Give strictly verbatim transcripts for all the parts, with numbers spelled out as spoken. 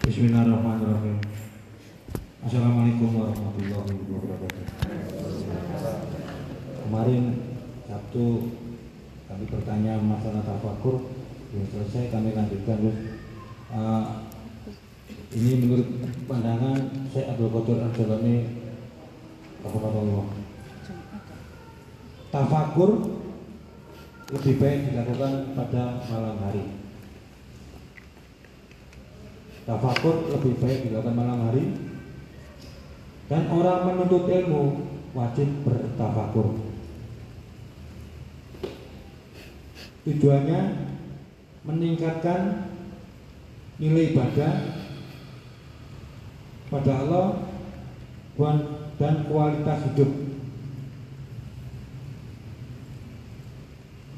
Bismillahirrahmanirrahim. Assalamualaikum warahmatullahi wabarakatuh. Kemarin Sabtu kami bertanya masalah tafakur, belum selesai kami lanjutkan. Uh, ini menurut pandangan saya Abdul Qadir Al-Jalani, rahimahullah. Tafakur lebih baik dilakukan pada malam hari. Tafakur lebih baik dilakukan malam hari, dan orang menuntut ilmu wajib bertafakur. Tujuannya meningkatkan nilai ibadah pada Allah dan kualitas hidup.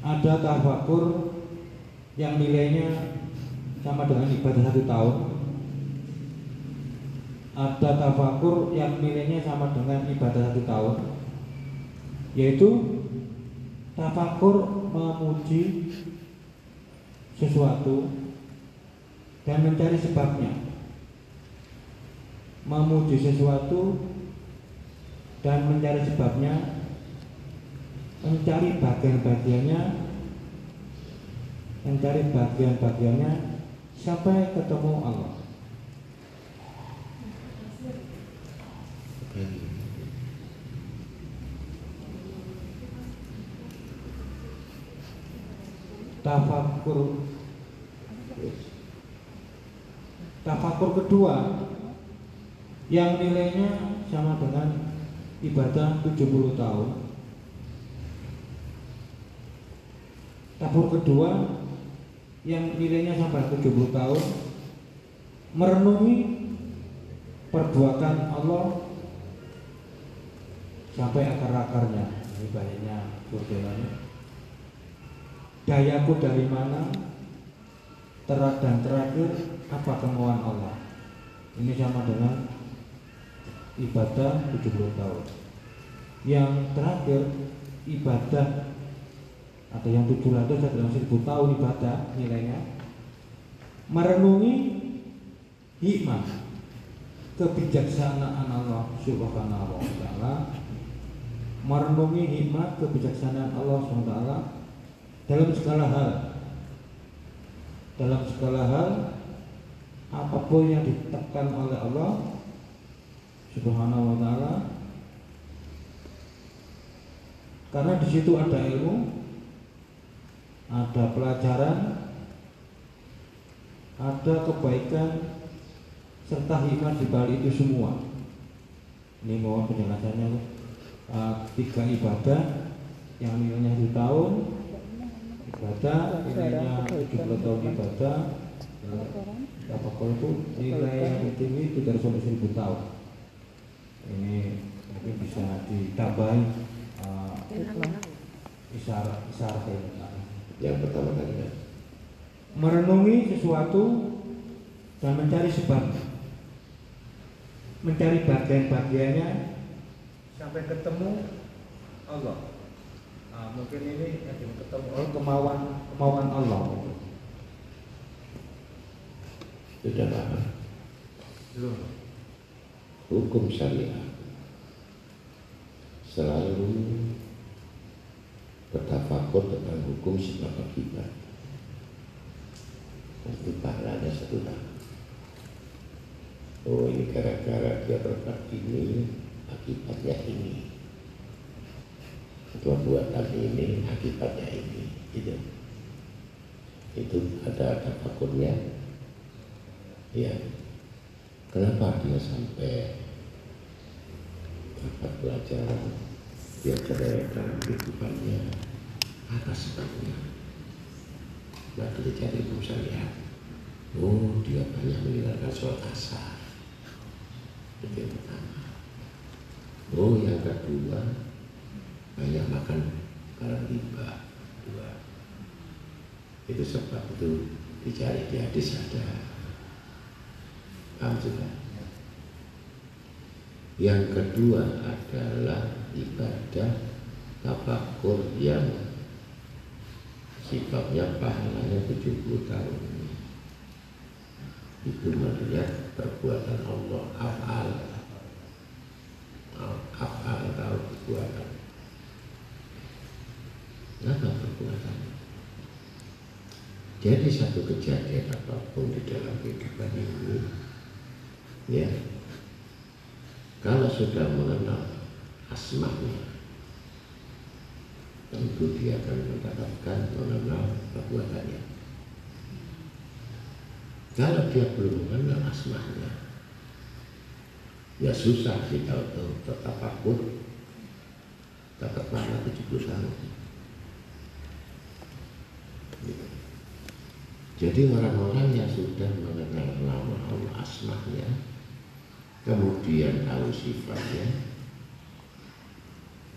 Ada tafakur yang nilainya sama dengan ibadah satu tahun. Ada tafakur yang nilainya sama dengan ibadah satu tahun, yaitu tafakur memuji sesuatu dan mencari sebabnya. Memuji sesuatu dan mencari sebabnya, mencari bagian-bagiannya, mencari bagian-bagiannya sampai ketemu Allah. Tafakur Tafakur kedua yang nilainya sama dengan ibadah tujuh puluh tahun. Tafakur kedua yang nilainya sama dengan tujuh puluh tahun, merenungi perbuatan Allah sampai akar-akarnya. Ini bahayanya perbuatannya. Dayaku dari mana, terat dan terakhir apa kemauan Allah. Ini sama dengan ibadah tujuh puluh tahun. Yang terakhir ibadah, atau yang tujuh ratus dalam seribu tahun ibadah nilainya, merenungi hikmah kebijaksanaan Allah Subhanahu wa Ta'ala. Merenungi hikmah kebijaksanaan Allah Subhanahu wa Ta'ala dalam segala hal, dalam segala hal apapun yang ditetapkan oleh Allah Subhanahu wa Ta'ala, karena di situ ada ilmu, ada pelajaran, ada kebaikan serta hikmah di balik itu semua. Ini mohon penjelasannya. uh, tiga ibadah yang nilainya satu tahun ibadah, nilainya tujuh puluh tahun ibadah, apa kalau itu nilai yang tinggi itu dari seribu tahun. Ini mungkin bisa ditambahin uh, isyarat isyarat yang pertama tadi, merenungi sesuatu dan mencari sebab, mencari bagian-bagiannya sampai ketemu Allah. Nah, mungkin ini yang ketemu Allah, kemauan kemauan Allah. Sudah paham? Belum. Hukum syariah selalu bertafakur tentang hukum sebab akibat. Itu pahalanya satu tahun. Oh, ini gara-gara dia berbuat ini, akibatnya ini. Perbuatan ini, akibatnya ini. Gitu. Itu ada tafakurnya. Ya. Kenapa dia sampai dapat pelajaran? Dia ceraikan kehidupannya atas sebabnya. Nah, kita cari hukum syariah. Oh, dia banyak meninggalkan sholat asar. Yang pertama. Oh, yang kedua banyak makan barang riba. Dua. Itu sebab itu dicari di hadis ada. Paham juga. Yang kedua adalah ibadah tafakur yang sifatnya pahalanya tujuh puluh tahun. Itu melihat perbuatan Allah, afal, afal atau perbuatan. Kenapa perbuatan? Jadi satu kejadian apapun di dalam kehidupan ini, ya, kalau sudah mengenal asmanya, tentu dia akan mendapatkan mengenal perbuatannya. Kalau dia belum mengenal asmanya, ya susah kita untuk tertafakur tetap pahala tujuh puluh tahun. Jadi orang-orang yang sudah mengenal nama Allah, asmanya, kemudian tahu sifatnya,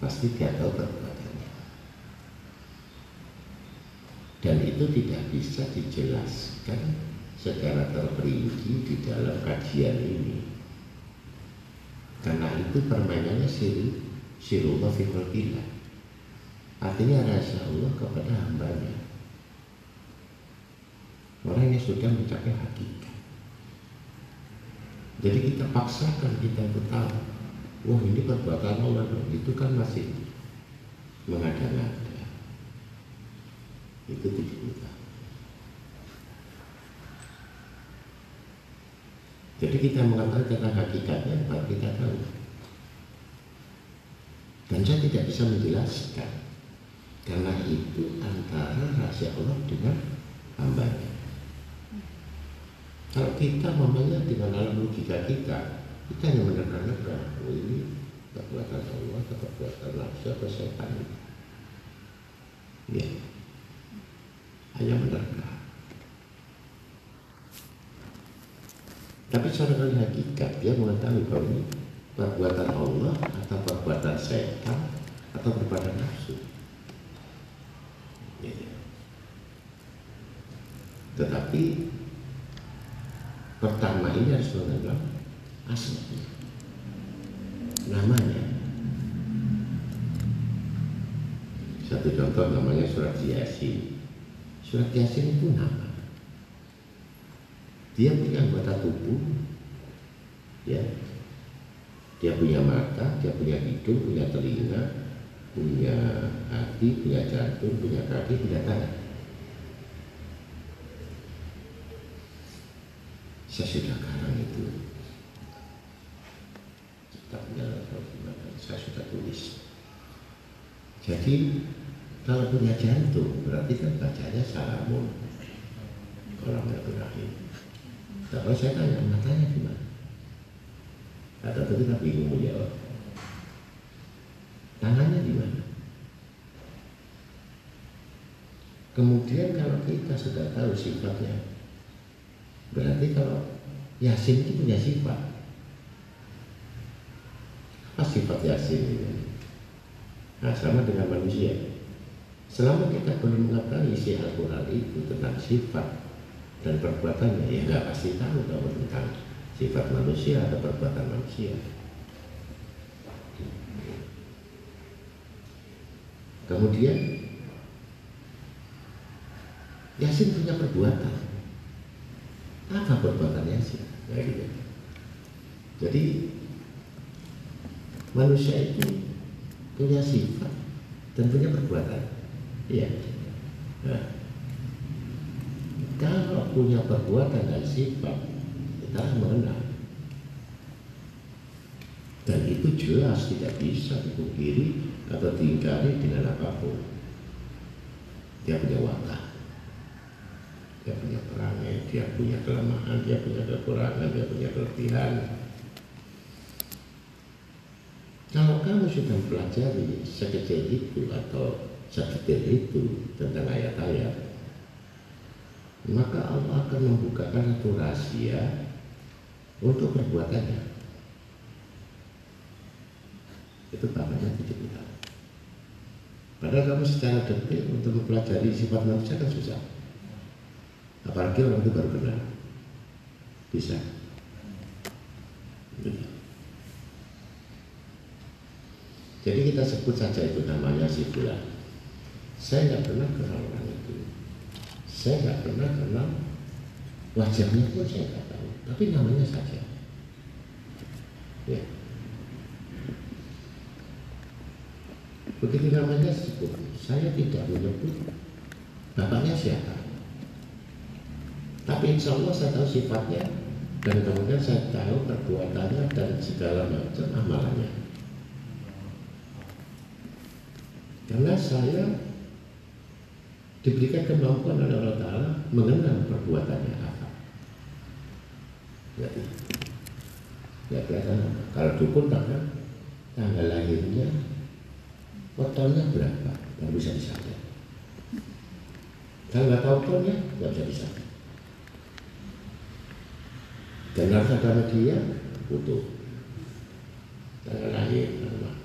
pasti dia tahu perbuatannya. Dan itu tidak bisa dijelaskan secara terperinci di dalam kajian ini, karena itu permainannya siru sirulah fikul bila, artinya rahasia Allah kepada hambanya. Orang yang sudah mencapai hakikat, jadi kita paksakan kita untuk tahu, wah ini perbuatan Allah, itu kan masih mengada-ngada. Itu tujuh puluh tahun. Jadi kita mengatakan tentang hakikatnya, baru kita tahu. Dan saya tidak bisa menjelaskan, karena itu antara rahasia Allah dengan hambanya. Kalau kita memandang dengan alam logika kita, kita hanya menerka-nerka, oh ini perbuatan Allah, perbuatan rahasia, atau setan. Ya, hanya menerka. Tapi secara hakikat dia mengetahui bahwa ini perbuatan Allah atau perbuatan setan atau perbuatan nafsu. Ya, ya. Tetapi pertama ini harus mengenal aslinya, namanya. Satu contoh namanya surat Yasin. Surat Yasin itu nama. Dia punya anggota tubuh, ya. Dia punya mata, dia punya hidung, punya telinga, punya hati, punya jantung, punya kaki, punya tangan. Saya sudah karang itu, kitabnya atau gimana, saya sudah tulis. Jadi kalau punya jantung berarti kan bacanya salamun, kalau nggak berakhir. Kalau saya tanya, matanya gimana? Atau itu kita bingung menjawab. Tangannya di mana? Kemudian kalau kita sudah tahu sifatnya, berarti kalau Yasin itu punya sifat. Apa sifat Yasin itu? Nah, sama dengan manusia. Selama kita belum mengetahui isi Al-Quran itu tentang sifat dan perbuatannya, ya nggak pasti tahu kalau tentang sifat manusia atau perbuatan manusia. Kemudian Yasin punya perbuatan. Apa perbuatan Yasin? Nah, gitu. Jadi manusia itu punya sifat dan punya perbuatan, ya. Nah, kalau punya perbuatan dan sifat, kita mengenal. Dan itu jelas tidak bisa dipungkiri atau diingkari dengan apapun. Dia punya watak, dia punya perangai, dia punya kelemahan, dia punya kekurangan, dia punya kelebihan. Kalau kamu sudah mempelajari sekecil itu atau sedetail itu tentang ayat-ayat, maka Allah akan membukakan satu rahasia untuk perbuatannya. Itu namanya tidak tahu. Padahal kamu secara detail untuk mempelajari sifat manusia kan susah. Apalagi orang itu baru kenal. Bisa. Bisa. Jadi kita sebut saja itu namanya si bulan. Saya nggak pernah kenal orang itu, saya nggak pernah kenal wajahnya pun saya nggak tahu, tapi namanya saja. Ya. Begitu namanya sebut, saya tidak menyebut bapaknya siapa, tapi insya Allah saya tahu sifatnya dan kemudian saya tahu perbuatannya dan segala macam amalannya. Karena saya diberikan kemampuan oleh Allah Ta'ala mengenal perbuatannya apa. Jadi, ya kelihatan. Kalau dukun maka tanggal lahirnya, wetonnya berapa, nggak bisa disangka. Kalau nggak tahu ponnya, nggak bisa disangka. Dan harta karena dia butuh tanggal lahir, nama.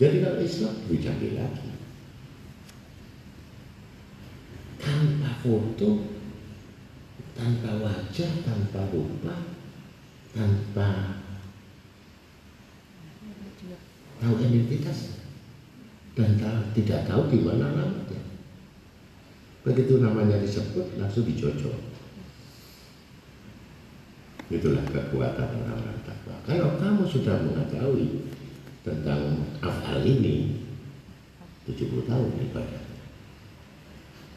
Jadi kalau Islam dicari lagi tanpa foto, tanpa wajah, tanpa rupa, tanpa tahu identitas dan tidak tahu di mana namanya. Begitu namanya disebut langsung dicocok. Itulah kekuatan orang-orang takwa. Kalau kamu sudah mengetahui tentang afal ini, tujuh puluh tahun ibadahnya.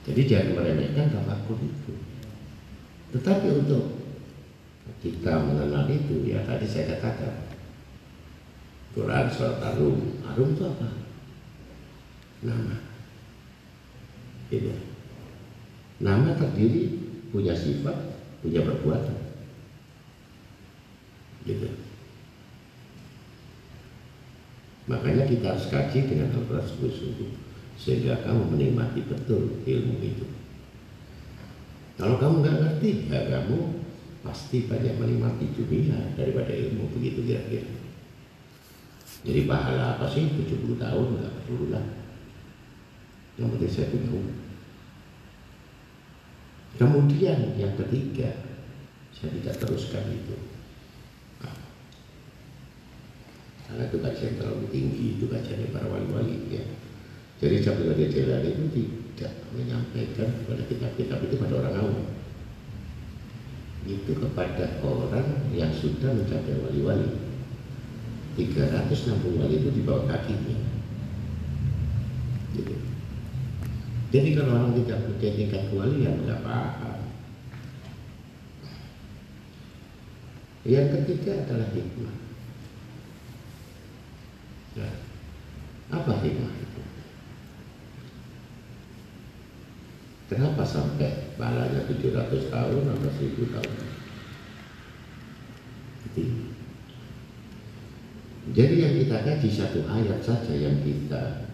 Jadi jangan meremehkan tafakkur itu. Tetapi untuk kita mengenal itu, ya tadi saya katakan Quran surat Arum. Arum itu apa? Nama. Itu. Nama terdiri punya sifat, punya perbuatan. Gitu. Makanya kita harus kaji dengan Al-Quran sungguh-sungguh sehingga kamu menikmati betul ilmu itu. Kalau kamu nggak ngerti, ya kamu pasti banyak menikmati dunia daripada ilmu, begitu kira-kira. Jadi pahala apa sih tujuh puluh tahun nggak perlu lah. Yang penting saya punya umur. Kemudian yang ketiga, saya tidak teruskan itu. Karena itu kajian terlalu tinggi, itu kajiannya para wali-wali, ya. Jadi Syaikhul Jalalah itu tidak menyampaikan kepada kitab-kitab itu pada orang awam. Itu kepada orang yang sudah mencapai wali-wali. tiga ratus enam puluh wali itu di bawah kakinya. Gitu. Jadi kalau orang tidak punya tingkat wali, ya nggak paham. Yang ketiga adalah hikmah. Nah, apa hikmah itu? Kenapa sampai balanya tujuh ratus tahun atau seribu tahun? Jadi, Jadi yang kita kaji satu ayat saja yang kita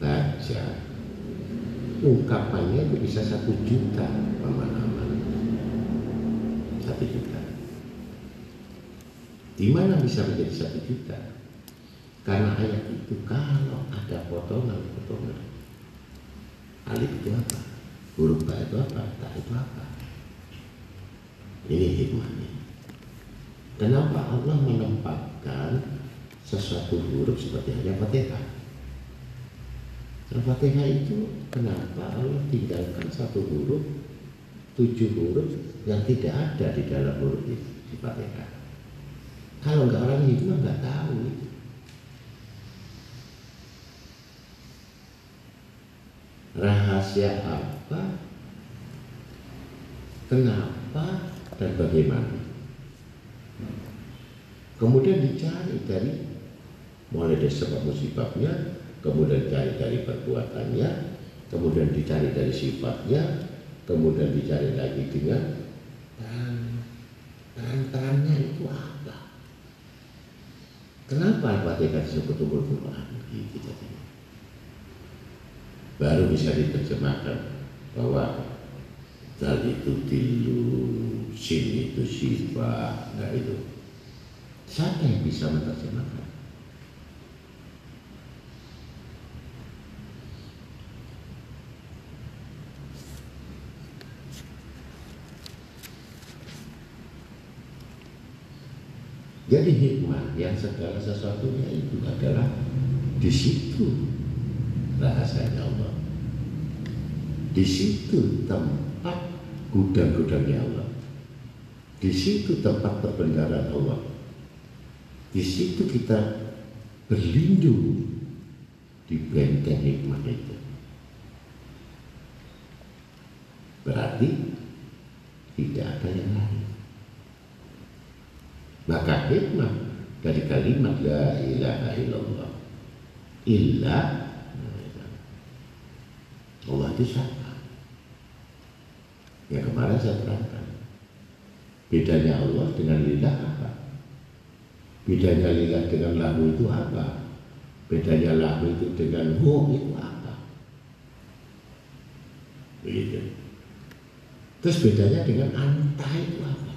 baca, ungkapannya itu bisa satu juta pemahaman, satu juta. Di mana bisa menjadi satu juta? Karena ayat itu kalau ada potongan-potongan, alif itu apa, huruf ta itu apa, ta itu apa. Ini hikmahnya. Kenapa Allah menempatkan sesuatu huruf seperti Al-Fatihah? Al-Fatihah itu kenapa Allah tinggalkan satu huruf, tujuh huruf yang tidak ada di dalam huruf itu di Al-Fatihah? Kalau nggak orang hikmah nggak tahu. Rahasia apa, kenapa, dan bagaimana. Kemudian dicari dari mulai dari sebab musibabnya, kemudian dicari dari perbuatannya, kemudian dicari dari sifatnya, kemudian dicari lagi dengan terang-terangnya itu apa. Kenapa Al-Fatihah disebut ummul Quran? Baru bisa diterjemahkan bahwa dal itu tilu, sin itu sifat, nah itu. Siapa yang bisa menerjemahkan? Jadi hikmah yang segala sesuatunya itu adalah di situ rahasianya Allah, di situ tempat gudang-gudangnya Allah, di situ tempat perbendaharaan Allah, di situ kita berlindung di benteng hikmah itu. Berarti tidak ada yang lain. Maka hikmah dari kalimat la ilaha illallah illa Allah itu sama. Ya kemarin saya terangkan bedanya Allah dengan lilah apa, bedanya lilah dengan lahu itu apa, bedanya lahu itu dengan hu itu apa, begitu. Terus bedanya dengan anta itu apa.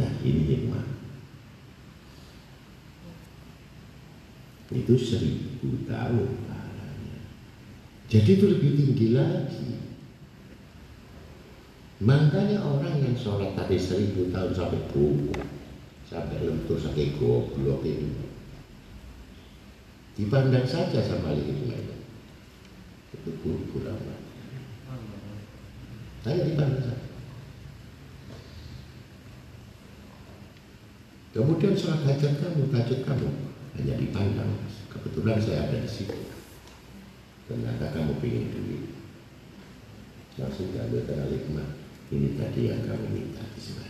Nah ini hikmah. Itu seribu tahun pahalanya. Jadi itu lebih tinggi lagi. Makanya orang yang sholat tadi seribu tahun sampai kuku, sampai lentur, sampai goblok ini, dipandang saja sama lingkungannya. Itu kuku lama. Saya dipandang saja. Kemudian sholat hajat kamu, hajat kamu hanya dipandang. Kebetulan saya ada di situ. Ternyata kamu ingin duit, langsung diambil tanah hikmah. Ini tadi yang kamu minta di sini.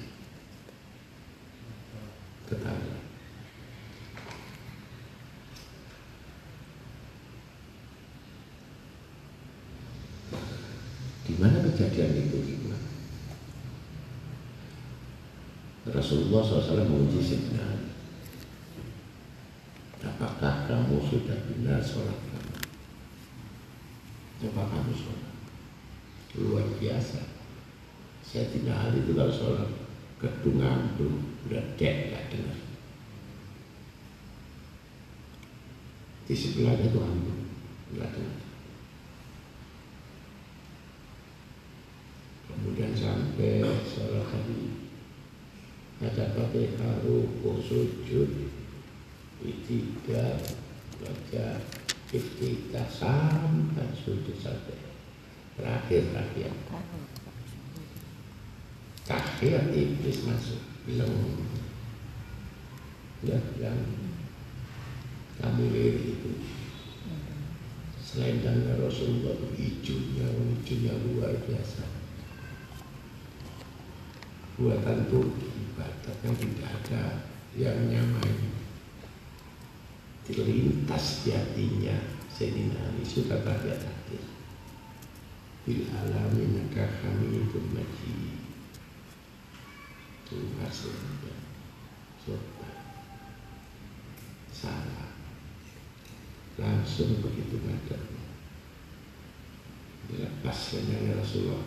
Ketahuan. Di mana kejadian itu hikmah? Rasulullah shallallahu alaihi wasallam menguji Sayyidina, apakah kamu sudah benar sholat kamu? Coba kamu sholat. Luar biasa. Sayyidina Ali itu kalau sholat ketungan tuh udah dek gak dengar. Di sebelahnya tuh ambil gak dengar. Kemudian sampai sholat hari ada pakai haruku sujud tiga baca iftitah sampai sujud sampai terakhir terakhir terakhir iblis masuk bilang ya bilang kamu lirik itu selain dengan Rasulullah hijaunya hijaunya luar biasa buatan Turki batas yang tidak ada yang nyamain. Terlintas jatinya Sayyidina Ali sudah pada takdir bil alamin kami itu maji itu hasilnya. Coba langsung begitu badannya. Inilah pas lemahnya Rasulullah.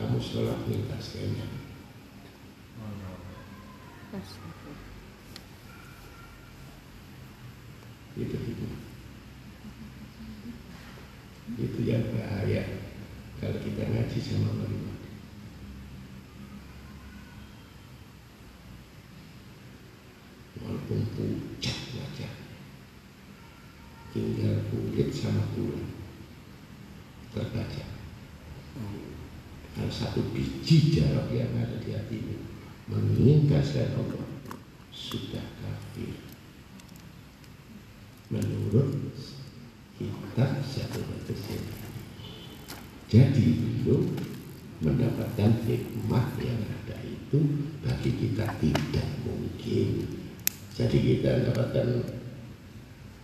Kamu sholat nih pas lemah. Itu itu. Itu yang bahaya kalau kita ngaji sama mereka. Walaupun pucat wajah, tinggal kulit sama tulang terbaca. Kalau satu biji jarak yang ada di hatimu menginginkan selain Allah, sudah kafir menurut kitab Syarihul Muslim. Jadi itu mendapatkan hikmah yang ada itu bagi kita tidak mungkin. Jadi kita mendapatkan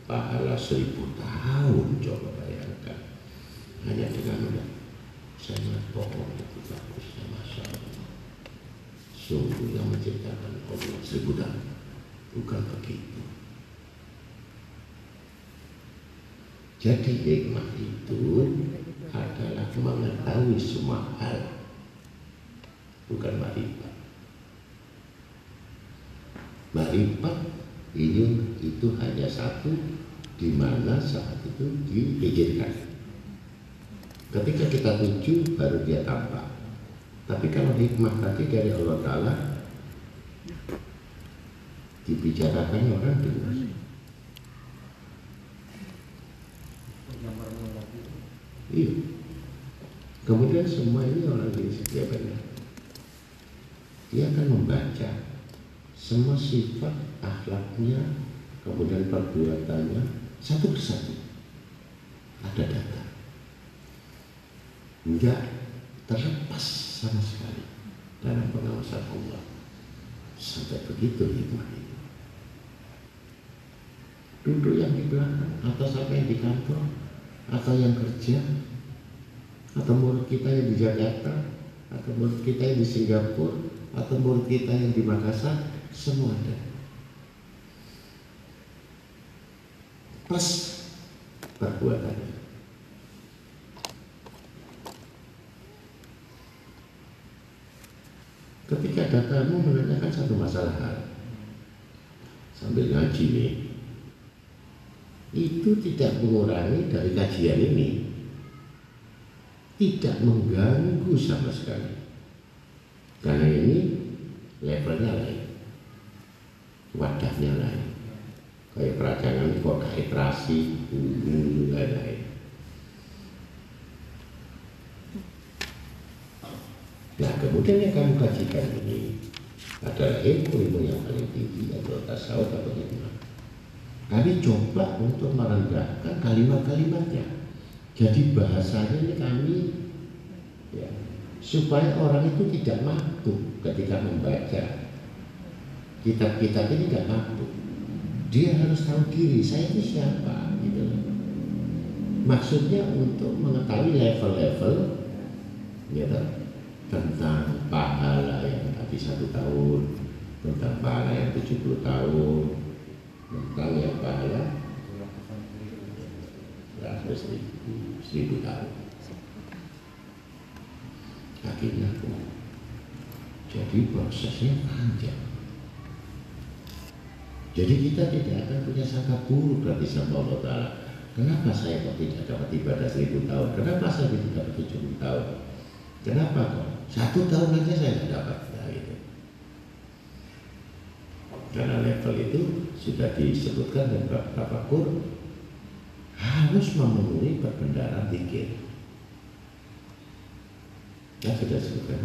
pahala seribu tahun, coba bayangkan, hanya dengan mudah. Sangat pokok itu bagusnya, masya Allah. Sungguh yang menciptakan Allah seribu tahun, bukan begitu. Jadi hikmah itu adalah mengetahui semua hal, bukan marifat. Marifat ini itu hanya satu, di mana saat itu dipikirkan. Ketika kita tuju baru dia tampak. Tapi kalau hikmah tadi dari Allah Ta'ala dibicarakan orang bingung. Iya. Kemudian semua ini orang di setiapnya, dia akan membaca semua sifat akhlaknya, kemudian perbuatannya satu persatu. Ada data, enggak terlepas sama sekali dalam pengawasan Allah. Sampai begitu hikmah itu. Duduk yang di belakang atau sampai di kantor, atau yang kerja, atau murid kita yang di Jakarta, atau murid kita yang di Singapura, atau murid kita yang di Makassar, semua ada. Plus perbuatannya. Ketika datamu menanyakan satu masalah hal, sambil ngaji nih, itu tidak mengurangi dari kajian ini, tidak mengganggu sama sekali, karena ini levelnya lain, wadahnya lain. Kayak peracangan kok kayak terasi, juga lain. Nah kemudian yang kamu kajikan ini adalah ilmu yang paling tinggi, atau tasawuf atau hikmah. Kami coba untuk merendahkan kalimat-kalimatnya. Jadi bahasanya ini kami ya, supaya orang itu tidak mabuk ketika membaca kitab-kitab ini, tidak mabuk. Dia harus tahu diri, saya itu siapa gitu. Maksudnya untuk mengetahui level-level gitu, tentang pahala yang tadi satu tahun, tentang pahala yang tujuh puluh tahun, tentang yang pahala seratus ribu, seribu tahun. Akhirnya jadi prosesnya panjang. Jadi kita tidak akan punya sangka buruk berarti sama Allah Ta'ala. Kenapa saya kok tidak dapat ibadah seribu tahun? Kenapa saya tidak dapat tujuh puluh tahun? Kenapa kok satu tahun aja saya tidak dapat? Nah, itu. Karena level itu sudah disebutkan dan beberapa kurun harus memenuhi perbendaharaan zikir. Nah, sudah sebutkan.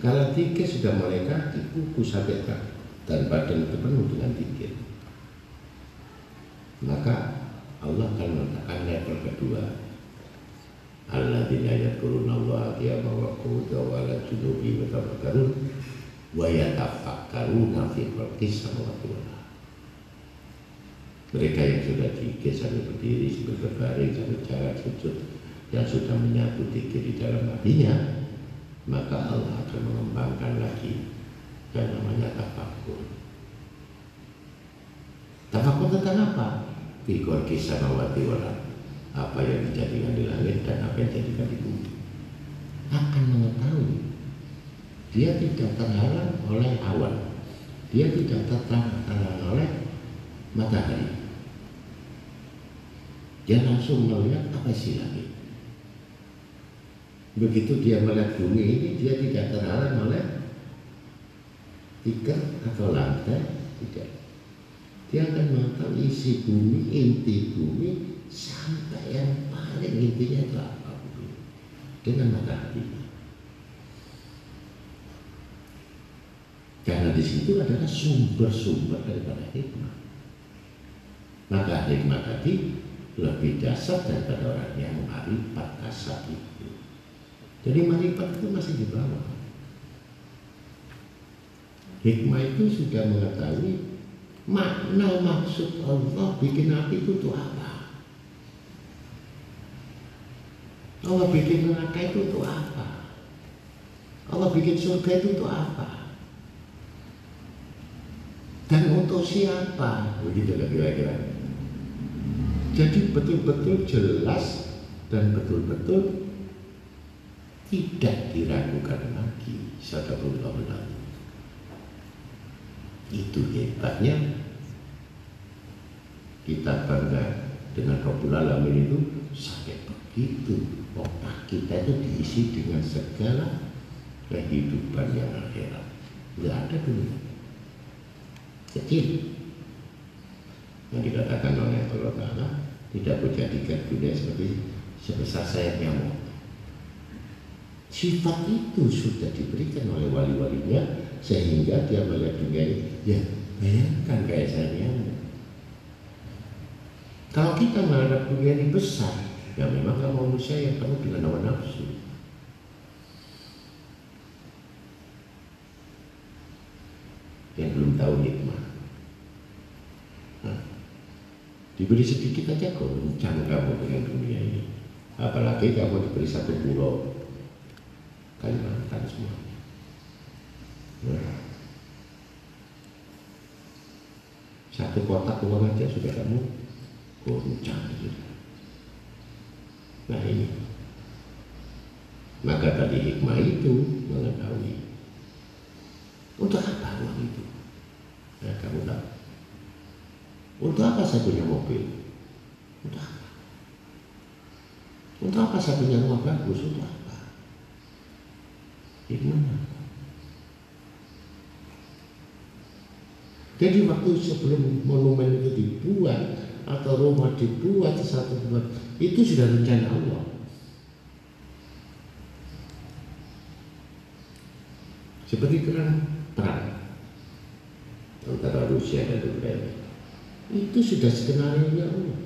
Kalau zikir sudah mulai kaki, kuku sampai kaki dan badan itu penuh dengan zikir, maka Allah akan meletakkan level kedua. Alladzina yadhkurunallaha qiyaman wa qu'udan wa 'ala junubihim wa yatafakkarun wa yatafakkaruna fi khalqis samawati wal ardh. Mereka yang sudah zikir sambil berdiri, sambil berbaring, sambil jalan sujud, yang sudah menyatu zikir di dalam hatinya, maka Allah akan mengembangkan lagi yang namanya tafakkur. Tafakkur tentang apa? Bikor kisah mawati warat, apa yang dijadikan di langit dan apa yang dijadikan di bumi, akan mengetahui. Dia tidak terhalang oleh awan, dia tidak terhalang oleh matahari. Dia langsung melihat apa isi langit. Begitu dia melihat bumi ini, dia tidak terhalang oleh tikar atau lantai, tidak. Dia akan mengetahui isi bumi, inti bumi, sampai yang paling intinya itu apa bumi, dengan matahari. Karena di situ adalah sumber-sumber daripada hikmah. Maka hikmah tadi lebih dasar daripada orang yang ma'rifat kasat itu. Jadi ma'rifat itu masih di bawah. Hikmah itu sudah mengetahui makna maksud Allah bikin api itu tuh apa, Allah bikin neraka itu tuh apa, Allah bikin surga itu tuh apa, dan untuk siapa, begitu kira-kira. Jadi betul-betul jelas dan betul-betul tidak diragukan lagi. Sadaqallah. Itu hebatnya. Kita bangga dengan Rabbul Alamin itu sampai begitu. Otak kita itu diisi dengan segala kehidupan yang akhirat. Tidak ada dunia kecil yang dikatakan oleh Allah Ta'ala, tidak menjadikan dunia seperti sebesar sayap nyamuk. Sifat itu sudah diberikan oleh wali-walinya, sehingga dia melihat dunia ini, ya bayangkan kayak sayap nyamuk. Kalau kita menghadap dunia ini besar, ya memang kamu manusia yang penuh dengan hawa nafsu. Yang belum tahu hikmah, nah, diberi sedikit aja goncang kamu dengan dunia ini, apalagi kamu diberi satu pulau Kalimantan semuanya, nah, satu kotak uang aja sudah kamu goncang gitu. Nah ini, maka tadi hikmah itu mengetahui untuk apa uang itu? Ya, kamu tahu. Untuk apa saya punya mobil? Untuk apa? Untuk apa saya punya rumah bagus? Untuk apa? Itu mana? Jadi waktu sebelum monumen itu dibuat atau rumah dibuat, satu buat, itu sudah rencana Allah. Seperti kerana perang antara Rusia dan Ukraina itu sudah skenario nya Allah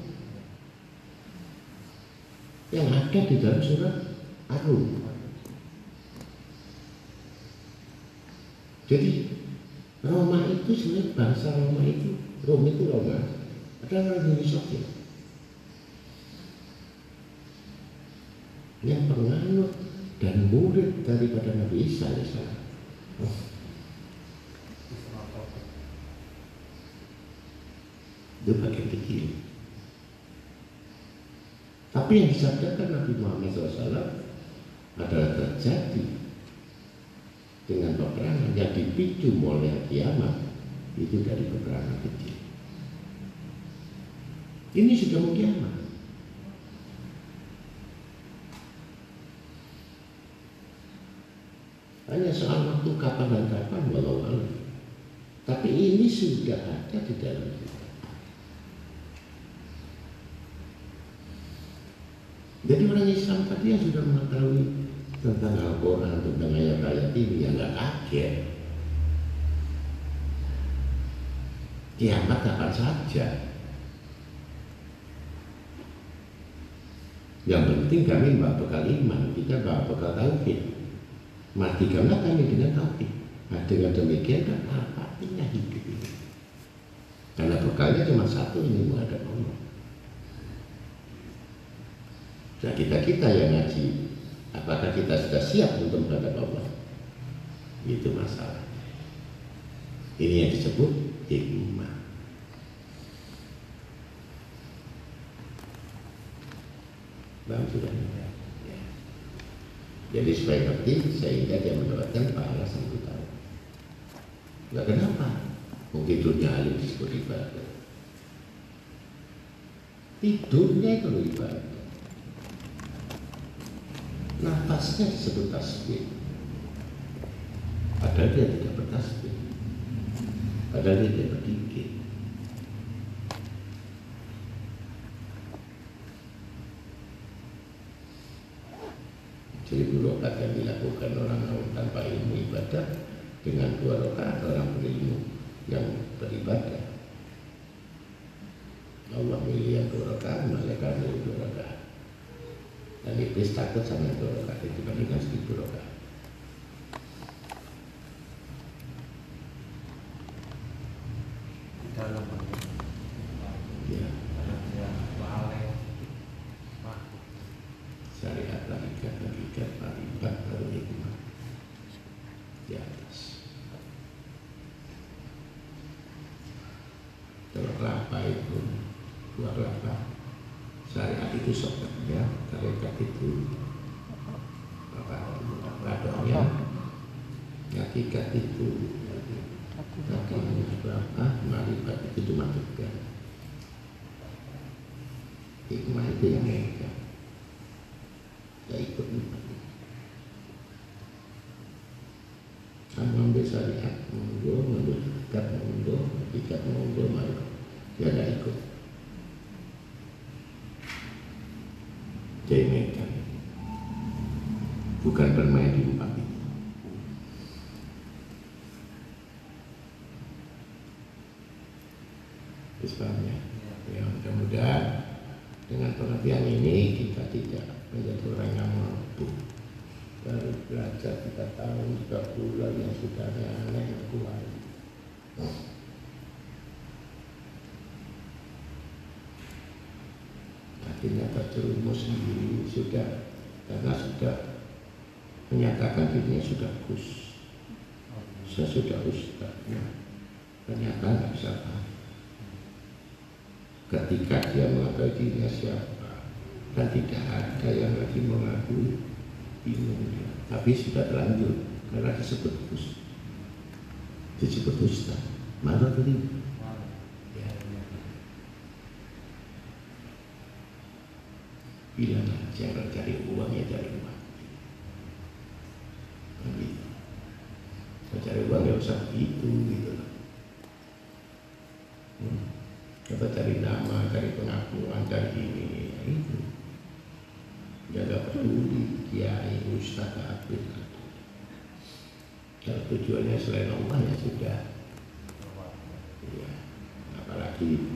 yang ada di dalam surat Ar-Rum. Jadi Roma itu sebenarnya bahasa Roma itu Rom itu Roma adalah Indonesia yang penganut dan murid daripada Nabi Isa alaihissalam. Itu bagian kecil. Tapi yang disabdakan Nabi Muhammad shallallahu alaihi wasallam adalah terjadi dengan peperangan yang dipicu oleh kiamat. Itu dari peperangan kecil. Ini sudah mau kiamat. Hanya soal waktu kapan dan kapan, walau alam. Tapi ini sudah ada di dalam kita. Jadi orang Islam tadi yang sudah mengetahui tentang Al-Quran, tentang ayat-ayat ini, yang gak kaget. Kiamat kapan saja. Yang penting kami bawa bekal iman, kita bawa bekal tauhid. Mati karena kami dengan tauhid. Nah, dengan demikian kan apa artinya hidup ini? Karena bekalnya cuma satu, ini menghadap Allah. Nah, kita-kita yang ngaji, apakah kita sudah siap untuk menghadap Allah? Itu masalah. Ini yang disebut hikmah. bang sudah meninggal. Ya. Jadi supaya ngerti sehingga dia mendapatkan pahala satu tahun. Enggak kenapa? Mungkin dunia halim disebut ibadah. Tidurnya itu ibadah. Nafasnya disebut tasbih. Padahal dia tidak bertasbih. Padahal dia tidak berdikir. Jadi dua rakaat dilakukan orang tanpa ilmu ibadah dengan dua rakaat orang berilmu yang beribadah. Allah milih yang dua rakaat, malaikat milih dua rakaat. Dan iblis takut sama dua rakaat itu dibandingkan seribu rakaat. Bukan bermain di empat itu. Istilahnya, ya mudah-mudahan dengan pengertian ini kita tidak menjadi orang yang mampu dari belajar kita tahu sudah bulan yang sudah aneh yang kuat. Akhirnya terjerumus sendiri sudah karena sudah menyatakan dirinya sudah kus, saya sudah ustaz, ya. Ternyata nggak siapa. Ketika dia mengakui dirinya siapa dan tidak ada yang lagi mengakui dirinya, tapi sudah terlanjur karena disebut kus, disebut ustaz, mana tadi? Ya. Bilang jangan cari uangnya dari uang. Cari uang gak usah gitu gitu loh. Hmm. Kita cari nama, cari pengakuan, cari ini, ya itu. Dia gak peduli kiai, ustaz, abid. Kalau tujuannya selain Allah ya sudah. Ya. Apalagi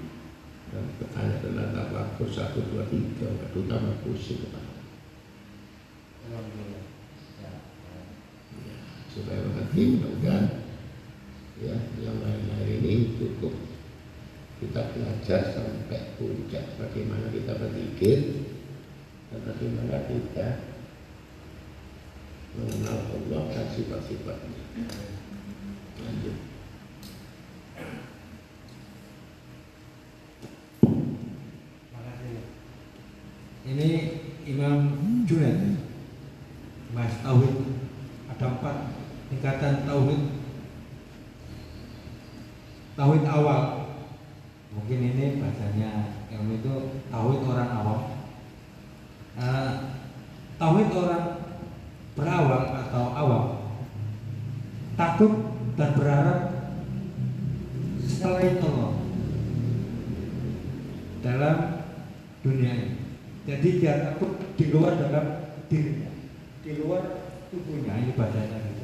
bertanya tentang tentang kursus satu dua tiga, itu tambah kursus kepala. Supaya mengerti mudah-mudahan ya, yang lain-lain ini cukup kita belajar sampai puncak bagaimana kita berpikir dan bagaimana kita mengenal Allah dan sifat-sifatnya. Lanjut. Makasih. Ini Imam Junaid Mas Tauhid ada empat tingkatan tauhid. Tauhid awal, mungkin ini bahasanya ilmu itu tauhid orang awam. Uh, tauhid orang berawal atau awam takut dan berharap selain Allah dalam dunia ini. Jadi dia takut di luar dalam dirinya, di luar tubuhnya, ini bahasanya gitu.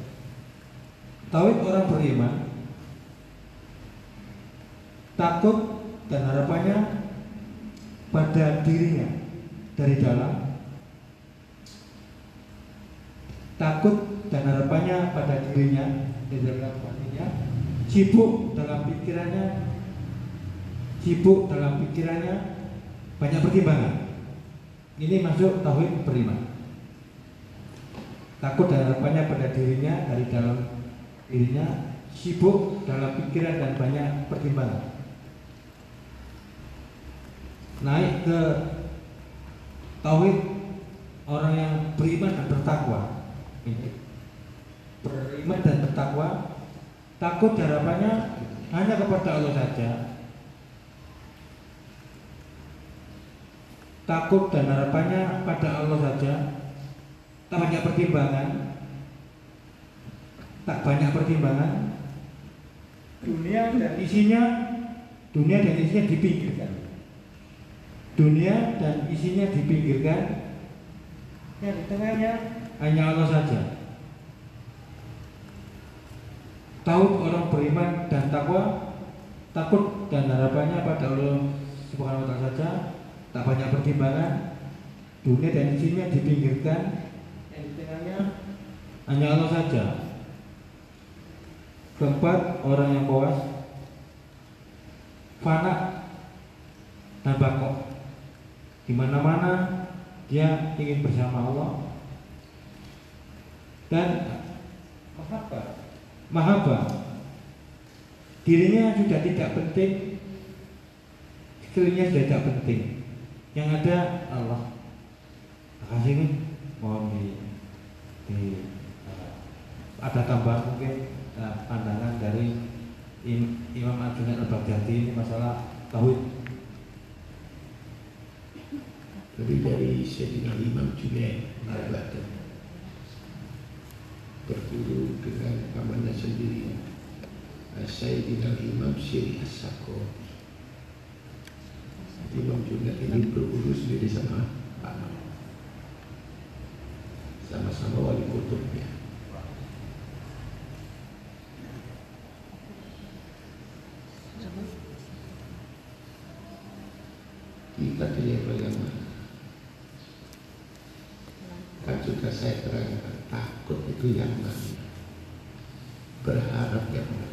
Tauhid orang beriman takut dan harapannya pada dirinya dari dalam, takut dan harapannya pada dirinya dari dalam hatinya, sibuk dalam pikirannya, sibuk dalam pikirannya banyak pertimbangan. Ini masuk tauhid beriman. Takut dan harapannya pada dirinya dari dalam dirinya, sibuk dalam pikiran dan banyak pertimbangan. Naik ke tauhid orang yang beriman dan bertakwa. Beriman dan bertakwa, takut harapannya hanya kepada Allah saja. Takut dan harapannya pada Allah saja. Tak banyak pertimbangan. Tak banyak pertimbangan. Dunia dan isinya, dunia dan isinya dipinggirkan. Dunia dan isinya dipinggirkan. Yang di tengahnya hanya Allah saja. Tahu orang beriman dan takwa, takut dan harapannya pada Allah Subhanahu wa Ta'ala saja. Tak banyak pertimbangan. Dunia dan isinya dipinggirkan. Yang di tengahnya hanya Allah saja. Keempat, orang yang puas, fana dan bangkok. Di mana-mana dia ingin bersama Allah. Dan mahabbah, mahabbah dirinya sudah tidak penting, sekelilingnya sudah tidak penting. Yang ada Allah. Makasih nih, mohon di, di ada tambahan mungkin nah, pandangan dari Im, Imam Al-Junaid Al-Baghdadi ini masalah tauhid. Jadi dari Sayyidina Imam Junaid Al-Baghdadi, berguru dengan pamannya sendiri Sayyidina Imam Syirih As-Sakho. Imam Junaid ini berurus diri sama paman, sama-sama wali kutubnya. Kita tidak bagaimana. Kan sudah saya terangkan, takut itu yang mana, berharap yang mana,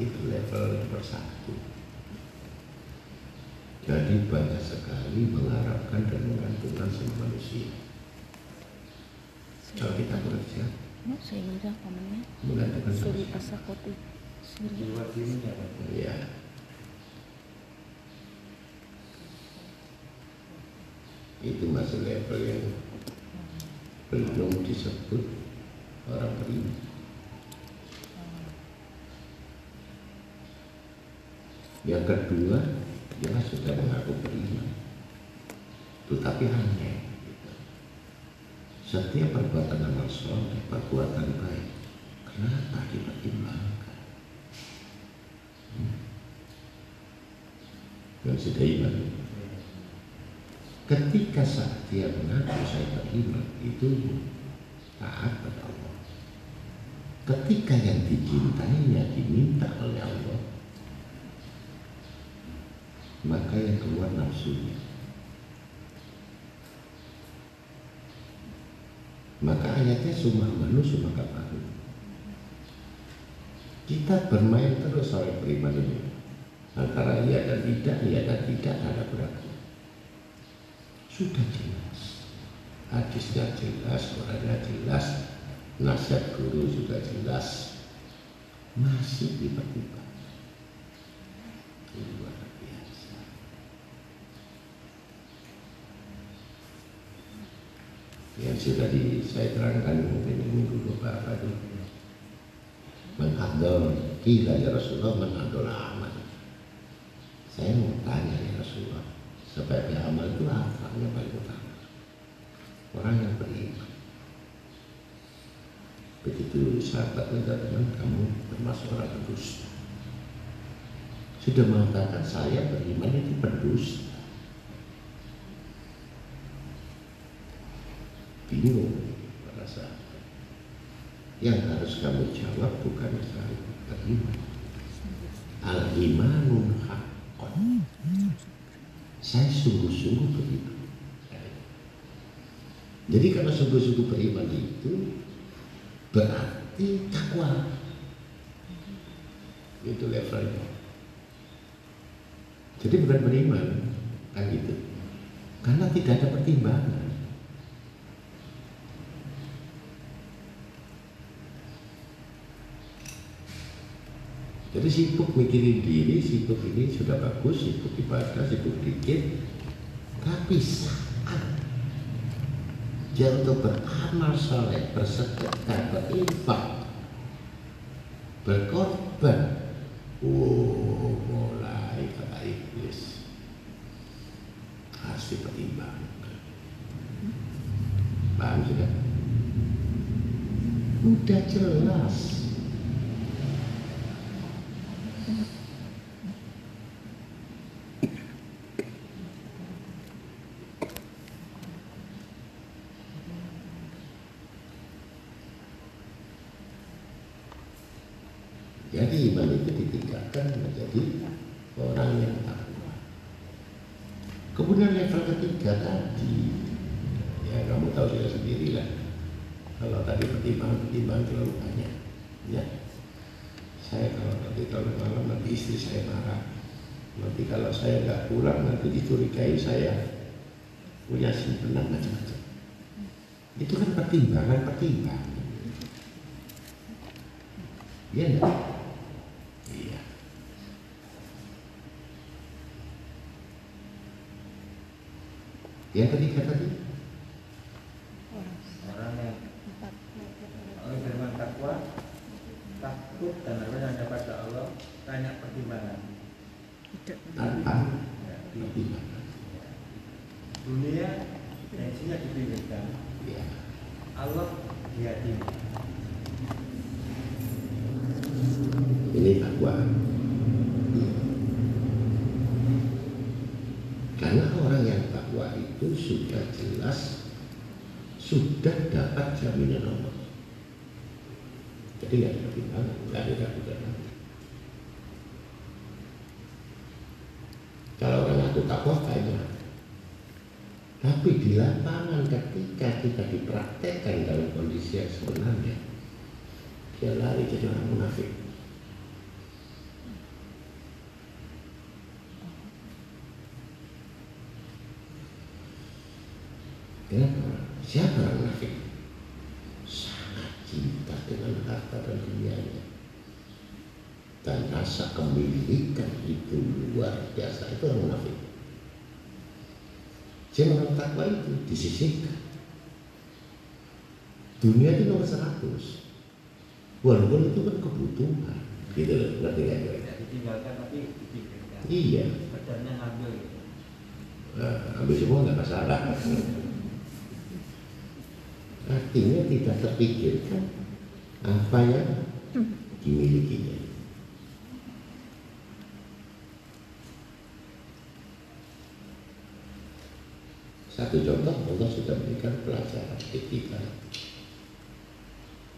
itu level bersatu. Jadi banyak sekali mengharapkan dan menggantungkan sama manusia. Kalau kita bekerja, menggantungkan sama manusia. Itu masih level yang belum disebut orang beriman. Yang kedua, dia sudah mengaku beriman, tetapi hanya gitu. Setiap perbuatan amal soleh, perbuatan baik, kenapa dipertimbangkan? Hmm. Dan sudah iman. Ketika saat dia mengaku saya beriman, itu taat pada Allah. Ketika yang dicintainya diminta oleh Allah, maka yang keluar nafsunya. Maka ayatnya sumah manu sumah kaparu. Kita bermain terus oleh beriman ini antara iya dan tidak, iya dan tidak, ada berarti. Sudah jelas, hadisnya jelas, orangnya jelas, nasihat guru juga jelas, masih dipertimbang. Luar biasa. Yang sudah di, saya terangkan mungkin minggu beberapa itu mengadol kita ya Rasulullah, mengadol amal. Saya mau tanya ya Rasulullah, sebagai amal itu apa yang paling utama? Orang yang beriman. Begitu sahabat mengatakan kamu termasuk orang berdosa, sudah mengatakan saya beriman itu berdosa. Bingung pada sahabat. Yang harus kamu jawab bukan saya beriman. Al-imanun haqqan. Saya sungguh-sungguh beriman. Jadi kalau sungguh-sungguh beriman itu berarti takwa. Itu levelnya. Jadi bukan beriman kan gitu, karena tidak ada pertimbangan. Jadi sibuk mikirin diri, sibuk ini sudah bagus, sibuk ibadah, sibuk dikit, tapi saat dia untuk beramal saleh, bersedekah, berinfak, berkorban. Oh, mulai kata iblis harus dipertimbang. Paham sudah? Udah jelas. Jadi iman itu ditingkatkan menjadi orang yang takwa. Kemudian level ketiga tadi, ya kamu tahu sudah sendirilah. Kalau tadi pertimbangan-pertimbangan terlalu banyak, ya. Saya kalau nanti terlalu malam nanti istri saya marah. Nanti kalau saya nggak pulang nanti dicurigai saya punya simpenan macam-macam. Itu kan pertimbangan-pertimbangan, ya enggak? Yang ketiga tadi orang yang orang beriman takwa, takut dan rendah pada Allah, banyak pertimbangan, tanpa pertimbangan. Dunia tensinya dipinggirkan, Allah dihadiri. Ini takwa. Karena orang yang takwa itu sudah jelas, sudah dapat jaminan Allah. Jadi nggak ada pertimbangan, nggak ada pertimbangan. Kalau orang ngaku takwa banyak, tapi di lapangan ketika kita dipraktekkan dalam kondisi yang sebenarnya, dia lari jadi orang munafik. Siapa orang munafik? Sangat cinta dengan harta dan dunianya, dan rasa kemilikan itu luar biasa. Itu orang munafik. Jadi orang takwa itu disisihkan. Dunia itu nomor seratus, walaupun itu kan kebutuhan, gitu loh, berarti nggak ada. Ditinggalkan tapi dipikirkan. Iya. Badannya ambil. Ambil semua nggak masalah. Artinya tidak terpikirkan apa yang dimilikinya. Satu contoh, Allah sudah memberikan pelajaran etika.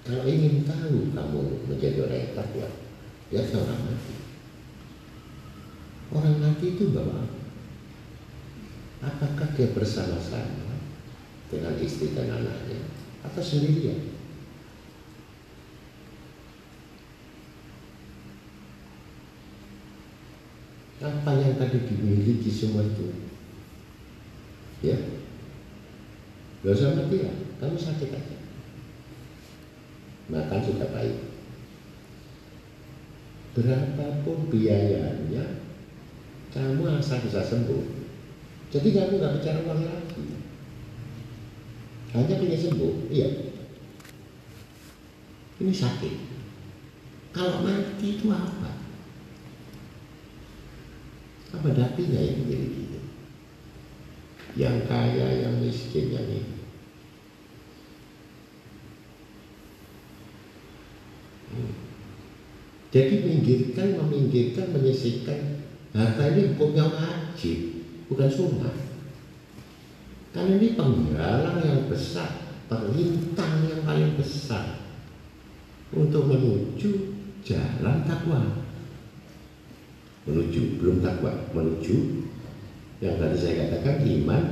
Kalau ingin tahu kamu menjadi orang yang takwa, lihat orang mati. Orang mati itu bawa apakah dia bersama-sama dengan istri dan anaknya, atau sendirian? Apa yang tadi dimiliki semua itu, ya, gak usah mati ya, kamu sakit aja, makan sudah baik, berapapun biayanya, kamu asal bisa sembuh. Jadi kamu gak bicara uang lagi, hanya punya sembuh, iya. Ini sakit. Kalau mati itu apa? Apa datinya yang memiliki itu? Yang kaya, yang miskin, yang ini. Hmm. Jadi minggirkan, meminggirkan, menyisihkan harta ini hukumnya wajib, bukan sunnah. Karena ini penggalang yang besar, perlintang yang paling besar untuk menuju jalan takwa. Menuju, belum takwa, menuju yang tadi saya katakan iman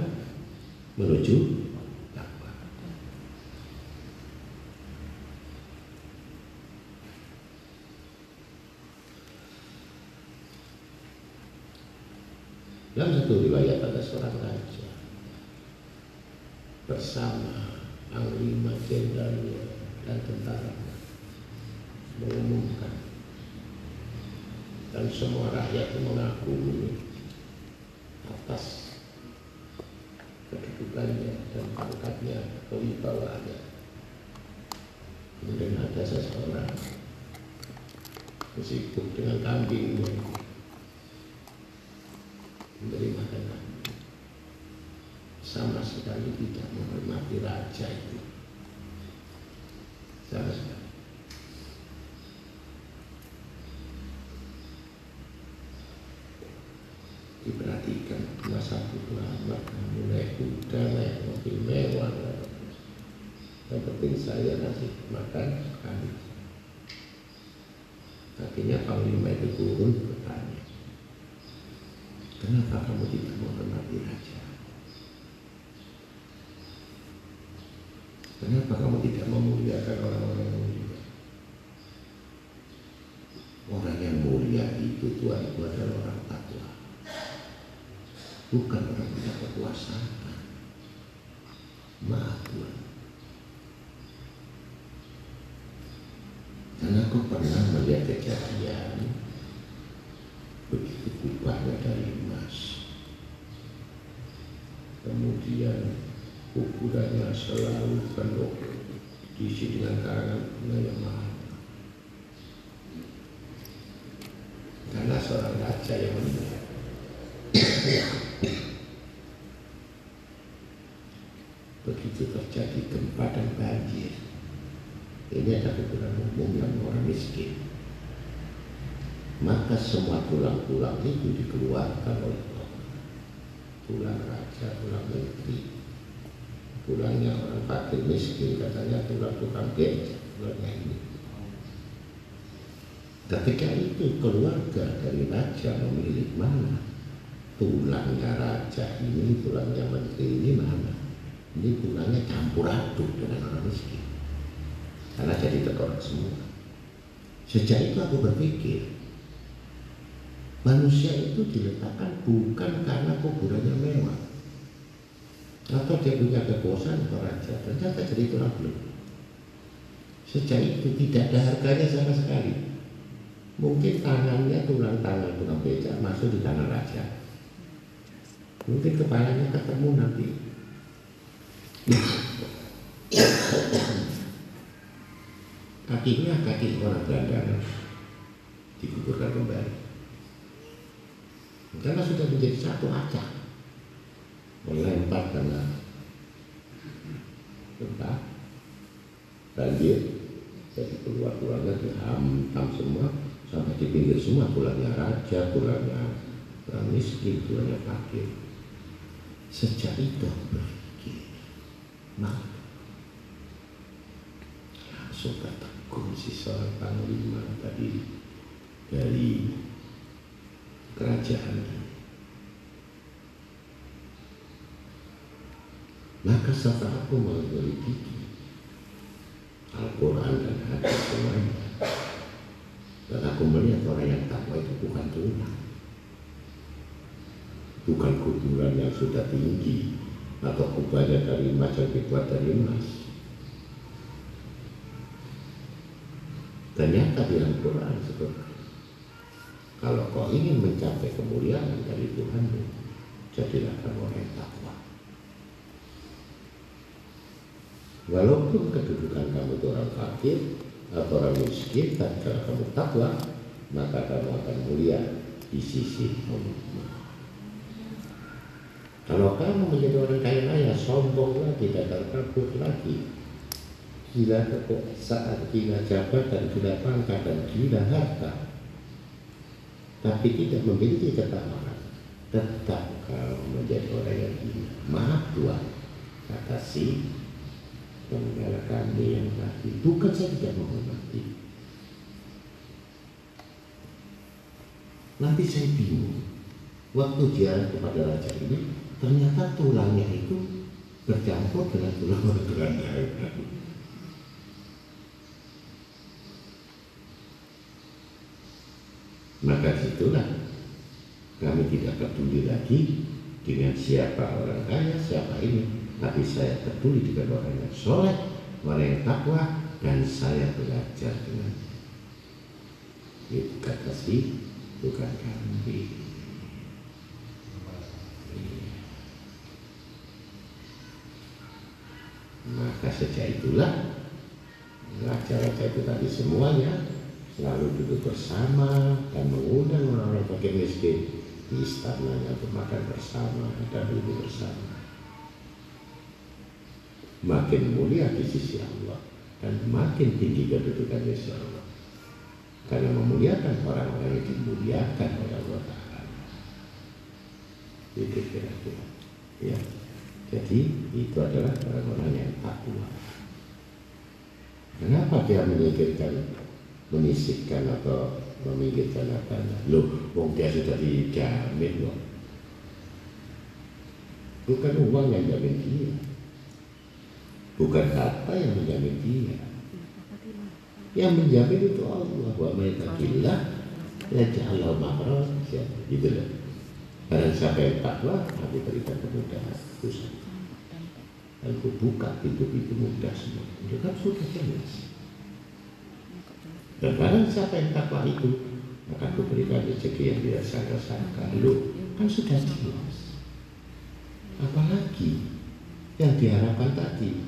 menuju takwa. Dalam satu riwayat ada seorang raja bersama panglima jenderalnya dan tentara mengumumkan, dan semua rakyat mengaku atas kedudukannya dan pangkatnya, kewibawaannya. Kemudian ada seseorang sibuk dengan kambingnya, menerima dengan sama sekali tidak menghormati raja itu, sama sekali. Diperhatikan dua satu dua amat, mulai kuda, naik mobil mewah. Yang penting saya ngasih makan sekali. Akhirnya panglima itu turun bertanya, kenapa kamu tidak menghormati raja? Kenapa kamu tidak memuliakan orang-orang yang mulia? Orang yang mulia itu Tuhan itu adalah orang takwa, bukan orang punya kekuasaan. Maaf Tuhan. Dan aku pernah melihat kejadian begitu kubahnya dari emas, kemudian ukurannya selalu penuh diisi dengan karangan yang mahal. Karena seorang raja yang mulia, begitu terjadi gempa dan banjir, ini ada ukuran umum yang orang miskin, maka semua tulang-tulang itu dikeluarkan oleh Allah. Tulang raja, tulang menteri, tulangnya orang fakir miskin, katanya tulang tukang beca, tulangnya ini. Ketika itu keluarga dari raja memilih mana? Tulangnya raja ini, tulangnya menteri ini mana? Ini tulangnya campur aduk dengan orang miskin, karena jadi terkorak semua. Sejak itu aku berpikir, manusia itu diletakkan bukan karena kuburannya mewah atau dia punya kekuasaan atau raja. Ternyata jadi tulang belulang. Sejak itu tidak ada harganya sama sekali. Mungkin tangannya, tulang tangan tukang beca masuk di tangan raja, mungkin kepalanya ketemu nanti. Kakinya kaki orang gelandangan dikuburkan kembali, karena sudah menjadi satu acak. Melempar karena gempa, banjir, jadi keluar-keluarnya dihantam semua, sampai di pinggir semua, tulangnya raja, tulangnya orang miskin, tulangnya fakir. Sejak itu berpikir, maka langsung bertegur si seorang panglima tadi dari kerajaan ini. Maka setelah aku menyelidiki Al-Quran dan hadis semuanya, dan aku melihat orang yang takwa itu bukan tulang, bukan kuburan yang sudah tinggi atau kubahnya dari emas yang dibuat dari emas. Ternyata di Al-Quran sebenarnya, kalau kau ingin mencapai kemuliaan dari Tuhanmu, jadilah orang yang takwa. Walaupun kedudukan kamu itu orang fakir atau orang miskin, tapi kalau kamu takwa, maka kamu akan mulia di sisi Allah. Kalau kamu menjadi orang kaya raya, sombong lagi, tidak takut lagi, gila kekuasaan, gila jabatan, gila pangkat, dan gila harta, tapi tidak memiliki ketakwaan, tetap kamu menjadi orang yang gila. Maaf Tuhan, kata si penggala kami yang tadi, bukan saya tidak menghormati. Nanti saya bingung, waktu ziarah kepada raja ini, ternyata tulangnya itu bercampur dengan tulang orang gelandangan. Maka situlah kami tidak peduli lagi dengan siapa orang kaya, siapa ini, tapi saya peduli dengan orang yang soleh, orang yang takwa, dan saya belajar dengan itu. Kata si bukan kambing. Maka sejak itulah inilah cara-cara itu tadi semuanya, selalu duduk bersama dan mengundang orang-orang fakir miskin di istananya untuk makan bersama dan duduk bersama. Makin mulia di sisi Allah dan makin tinggi kedudukan di sisi Allah, karena memuliakan orang-orang yang dimuliakan oleh Allah Ta'ala. Itu kira-kira ya. Jadi itu adalah orang-orang yang takwa. Kenapa dia memikirkan, menisikkan atau memikirkan apa? Loh, wong dia sudah dijamin loh. Bukan uang yang menjamin dia, bukan harta yang menjamin dia. Yang menjamin itu Allah. Wa may taqillah yaj'al lahu makhraja. Gitu loh. Barang siapa yang takwa, aku berikan kemudahan. Terus aku buka pintu-pintu mudah semua. Itu kan sudah jelas. Dan barang siapa yang takwa itu, maka aku berikan rezeki yang dia sangka-sangka. Loh, kan sudah jelas. Apalagi yang diharapkan tadi.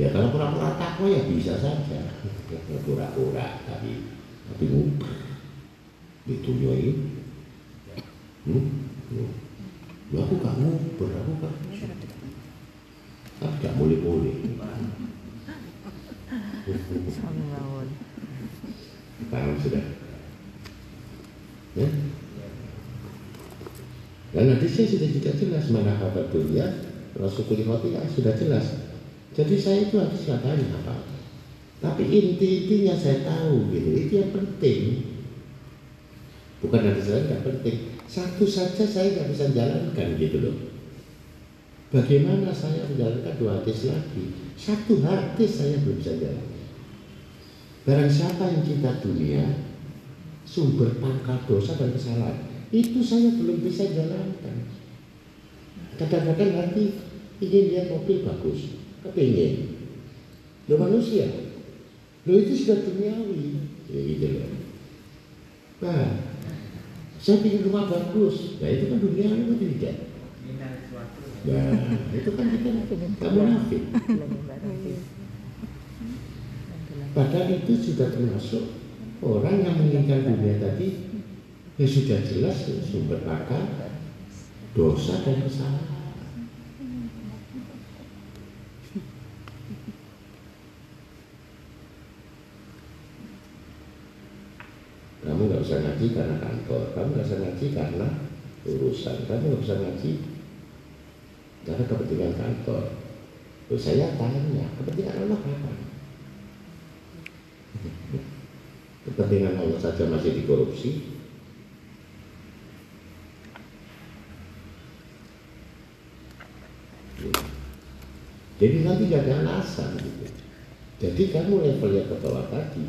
Ya kalau pura-pura takwa ya bisa saja, pura-pura tapi tapi ngubah ditunjukin, hmm, loh aku gak ngubah, aku gak, gak boleh-boleh, paham sudah, ya? Dan nanti saya sudah tidak jelas mana kabar dunia, Rasulullah Khotilah sudah jelas. Jadi saya itu harus nggak tanya apa, tapi inti-intinya saya tahu gitu. Itu yang penting. Bukan nanti saya nggak penting. Satu saja saya nggak bisa jalankan gitu loh. Bagaimana saya menjalankan dua hadis lagi? Satu hadis saya belum bisa jalankan. Barang siapa yang cinta dunia, sumber pangkal dosa dan kesalahan, itu saya belum bisa jalankan. Kadang-kadang nanti ingin lihat mobil bagus, kepingin, lo manusia, lo itu sudah duniawi, ya gitu loh. Nah, saya pingin rumah bagus, nah itu kan duniawi atau tidak? Nah, itu kan kita kamu nafik. Padahal itu sudah termasuk orang yang menginginkan dunia tadi, ya sudah jelas ya, sumber akal, dosa dan kesalahan. Kamu nggak usah ngaji karena kantor, kamu nggak usah ngaji karena urusan, kamu nggak usah ngaji karena kepentingan kantor. Terus saya tanya, kepentingan Allah apa? Kepentingan Allah saja masih dikorupsi. Jadi nanti gak ada alasan gitu. Jadi kamu levelnya ke bawah tadi.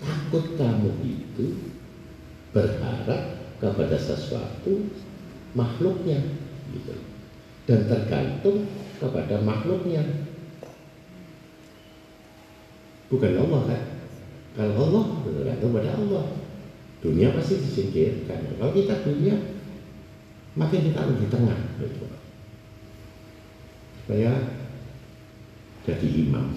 Takut kamu itu berharap kepada sesuatu makhluknya gitu, dan tergantung kepada makhluknya, bukan Allah kan? Kalau Allah bergantung pada Allah, dunia pasti disingkirkan. Kalau kita dunia makin kita di tengah gitu. Supaya jadi imam.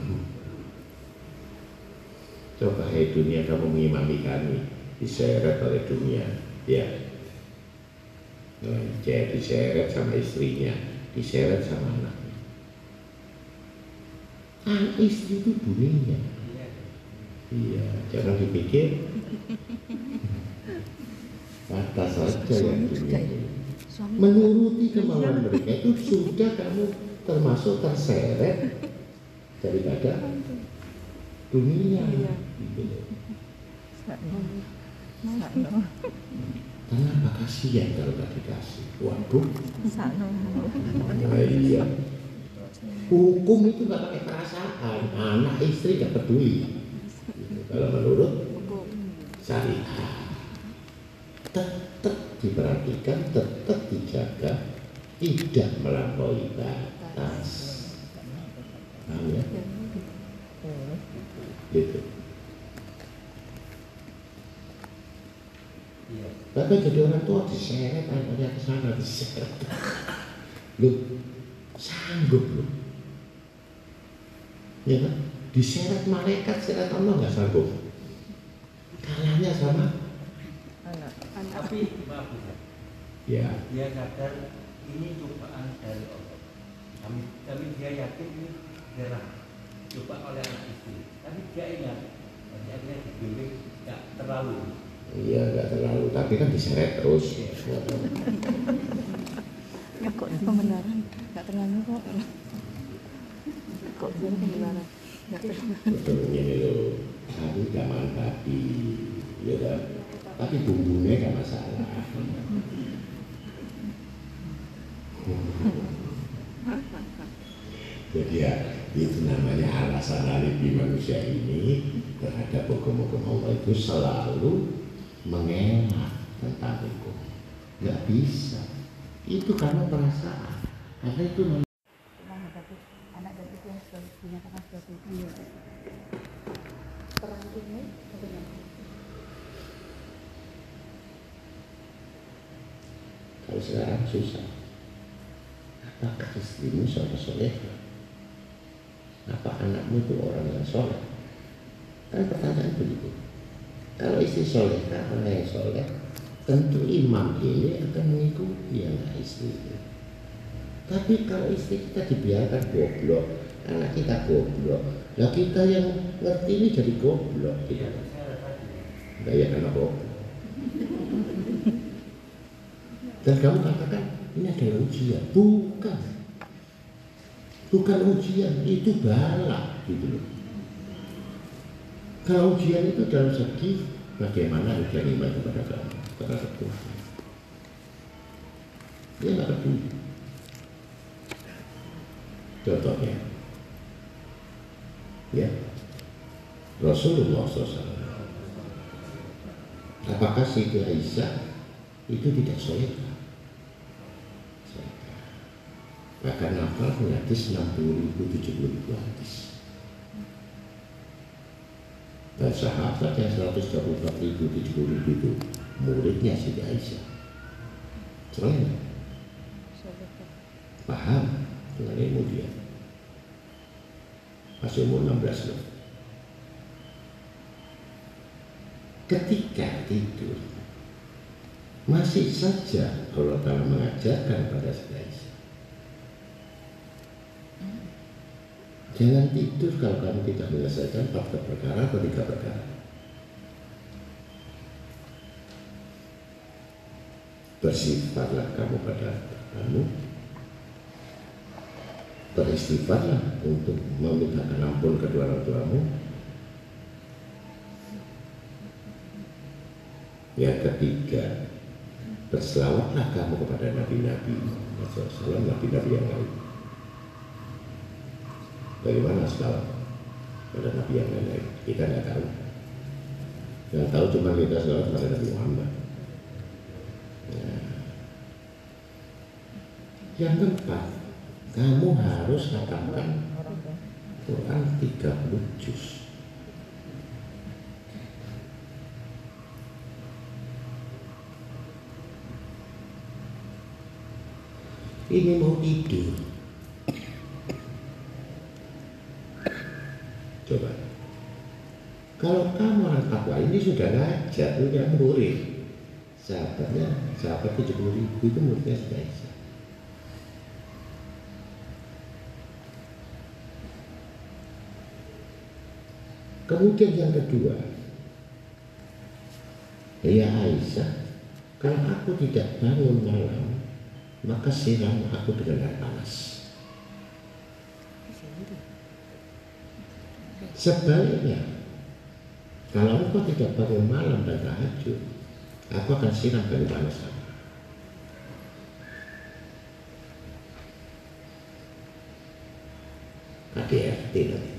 Coba hai dunia kamu mengimami kami, diseret oleh dunia, ya. Jadi diseret sama istrinya, diseret sama anaknya. Ah, istri itu dunia. Iya, jangan dipikir kata saja yang dunia. Menuruti kemauan mereka itu sudah kamu termasuk terseret daripada dunia. Kenapa kasihan kalau gak dikasih? Waduh. Nah, iya. Hukum itu gak pakai perasaan, anak istri gak peduli. Kalau menurut syariat, tetap diperhatikan, tetap dijaga, tidak melampaui batas. Paham ya? Gitu. Tapi jadi orang tua diseret, anaknya kesana diseret. Loh, sanggup loh. Ya kan? Diseret malaikat, seret Allah nggak sanggup. Kalahnya sama anak. Tapi maaf ya. Dia sadar ini cobaan dari Allah. Kami, tapi dia yakin ini gerah cobaan oleh anak istri. Tapi dia ingat, tapi akhirnya dibimbing nggak terlalu. Iya nggak terlalu, tapi kan diseret terus. Ya. Nggak kok pembenaran, nggak terlalu kok. Kok belum pembenaran, nggak terlalu. Betulnya loh, tapi zaman tadi, ya kan? Tapi bumbunya nggak masalah. Jadi ya itu namanya alasan alibi manusia ini terhadap hukum-hukum Allah itu selalu mengelak tentang hukum, nggak bisa. Itu karena perasaan, karena itu anak dari itu yang sudah dinyatakan sebagai dia perang ini sebenarnya. Kalau sekarang susah, apakah istrimu seorang solehah? Apa anakmu itu orang yang soleh? Kan pertanyaan begitu. Kalau istri soleh, anak yang soleh, tentu imam ini akan mengikuti anak istrinya. Tapi kalau istri kita dibiarkan goblok, anak kita goblok, nah kita yang ngerti ini jadi goblok. Tidak ya anak goblok. Dan kamu katakan ini adalah ujian, bukan. Bukan ujian, itu bala gitu loh. Kalau ujian itu dalam segi bagaimana ujian iman kepada kamu, terhadap Tuhan. Dia nggak peduli. Contohnya, ya Rasulullah shallallahu alaihi wasallam. Apakah Siti Aisyah itu tidak solehah? Bahkan nafal hadis enam puluh ribu, tujuh puluh ribu hadis. Dan sahabat yang seratus dua puluh empat ribu, tujuh puluh ribu itu muridnya Siti Aisyah. Selain paham dengan ilmu dia. Masih umur enam belas tahun. Ketika tidur masih saja Allah Ta'ala mengajarkan pada Siti Aisyah, jangan tidur kalau kamu tidak menyelesaikan fakta perkara atau tiga perkara. Bersifatlah kamu pada kamu, beristighfarlah untuk meminta ampun kedua orang tuamu. Yang ketiga, berselawatlah kamu kepada nabi-nabi, Rasulullah, nabi-nabi yang lain. Bagaimana selawat pada nabi yang lain-lain? Kita nggak tahu. Yang tahu cuma kita selawat pada Nabi Muhammad. Nah. Yang keempat, kamu harus katakan Quran tiga puluh juz. Ini mau tidur. Coba, kalau kamu orang takwa ini sudah ngajar, sudah murid, sahabatnya, sahabat tujuh puluh ribu itu muridnya sudah Aisyah. Kemudian yang kedua, ya Aisyah, kalau aku tidak bangun malam, maka siram aku dengan air panas. Sebaliknya, kalau engkau tidak bangun malam dan tahajud, aku akan siram dari panas kamu. K D R T nanti.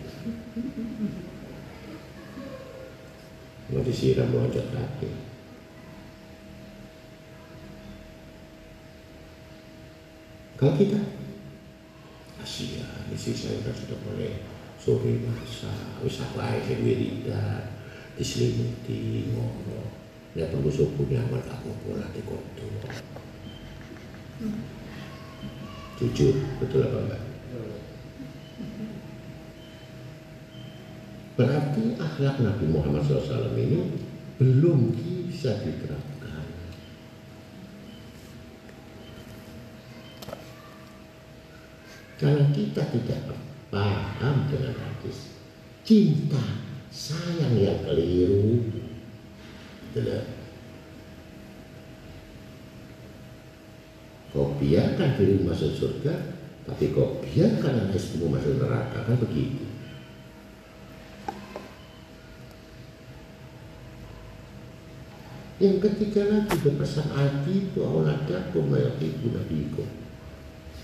Mau disiram loncat kaki. Kalau kita, kasihan isi saya sudah mulai sore masa, wisata yang wiridan, diselimuti, ngorok, ya perlu suku nyaman, aku pula di kotor. Jujur, betul apa enggak? Berarti akhlak Nabi Muhammad shallallahu alaihi wasallam ini belum bisa diterapkan. Karena kita tidak paham dengan hadis cinta sayang yang keliru, tidak. Kau biarkan dirimu masuk surga, tapi kau biarkan istrimu masuk neraka, kan begitu. Yang ketiga lagi berpesan hati itu awalnya kumayak ibu nabiku,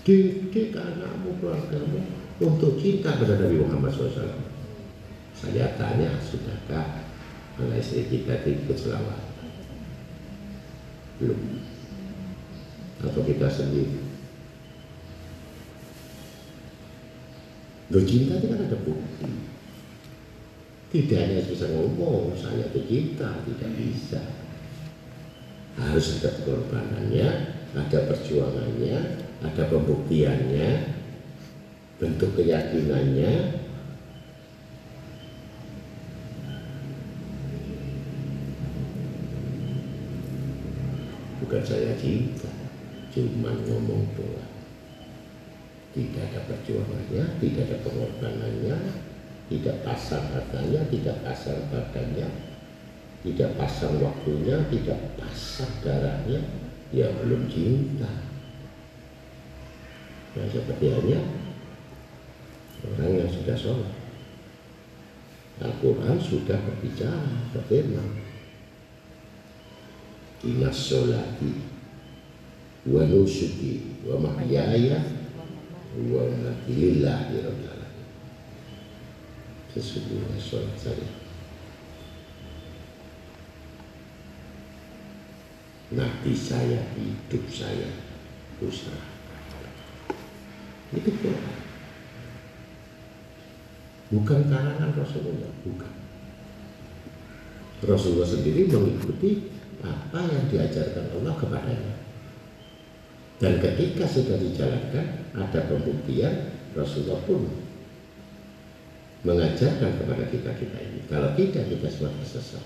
didik anakmu keluargamu untuk cinta kepada Nabi Muhammad shallallahu alaihi wasallam. Saya tanya, sudahkah anak istri kita ikut selawat? Belum. Atau kita sendiri bercinta itu kan ada bukti, tidak hanya bisa ngomong saya bercinta, tidak bisa, harus ada pengorbanannya, ada perjuangannya, ada pembuktiannya, bentuk keyakinannya. Bukan saya cinta cuma ngomong doang, tidak ada perjuangannya, tidak ada pengorbanannya, tidak pasang hartanya, tidak pasang badannya, tidak pasang waktunya, tidak pasang darahnya, ya belum cinta. Nah seperti hanya orang yang sudah sholat, Al-Quran sudah berbicara, berfirman inas sholati wa nusuki wa mahyaya wa mamati lillahi rabbil alamin. Sesungguhnya sholat saya. Nabi saya, hidup saya, usaha. Itu Quran. Bukan karangan Rasulullah, bukan. Rasulullah sendiri mengikuti apa yang diajarkan Allah kepadanya. Dan ketika sudah dijalankan, ada pembuktian, Rasulullah pun mengajarkan kepada kita-kita ini. Kalau tidak, kita semakin sesat.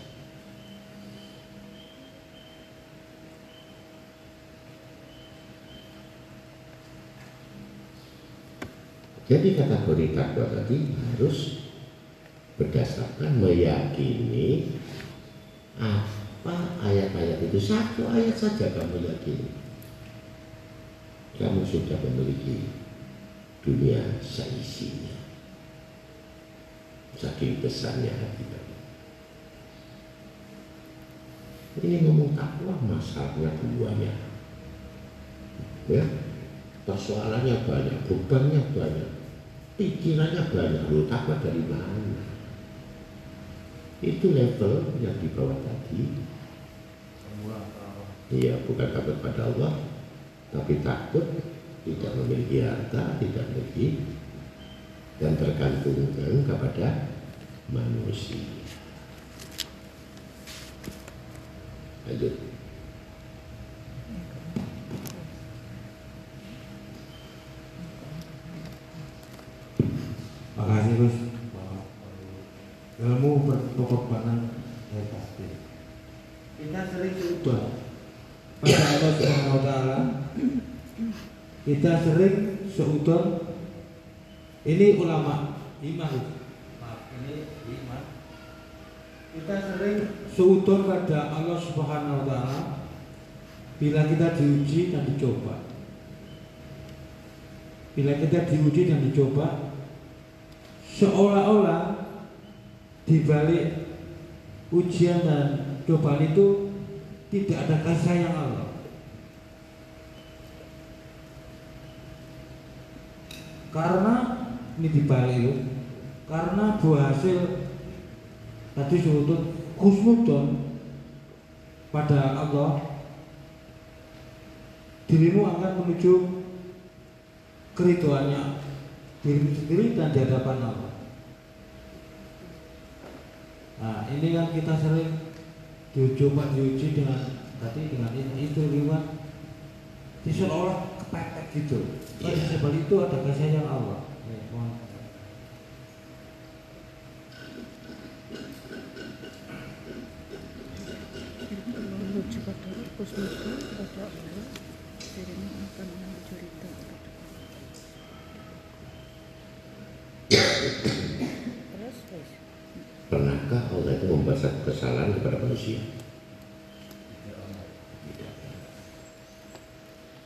Jadi kategori takwa tadi harus berdasarkan meyakini apa ayat-ayat itu. Satu ayat saja kamu yakini, kamu sudah memiliki dunia seisinya. Saking besarnya hati kamu. Ini ngomong takwa masalahnya keduanya, ya, persoalannya banyak, bebannya banyak, pikirannya banyak. Lu takwa dari mana? Itu level yang di bawah tadi. Iya, bukan takut pada Allah, tapi takut tidak memiliki harta, tidak memiliki, dan tergantungkan kepada manusia. Lanjut. Makasih Gus. Ilmu berpokok-pokok ya pasti. Kita sering coba pada Allah Subhanahu wa Ta'ala. Kita sering seudon. Ini ulama iman, maaf, ini iman. Kita sering seudon pada Allah Subhanahu wa Ta'ala bila kita diuji dan dicoba. Bila kita diuji dan dicoba, seolah-olah dibalik ujian dan cobaan itu tidak ada kasih yang Allah. Karena ini dibalik, karena buah hasil tadi suruh khusnudon pada Allah, dirimu akan menuju keriduannya diri sendiri dan di hadapan Allah. Nah ini yang kita sering dicoba diuji dengan tadi dengan itu lewat, seolah pepek gitu. Terus yeah. Sebab itu ada kasihnya Allah. Ya, mohon. Menuju pada Kusnudin, pada Allah, dirimu akan menuju rita. Pernahkah Allah itu membalas kesalahan kepada manusia? Tidak.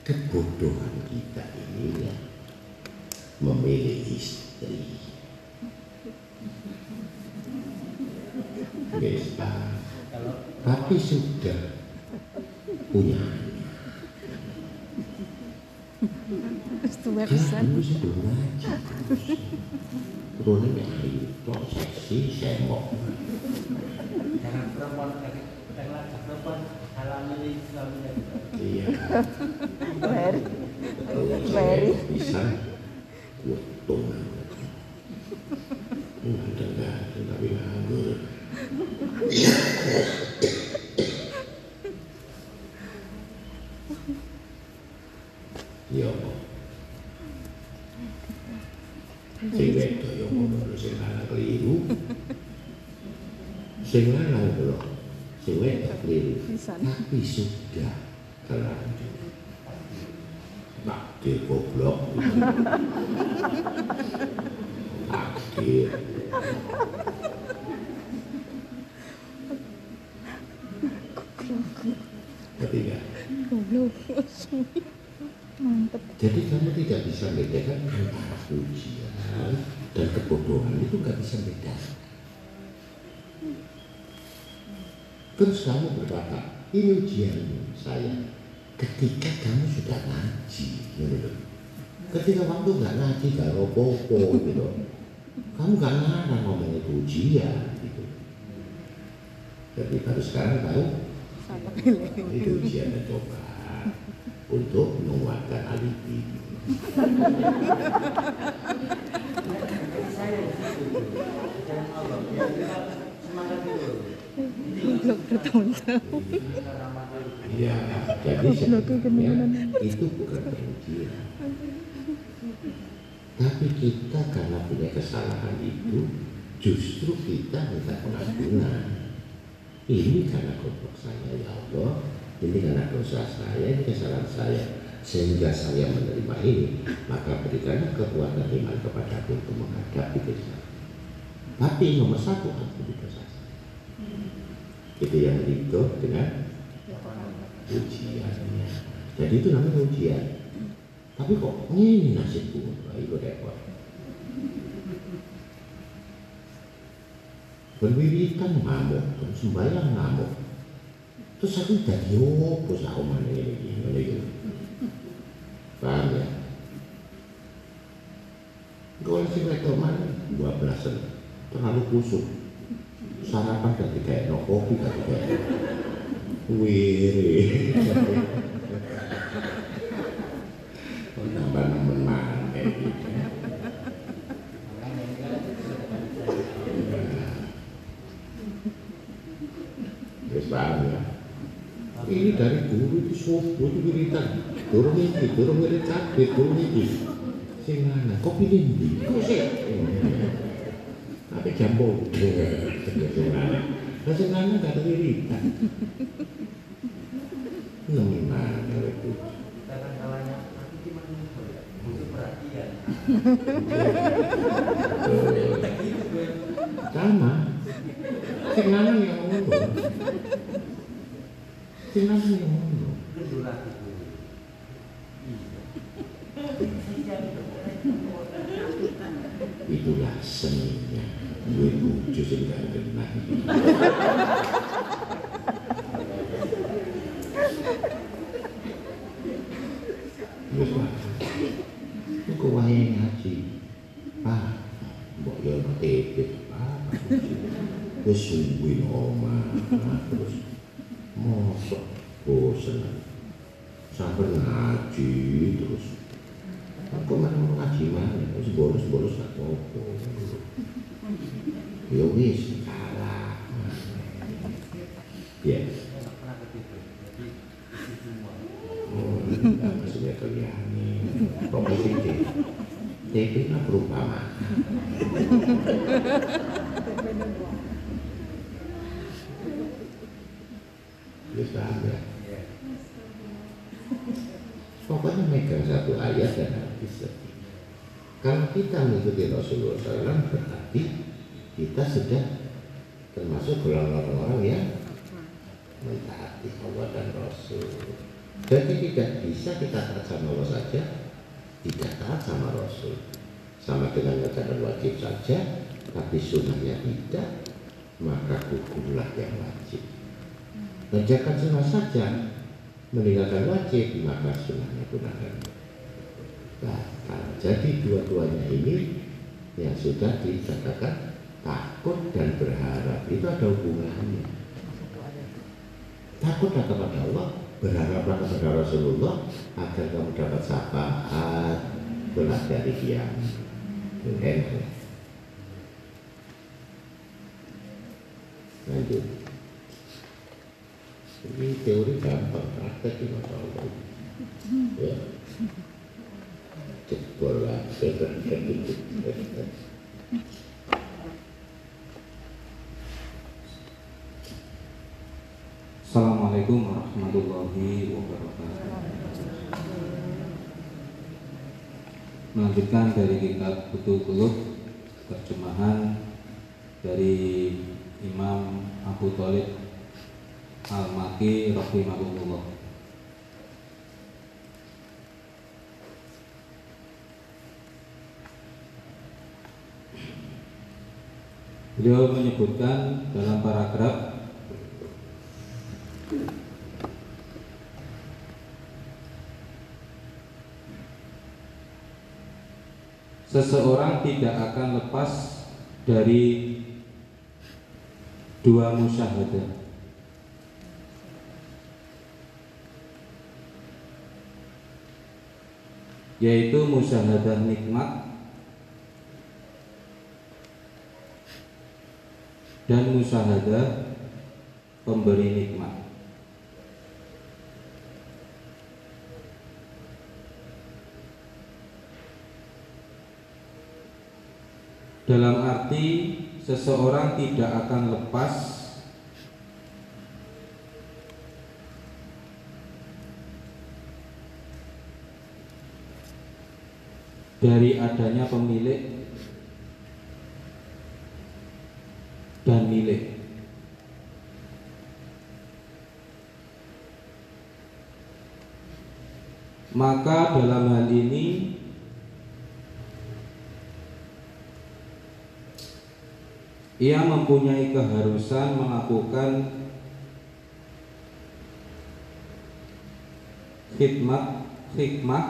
Kebodohan kita ini ya, memilih istri. Bisa, tapi sudah punya. Sudah ngaji. Turunnya dari prosesi semok. Jangan perempuan, jangan perempuan halaman Islam. Iya. Mary, Mary. Bisa, untung. Ada nggak? Tidak bilang anggur. Iya. Sing wedok yo ngono sing lanang keliru. Sing lanang lho. Sing wedok keliru. Tapi sudah terlanjur. Nak de goblok. Akhir. Ketiga. Goblok. Mantap. Jadi kamu tidak bisa bedakan antara ujian dan kebodohan, itu nggak bisa bedakan. Terus kamu berkata, ini ujian saya. Ketika kamu sudah ngaji, gitu. Ketika waktu nggak ngaji, nggak robopo, gitu. Kamu nggak ngarang ngomong itu ujian, gitu. Jadi baru sekarang tahu, itu ujian dan cobaan. Untuk menguatkan alibi. Ya, jadi itu bukan pengujian. Tapi kita karena punya kesalahan itu, justru kita minta pengampunan. Ini karena kelompok saya ya Allah. Ini karena dosa saya, ini kesalahan saya, sehingga saya menerima ini. Maka berikanlah kekuatan iman kepada aku untuk menghadapi kesalahan. Tapi nomor satu aku dosa saya. Itu yang hidup dengan ujiannya. Jadi itu namanya ujian. Tapi kok ini nasibku, itu repot. Berwiritan ngamuk, sembahyang ngamuk. Terus aku dari apa aku mana ini, paham ya? Kalau si rektor mana, dua belasan, terlalu kusut. Sarapan dari kayak no kopi, dari kayak wih. Oh, nambah-nambah mana kayak gitu. Terus paham ya? Ini dari guru itu sobo itu wiritan, turun ini, turun wirit cabit, turun ini. Sing mana? Kopi ini, kopi. Apa jambu? Sing mana? Nah sing mana nggak ada wiritan. Gimana kalau itu? Karena kalanya aku gimana ya? Butuh perhatian. Sama. Sing mana yang ngomong? Senang yang mana? Kedulang itu. Itulah seninya. Gue bujus yang gak kenal. Gue kuahnya ngaji. Pak, mbok ya ngetipit. Gue sungguhin oma. Terus masa bosan sampai ngaji terus aku mana mau ngaji mana terus boros-boros gak apa-apa ya wis kalah ya. anche sugli italiani, proprio finché e prima brutta bisa ada pokoknya megang satu ayat dan hadis seperti itu. Kalau kita mengikuti Rasulullah shallallahu alaihi wasallam berarti kita sudah termasuk golongan orang yang mentaati Allah dan Rasul. Jadi tidak bisa kita taat sama Allah saja, tidak taat sama Rasul. Sama dengan keadaan wajib saja, tapi sunnahnya tidak, maka hukumlah yang wajib. Menjaga sunnah saja, meninggalkan wajib, maka sunnahnya gunakan batal. Jadi dua-duanya ini yang sudah dikatakan takut dan berharap itu ada hubungannya. Takutlah kepada Allah, berharaplah kepada Rasulullah agar kamu dapat syafaat belah dari dia. Lanjut. Ini teori gampang, praktek di mata Allah. Ya, jebol lah, berangkat itu. Assalamualaikum warahmatullahi wabarakatuh. Melanjutkan dari kitab Buthul Qulub, terjemahan dari Imam Abu Thalib Al-Maki rahimahullah. Beliau menyebutkan dalam paragraf seseorang tidak akan lepas dari dua musyahadah. Yaitu musyahadah nikmat dan musyahadah pemberi nikmat. Dalam arti seseorang tidak akan lepas dari adanya pemilik dan milik. Maka dalam hal ini ia mempunyai keharusan melakukan khidmat khidmat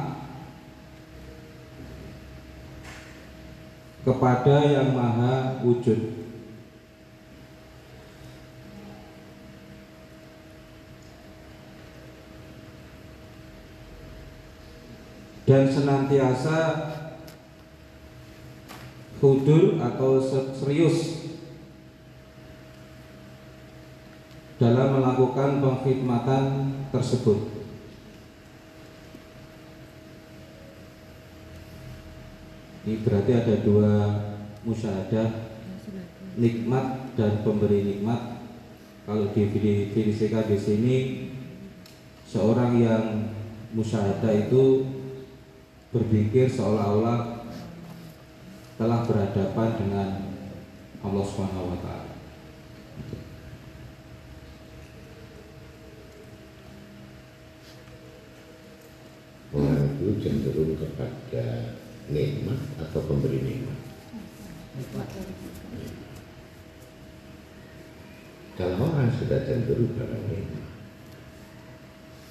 kepada yang maha wujud, dan senantiasa khudur atau serius dalam melakukan pengkhidmatan tersebut. Ini berarti ada dua musyahadah, nikmat dan pemberi nikmat. Kalau didefinisikan di sini, seorang yang musyahadah itu berpikir seolah-olah telah berhadapan dengan Allah Subhanahu wa Ta'ala. Orang itu cenderung kepada nikmat atau pemberi nikmat. Kalau orang sudah cenderung pada nikmat,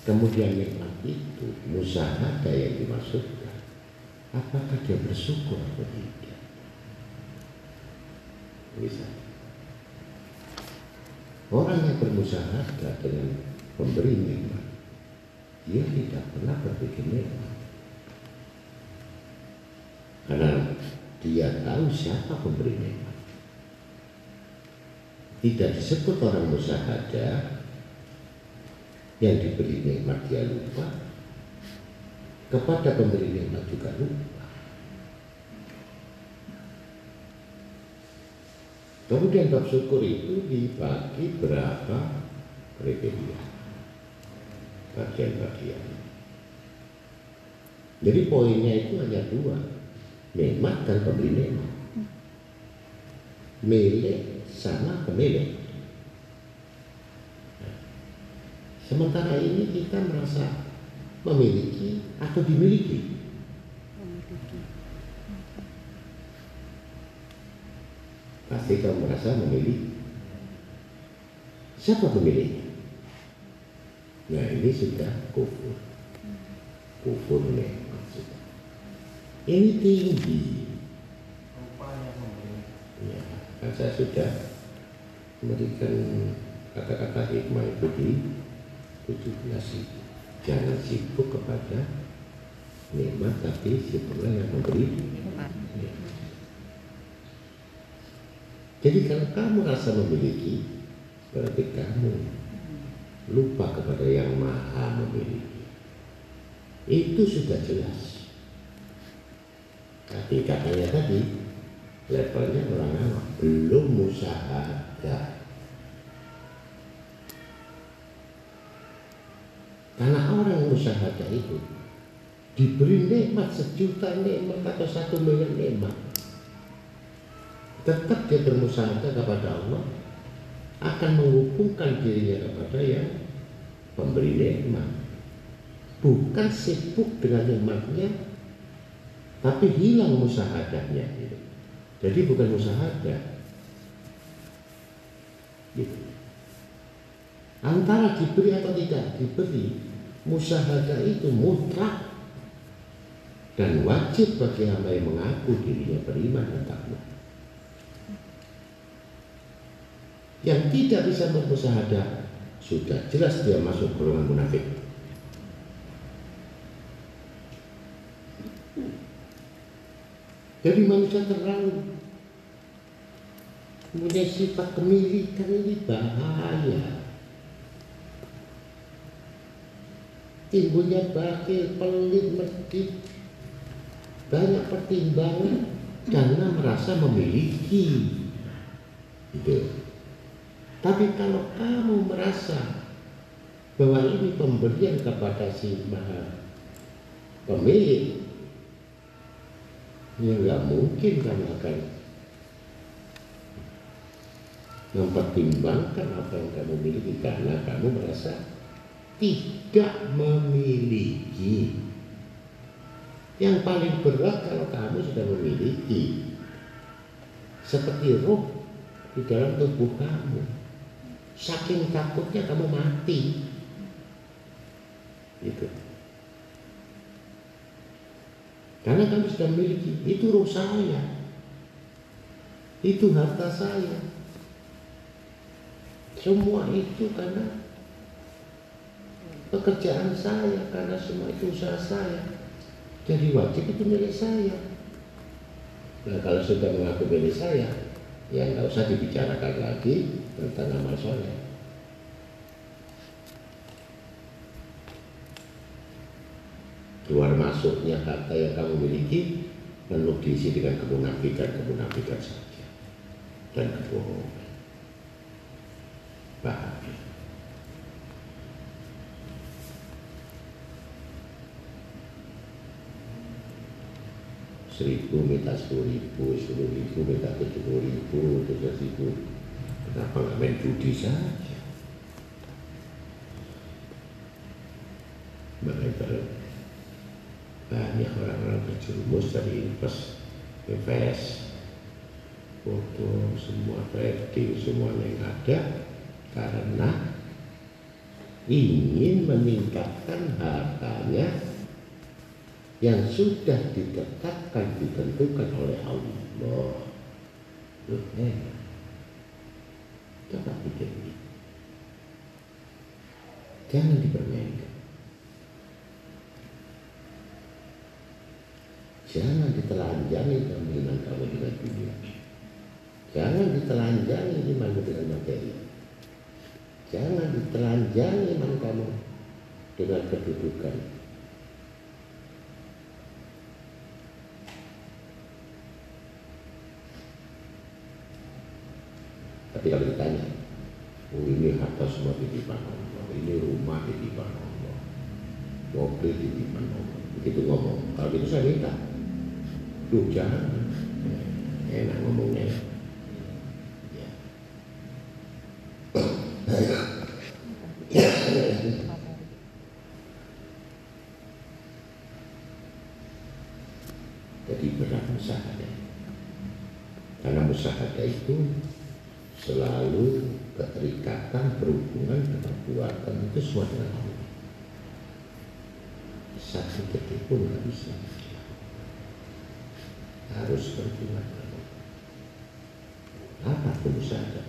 kemudian nikmat itu musyahadah yang dimaksudkan, apakah dia bersyukur atau tidak? Bisa. Orang yang bermusyahadah dengan pemberi nikmat, dia tidak pernah berpikir nikmat. Karena dia tahu siapa pemberi nikmat. Tidak disebut orang musyahadah yang diberi nikmat dia lupa, kepada pemberi nikmat juga lupa. Kemudian bab syukur itu dibagi berapa kriteria, bagian-bagian. Jadi poinnya itu hanya dua, nikmat dan pemberi nikmat, milik sama pemilik. Sementara ini kita merasa memiliki atau dimiliki. Pasti kamu merasa memiliki. Siapa pemiliknya? Nah, ini sudah kufur. Kufur nikmat sudah. Ini tinggi. Rupanya memiliki. Ya, kan saya sudah memberikan kata-kata hikmah itu di tujuh belas. Jangan sibuk kepada nikmat, tapi sibuklah yang memberi. Ya. Jadi kalau kamu rasa memiliki, berarti kamu lupa kepada yang maha memiliki. Itu sudah jelas. Tapi katanya tadi levelnya orang awam, belum musyahadah. Karena orang musyahadah itu diberi nikmat sejuta nikmat atau satu miliar nikmat, tetap dia bermusyahadah kepada Allah akan menghubungkan dirinya kepada yang pemberi nikmat, bukan sibuk dengan nikmatnya, tapi hilang musyahadahnya. Jadi bukan musyahadah. Gitu. Antara diberi atau tidak diberi, musyahadah itu mutlak dan wajib bagi hamba yang mengaku dirinya beriman dan takwa. Yang tidak bisa bermusyahadah sudah jelas dia masuk golongan munafik. Jadi manusia terlalu punya sifat kemilikan, ini bahaya. Timbulnya bakil, pelit, medit, banyak pertimbangan karena merasa memiliki. Gitu. Tapi kalau kamu merasa bahwa ini pemberian kepada si maha pemilik, ya nggak mungkin kamu akan mempertimbangkan apa yang kamu miliki karena kamu merasa tidak memiliki. Yang paling berat kalau kamu sudah memiliki, seperti roh di dalam tubuh kamu, saking takutnya kamu mati. Itu karena kamu sudah memiliki, itu roh saya, itu harta saya, semua itu karena pekerjaan saya, karena semua itu usaha saya, jadi wajib itu milik saya. Nah, kalau sudah mengaku milik saya, ya nggak usah dibicarakan lagi tentang amal soleh. Keluar masuknya kata yang kamu miliki perlu diisi dengan kemunafikan, kemunafikan saja dan kebohongan. Bahaya. Seribu minta sepuluh ribu, sepuluh ribu minta tujuh puluh ribu, tujuh ribu. Kenapa nggak main judi saja? Makanya banyak orang-orang terjerumus dari invest, invest, foto, semua trading, semua yang ada karena ingin meningkatkan hartanya yang sudah ditetapkan, ditentukan oleh Allah. Loh, eh, coba pikir ini. Jangan dipermainkan, jangan ditelanjangi keimanan kamu dengan dunia, jangan ditelanjangi imanmu dengan materi, jangan ditelanjangi iman kamu dengan kedudukan. harta semua titipan Allah, ini rumah titipan Allah, mobil titipan Allah. Begitu ngomong, kalau gitu saya minta, duh jangan, enak ngomongnya. Ya. Jadi berat musyawarah, karena musyawarah itu selalu keterikatan berhubungan dengan perbuatan itu semua dengan Allah. Satu detik pun nggak bisa, harus berhubungan dengan Allah. Apa pun saja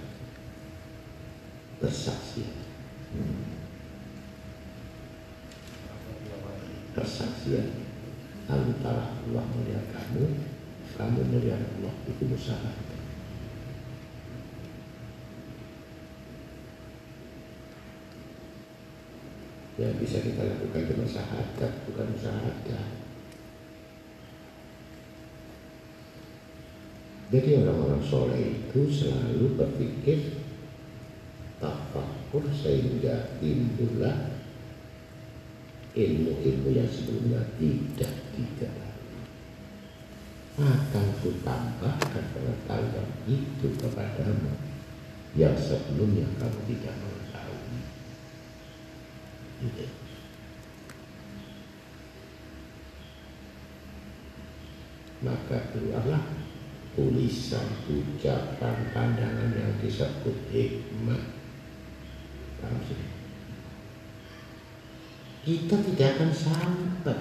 bersaksi, bersaksi antara Allah melihat kamu, kamu melihat Allah, itu musyawarah. Ya, bisa kita lakukan dengan syahadat, bukan syahadat. Jadi orang-orang soleh itu selalu berpikir tafakur sehingga timbullah ilmu-ilmu yang sebelumnya tidak diketahui. Akan kutambahkan pengetahuan itu kepadamu yang sebelumnya kamu tidak mengetahui. Maka keluarlah tulisan, ucapan, pandangan yang disebut hikmah. Kita tidak akan sampai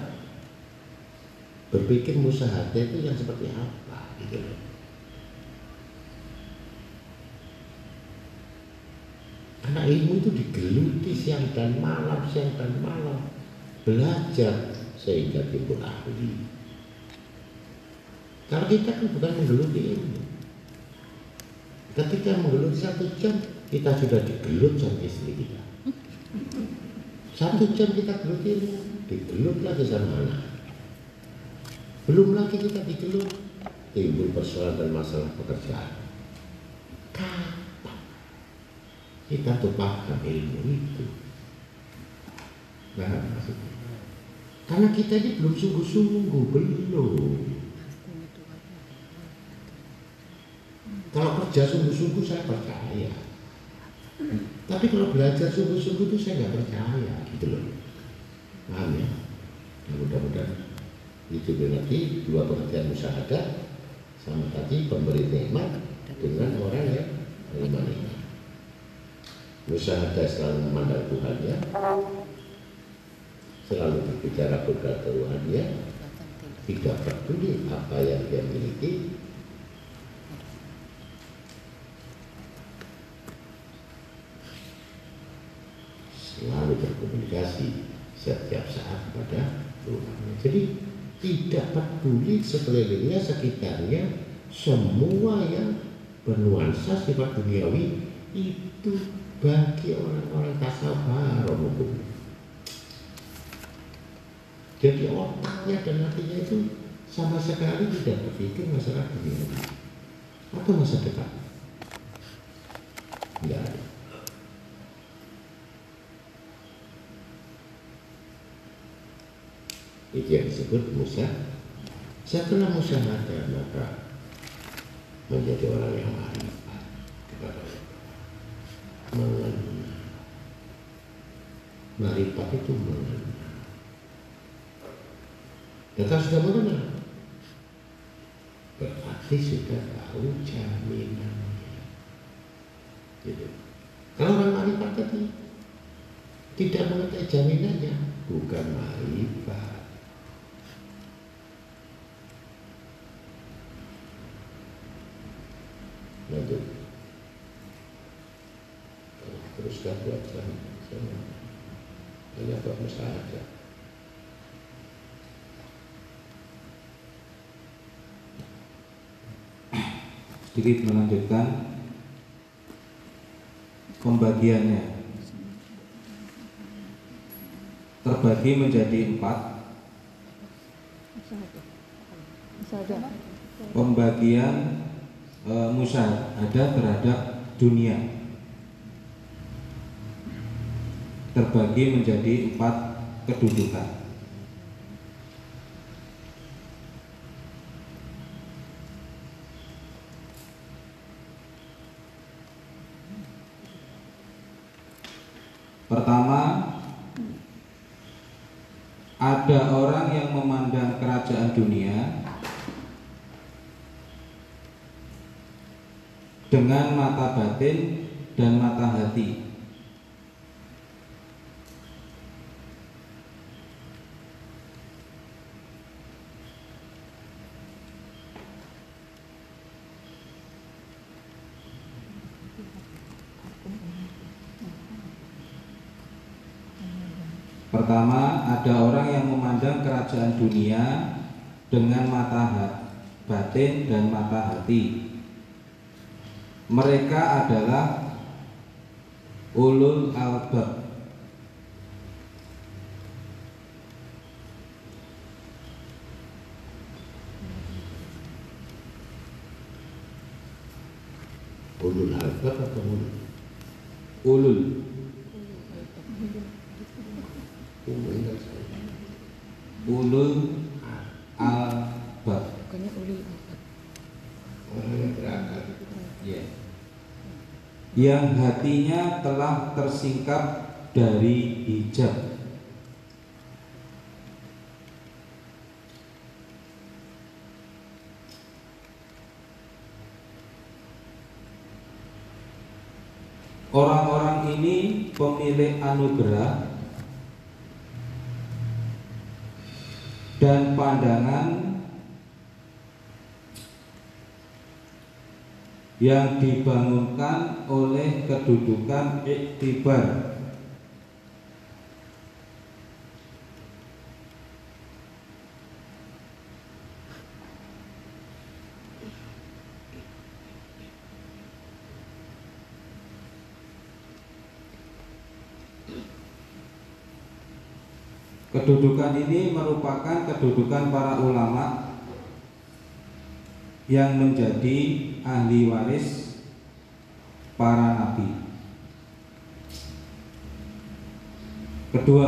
berpikir musyawarah itu yang seperti apa gitu loh. Karena ilmu itu digeluti siang dan malam, siang dan malam belajar sehingga timbul ahli. Karena kita kan bukan menggeluti ilmu. Ketika menggeluti satu jam, kita sudah digelut sama istri kita. Satu jam kita geluti ilmu, digelut lagi sama anak. Belum lagi kita digelut, timbul persoalan dan masalah pekerjaan. Kita tumpahkan ilmu itu. Nah, maksudnya karena kita ini belum sungguh-sungguh, belum. Kalau kerja sungguh-sungguh saya percaya, tapi kalau belajar sungguh-sungguh itu saya nggak percaya, gitu loh. Paham ya? Nah, mudah-mudahan itu berarti dua pengertian musyahadah sama tadi pemberi nikmat dengan orang yang menerima nikmat. Musyahadah selalu memandang Tuhannya, selalu berbicara kepada Tuhannya, tidak peduli apa yang dia miliki. Selalu berkomunikasi setiap saat kepada Tuhannya. Jadi tidak peduli sekelilingnya, sekitarnya, semua yang bernuansa sifat duniawi itu bagi orang-orang tasawuf hukum. Jadi otaknya dan hatinya itu sama sekali tidak berpikir masalah dunia atau masa depan. Tidak ada. Itu yang disebut Musa. Setelah Musa ada, maka menjadi orang yang arif kepada Allah. Mengenal marifat itu mengenal. Dan kalau sudah mengenal, berarti sudah tahu jaminannya. Jadi, kalau orang marifat tadi tidak mengetahui jaminannya, bukan marifat. Lanjut. Teruskan buat sama hanya buat musyawarah. Sedikit melanjutkan pembagiannya, terbagi menjadi empat. Pembagian e, musyawarah terhadap dunia. terbagi menjadi empat kedudukan. Pertama, ada orang yang memandang kerajaan dunia dengan mata batin dan mata hati. Pertama, ada orang yang memandang kerajaan dunia dengan mata batin dan mata hati. Mereka adalah ulul albab, ulul albab atau ulul ulul ulul albab, bukannya ulul albab, orang yang berakal, ya, yang hatinya telah tersingkap dari hijab. Orang-orang ini pemilik anugerah dan pandangan yang dibangunkan oleh kedudukan iktibar. Kedudukan ini merupakan kedudukan para ulama yang menjadi ahli waris para nabi. Kedua,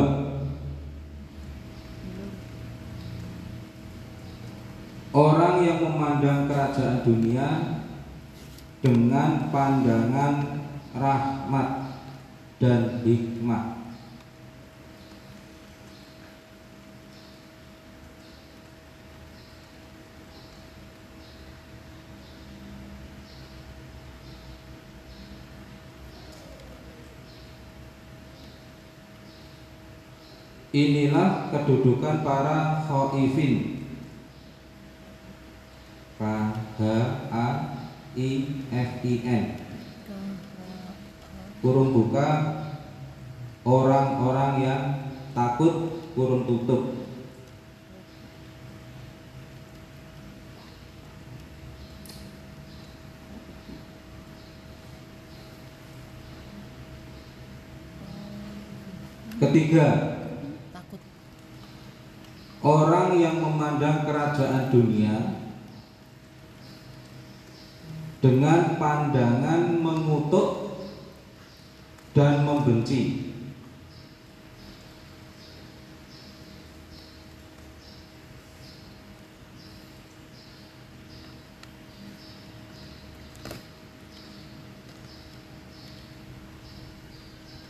orang yang memandang kerajaan dunia dengan pandangan rahmat dan hikmah. Inilah kedudukan para khaifin. K H A I F I N kurung buka, orang-orang yang takut kurung tutup. Ketiga, orang yang memandang kerajaan dunia dengan pandangan mengutuk dan membenci.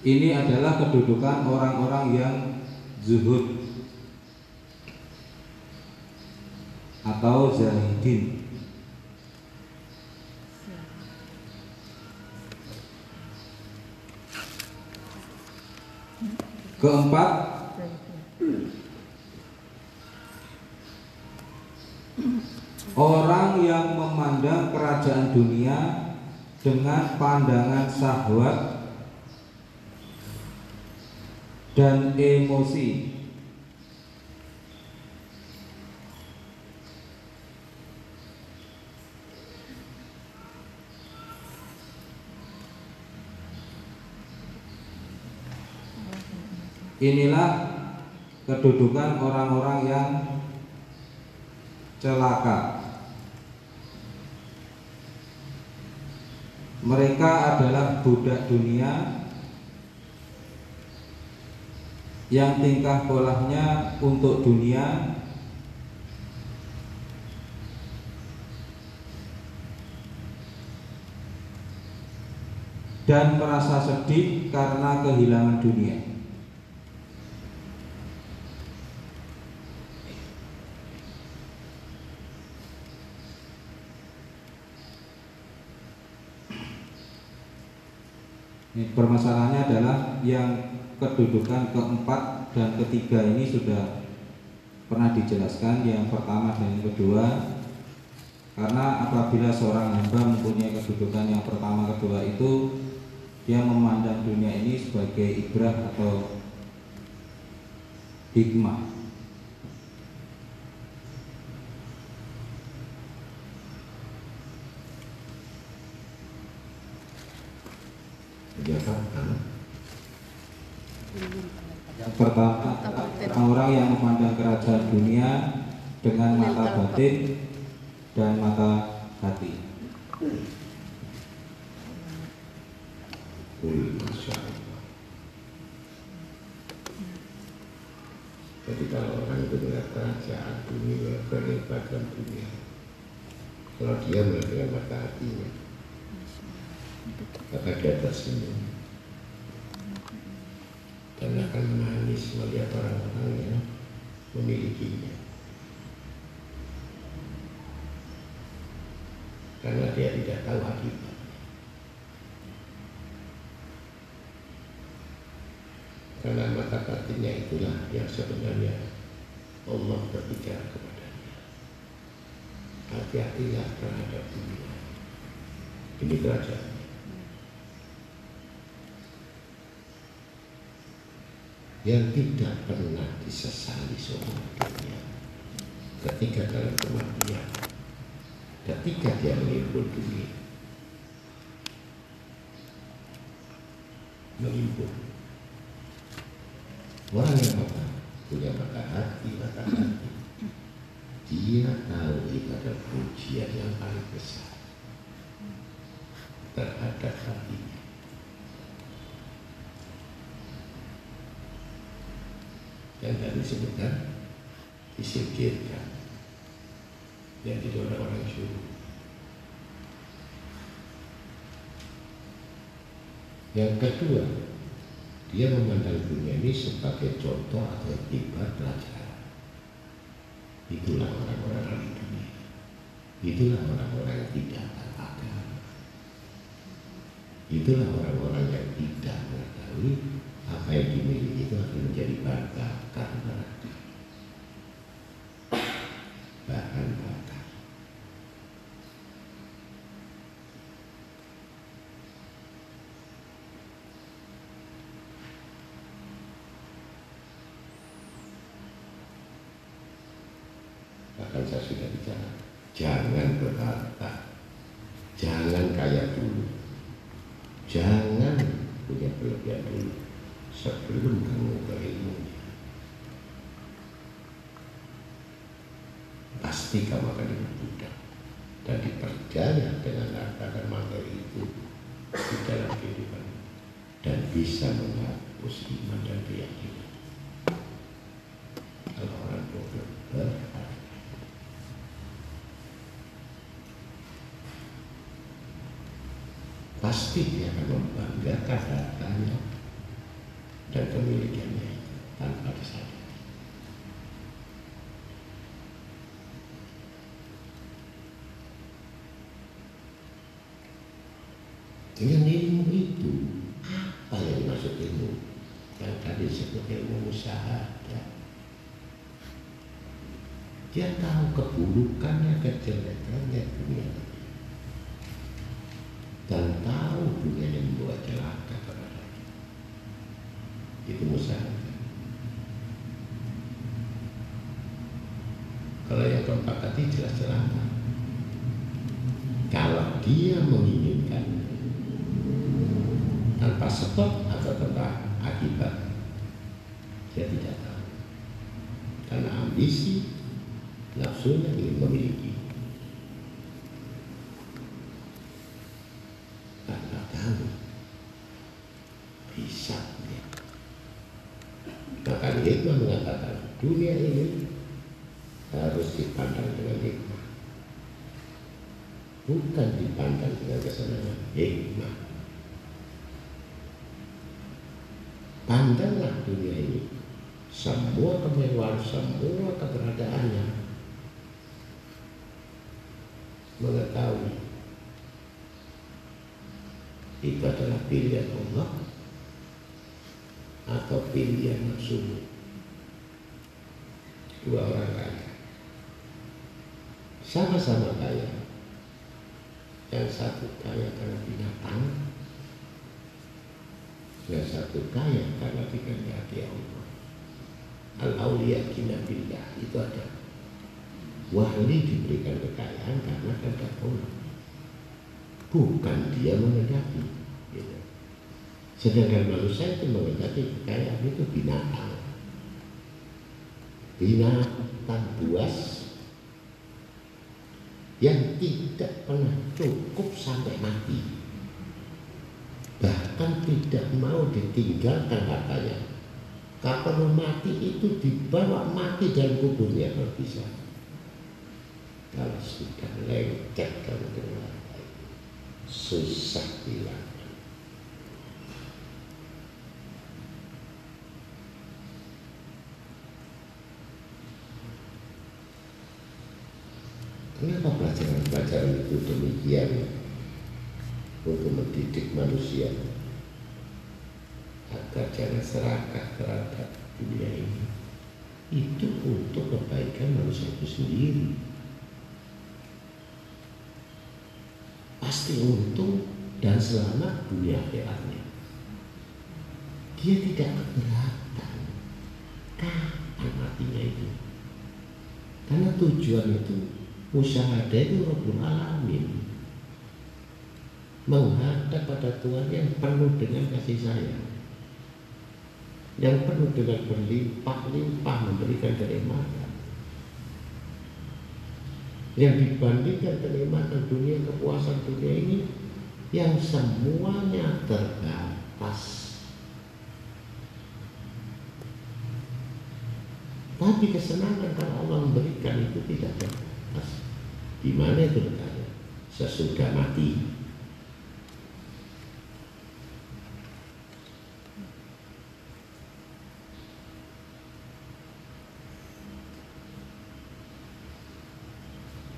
Ini adalah kedudukan orang-orang yang zuhud atau zahidin. Keempat, orang yang memandang kerajaan dunia dengan pandangan syahwat dan emosi. Inilah kedudukan orang-orang yang celaka. Mereka adalah budak dunia yang tingkah polahnya untuk dunia dan merasa sedih karena kehilangan dunia. Ini permasalahannya adalah yang kedudukan keempat dan ketiga ini sudah pernah dijelaskan, yang pertama dan yang kedua. Karena apabila seorang hamba mempunyai kedudukan yang pertama kedua itu, dia memandang dunia ini sebagai ibrah atau hikmah. Yang pertama, orang yang memandang kerajaan dunia dengan mata batin dan mata hati. Jadi kalau orang itu melihat kerajaan dunia, kenikmatan dunia, kalau dia melihat dengan mata hatinya, maka dia tersenyum dan akan manis melihat orang-orang yang memilikinya. Karena dia tidak tahu akibatnya. Karena mata batinnya itulah yang sebenarnya Allah berbicara kepadanya. Hati-hatilah terhadap dunia. Ini kerajaan. Yang tidak pernah disesali seumur dunia ketika dalam kematian, ketika dia menimbul dunia, menimbul. Orang yang mata, punya mata hati, mata hati, dia tahu itu adalah ujian yang paling besar terhadap hatinya. Dan dari sebentar disingkirkan. Dan tidak ada orang suruh. Yang kedua, dia memandang dunia ini sebagai contoh atau tiba pelajaran. Itulah orang-orang ahli dunia. Itulah orang-orang yang tidak beragama. Itulah orang-orang yang tidak mengetahui apa yang dimiliki itu akan menjadi bangga karena bahkan bakar. Bahkan saya sudah bicara, jangan berharta, jangan kaya dulu, jangan punya berlebihan dulu sebelum kamu berilmu. Pasti kamu akan diperbudak dan diperjaya dengan harta dan materi itu di dalam kehidupan dan bisa menghapus iman dan keyakinan. Kalau orang bodoh berharga. Pasti dia akan membanggakan hartanya dan kemilikannya tanpa disadari. Dengan ilmu itu, apa yang dimaksud ilmu? Yang tadi disebut ilmu musyahadah. Dia tahu keburukannya, kejelekannya dunia, dan tahu dunia yang membawa celaka kepada dia. Itu musyahadah. Kalau yang keempat tadi jelas celaka. Kalau dia menginginkan tanpa sebab atau tanpa akibat, dia tidak tahu karena ambisi nafsunya ingin memiliki. Karena tahu hisabnya, mengatakan, hikmah mengatakan dunia ini harus dipandang dengan hikmah, bukan dipandang dengan kesenangan. Hikmah, pandanglah dunia ini, semua kemewahan, semua keberadaannya, mengetahui itu adalah pilihan Allah atau pilihan nafsumu. Dua orang kaya, sama-sama kaya, yang satu kaya karena binatang, yang satu kaya karena dikehendaki Allah. Al-Auliya Qinabillah itu ada. Wali diberikan kekayaan karena kehendak Allah, bukan dia menghendaki. Gitu. Sedangkan manusia itu menghendaki kekayaan itu binatang. Binatang buas yang tidak pernah cukup sampai mati, bahkan tidak mau ditinggalkan hartanya. Kalau mati itu dibawa mati dan kuburnya kalau bisa, kalau sudah lengket kalau dengan susah hilang. Kenapa pelajaran-pelajaran itu demikian untuk mendidik manusia agar jangan serakah terhadap dunia ini? Itu untuk kebaikan manusia itu sendiri, pasti untung dan selamat dunia akhiratnya. Dia tidak keberatan kapan matinya itu, karena tujuan itu musyahadah itu Rabbul Alamin, menghadap pada Tuhan yang penuh dengan kasih sayang, yang penuh dengan berlimpah-limpah memberikan kenikmatan, yang dibandingkan kenikmatan dunia, kepuasan dunia ini yang semuanya terbatas. Tapi kesenangan kalau Allah memberikan itu tidak terbatas. Di mana itu letaknya? Sesudah mati.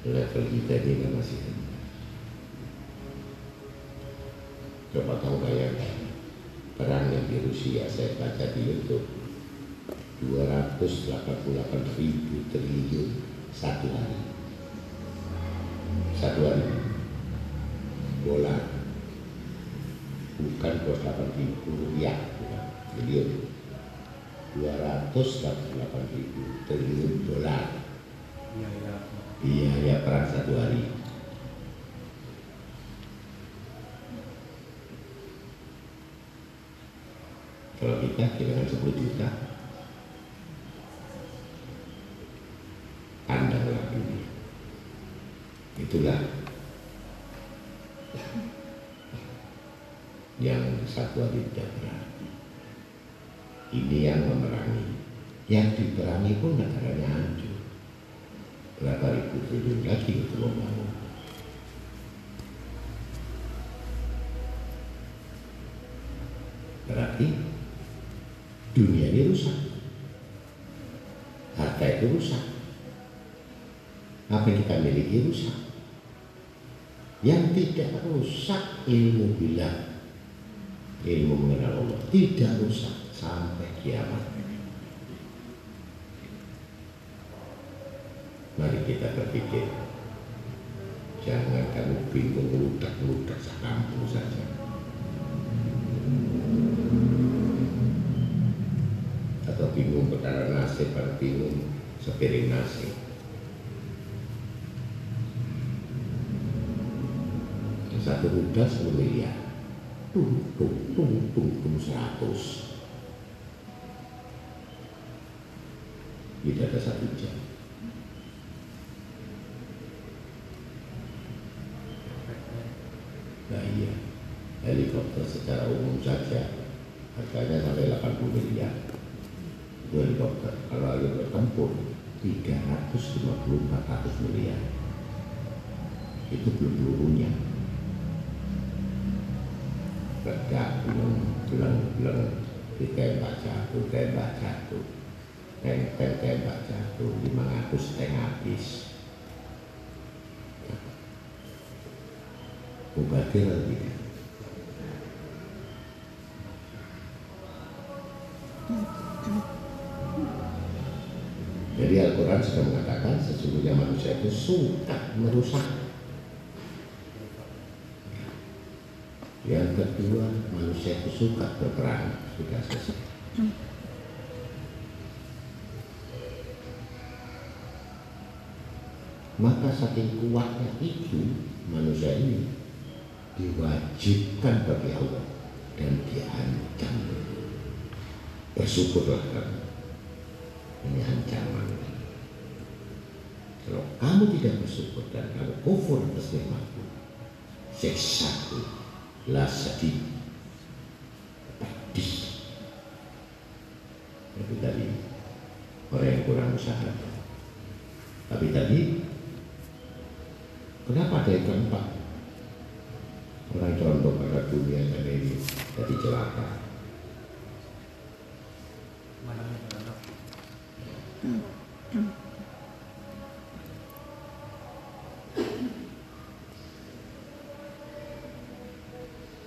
Level kita ini kan masih rendah. Coba tahu kayak perang yang di Rusia, saya baca di YouTube, dua ratus delapan puluh delapan ribu triliun satu hari. Satuan bola bukan dua puluh delapan ribu rupiah, triliun, dua ratus delapan puluh delapan ribu triliun dolar biaya perang satu hari. Kalau kita kira-kira sepuluh juta, pandanglah dunia. Itulah yang satu hari tidak berarti. Ini yang memerangi, yang diperangi pun negaranya hancur. Berapa ribu triliun lagi itu membangun. Berarti dunia ini rusak, harta itu rusak, apa yang kita miliki rusak. Yang tidak rusak ilmu bila, ilmu mengenal Allah tidak rusak sampai kiamat. Mari kita berpikir, jangan kamu bingung meludak-meludak sekampung saja. Atau bingung perkara nasib, atau bingung sepiring nasib. Satu muda sepuluh miliar, tung tung tung tung tung seratus, tidak ada satu jam. Nah iya, helikopter secara umum saja harganya sampai delapan puluh miliar, dua ribu empat belas, lalu bertempur tiga ratus lima puluh empat miliar. Itu belum pelurunya. Berdak, belum-belum ditembak jatuh, tembak jatuh, tembak jatuh, lima ratus setengah habis. Mubadir lagi. Jadi Al-Quran sudah mengatakan sesungguhnya manusia itu suka merusak. Yang kedua, manusia itu suka berperang. Sudah selesai. Maka saking kuatnya itu manusia ini diwajibkan bagi Allah dan diancam. Bersyukurlah kamu. Ini ancaman. Kalau kamu tidak bersyukur dan kamu kufur atas nikmatku, siksaku lah sedih, pedih. Tapi tadi orang yang kurang usaha. Tapi tadi kenapa ada yang keempat? Orang condong pada dunia yang ada ini jadi celaka.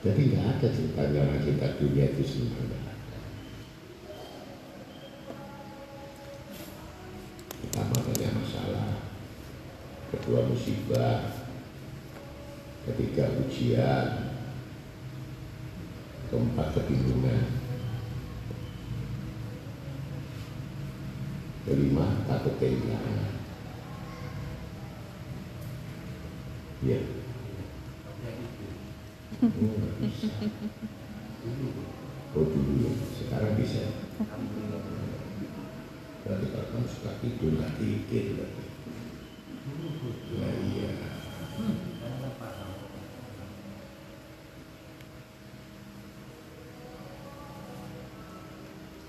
Jadi nggak ada ceritanya orang cinta dunia itu sebenarnya. Pertama banyak masalah, kedua musibah, ketiga ujian, keempat kebingungan, kelima takut kehilangan. Ya. Oh, bisa. Oh, dulu sekarang bisa. Berarti kalau kamu suka tidur, nggak dikit berarti. Ya iya.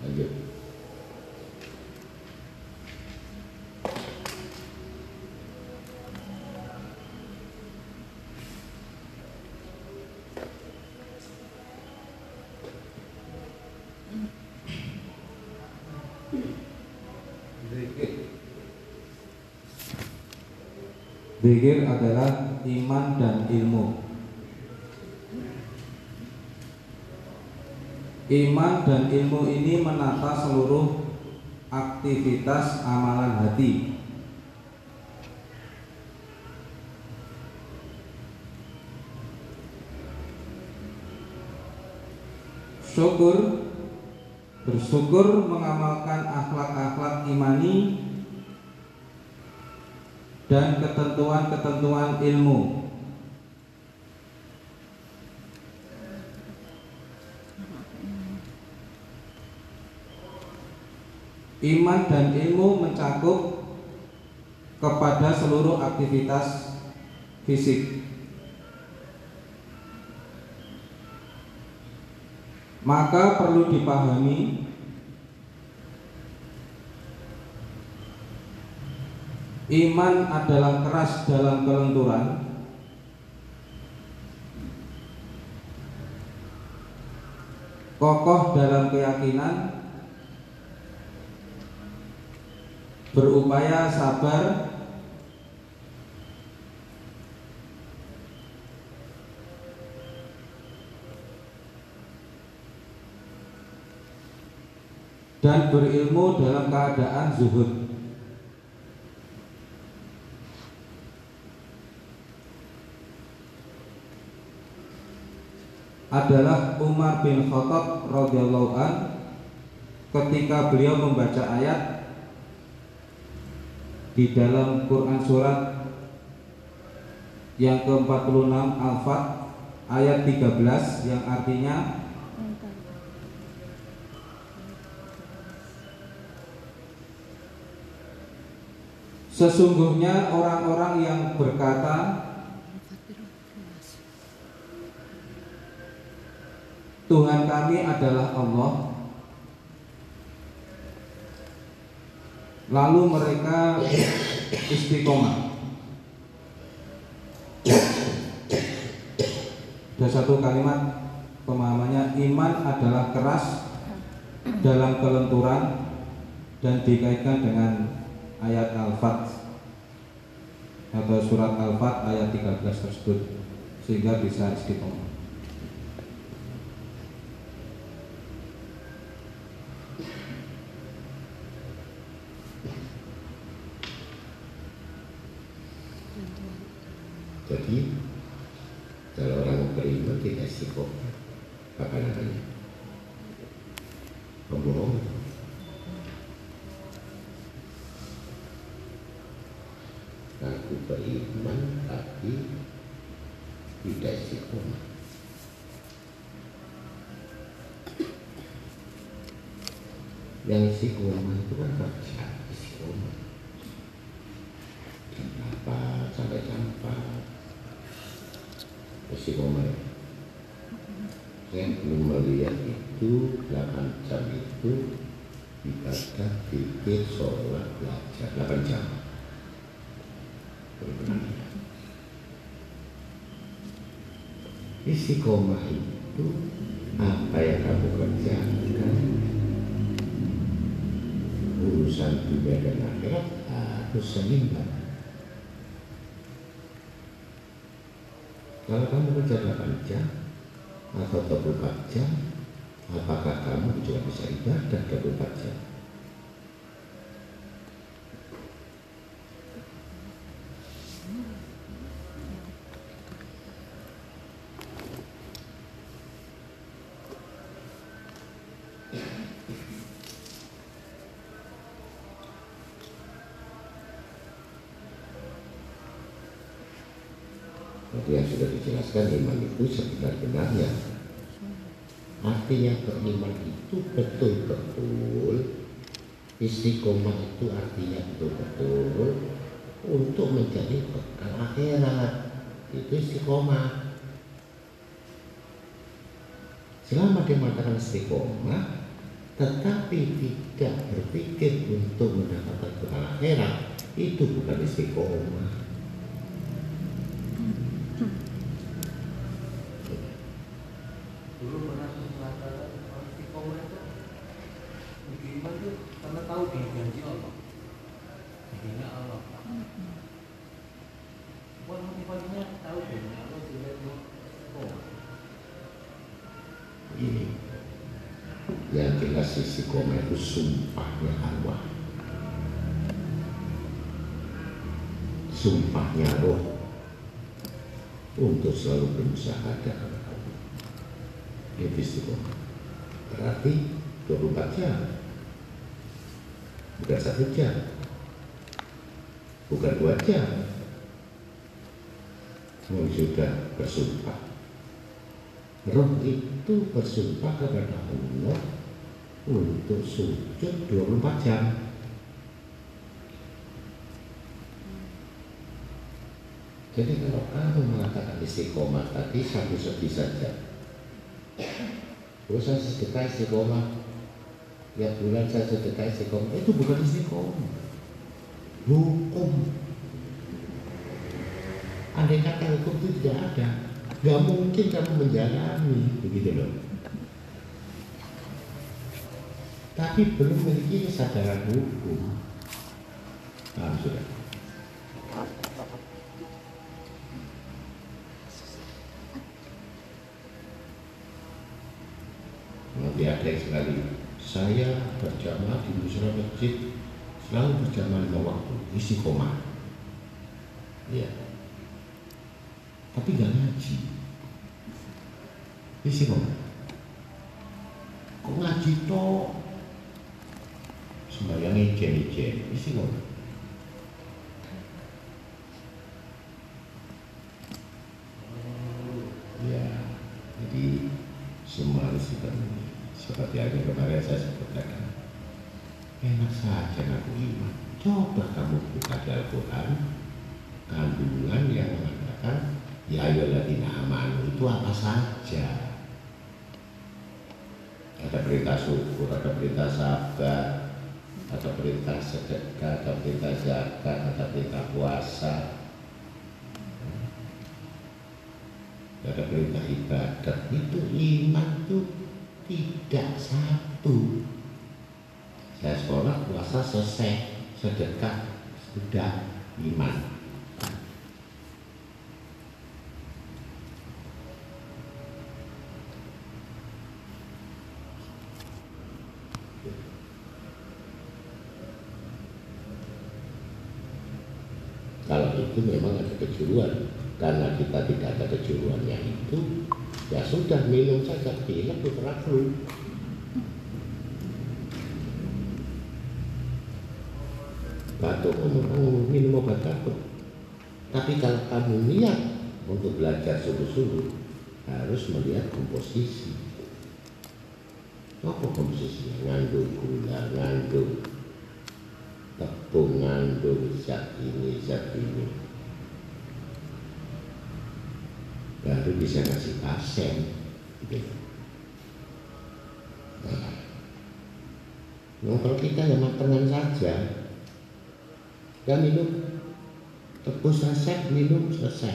Lanjut. Zikir adalah iman dan ilmu. Iman dan ilmu ini menata seluruh aktivitas amalan hati. Syukur, bersyukur mengamalkan akhlak-akhlak imani dan ketentuan-ketentuan ilmu. Iman dan ilmu mencakup kepada seluruh aktivitas fisik. Maka perlu dipahami iman adalah keras dalam kelenturan, kokoh dalam keyakinan, berupaya sabar, dan berilmu dalam keadaan zuhud. Adalah Umar bin Khattab radhiyallahu an ketika beliau membaca ayat di dalam Quran surat yang ke empat puluh enam Al-Fat ayat tiga belas yang artinya sesungguhnya orang-orang yang berkata Tuhan kami adalah Allah lalu mereka istiqomah. Ada satu kalimat pemahamannya, iman adalah keras dalam kelenturan dan dikaitkan dengan ayat Al-Fath atau surat Al-Fath ayat tiga belas tersebut, sehingga bisa istiqomah. Jadi kalau orang beriman tidak istiqomah, apa namanya? Pembohong. Aku beriman tapi tidak istiqomah. Yang istiqomah itu kan paksa istiqomah. Apa sampai tanpa istiqomah. Saya belum melihat itu delapan jam itu ibadah, pikir, sholat, belajar delapan jam. Istiqomah itu apa yang kamu kerjakan, urusan dunia dan akhirat harus seimbang. Kalau kamu kerja delapan jam atau dua puluh empat jam, apakah kamu juga bisa ibadah dua puluh empat jam? Yang sudah dijelaskan, iman itu sebenar-benarnya. Artinya beriman itu betul-betul istiqomah, itu artinya betul-betul untuk menjadi bekal akhirat. Itu istiqomah. Selama dia mengatakan istiqomah tetapi tidak berpikir untuk mendapatkan bekal akhirat, itu bukan istiqomah. Istiqomah itu sumpahnya arwah, sumpahnya roh untuk selalu berusaha dalam Allah. Itu istiqomah. Berarti dua puluh empat jam, bukan satu jam, bukan dua jam. Mau sudah bersumpah, roh itu bersumpah kepada Allah untuk sujud dua puluh empat jam. Jadi kalau kamu mengatakan istiqomah tadi satu segi saja, urusan sedekah istiqomah, tiap bulan saya sedekah istiqomah, itu bukan istiqomah, hukum. Andai kata hukum itu tidak ada, nggak mungkin kamu menjalani, begitu loh. Tapi belum memiliki kesadaran hukum. Nah, sudah. Nanti ada yang sekali saya berjamaah di musola masjid, selalu berjamaah lima waktu, istiqomah. Iya. Tapi nggak ngaji, istiqomah. Kok ngaji toh? Sembahyang ijen-ijen, istiqomah. Ya, jadi semua harus dipenuhi. Seperti yang kemarin saya sebutkan, enak saja ngaku iman. Coba kamu buka di Al-Quran kandungan yang mengatakan ya ayyuhalladzina amanu itu apa saja. Ada perintah syukur, ada perintah sabar, ada perintah sedekah, ada perintah zakat, ada perintah puasa, ada perintah ibadah. Itu iman itu tidak satu. Saya sekolah, puasa selesai, sedekah sudah, iman. Kalau itu memang ada kejuruan, karena kita tidak ada kejuruannya itu, ya sudah minum saja, pilih putra flu. Batuk, oh, minum obat batuk. Tapi kalau kamu niat untuk belajar sungguh-sungguh, harus melihat komposisi. Apa komposisinya? Ngandung gula, ngandung tepung, ngandung zat ini, zat ini. Baru bisa ngasih pasien. Nah, nah kalau kita ya makanan saja, dan minum, tebus resep, minum, selesai.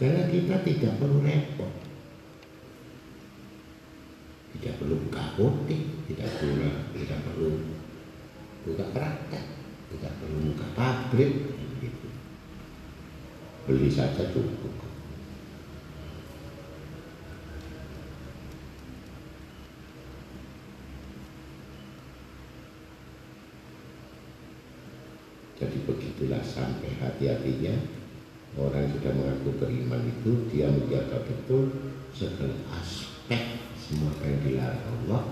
Karena kita tidak perlu repot, tidak perlu buka apotek, tidak perlu, tidak perlu buka praktek, tidak perlu buka pabrik, gitu. Beli saja cukup. Jadi begitulah sampai hati-hatinya orang yang sudah mengaku beriman itu, dia menjaga betul segala aspek semua apa yang dilarang Allah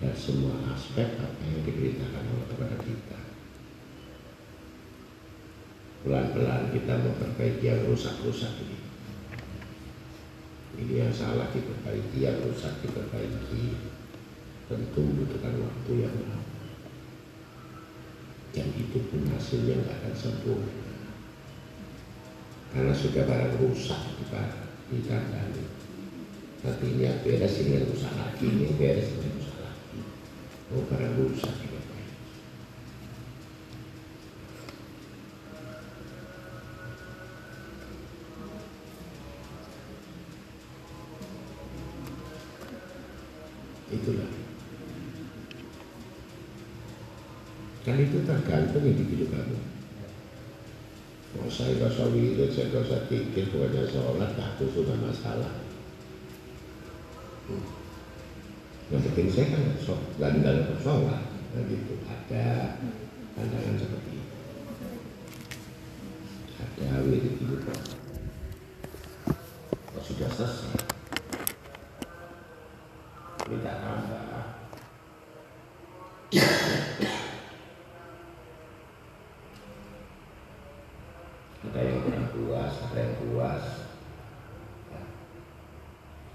dan semua aspek apa yang diperintahkan Allah kepada kita. Pelan-pelan kita memperbaiki yang rusak-rusak ini. Ini yang salah diperbaiki, yang rusak diperbaiki. Tentu membutuhkan waktu yang lama. Yang itu pun hasilnya nggak akan sempurna karena sudah barang rusak di barang tapi ini yang beres, ini yang rusak lagi, ini yang beres, ini yang rusak lagi. Oh, barang rusak juga. Itulah. Kan itu tergantung individu kamu. Kalau saya gak usah wirid, saya gak usah pikir, bukannya sholat, aku sudah masalah. hmm. Yang penting saya kan gak ada sholat. Nah gitu, ada pandangan seperti itu. Ada wirid itu kok. Kalau sudah selesai minta tambah. Ada yang kurang puas, ada yang puas.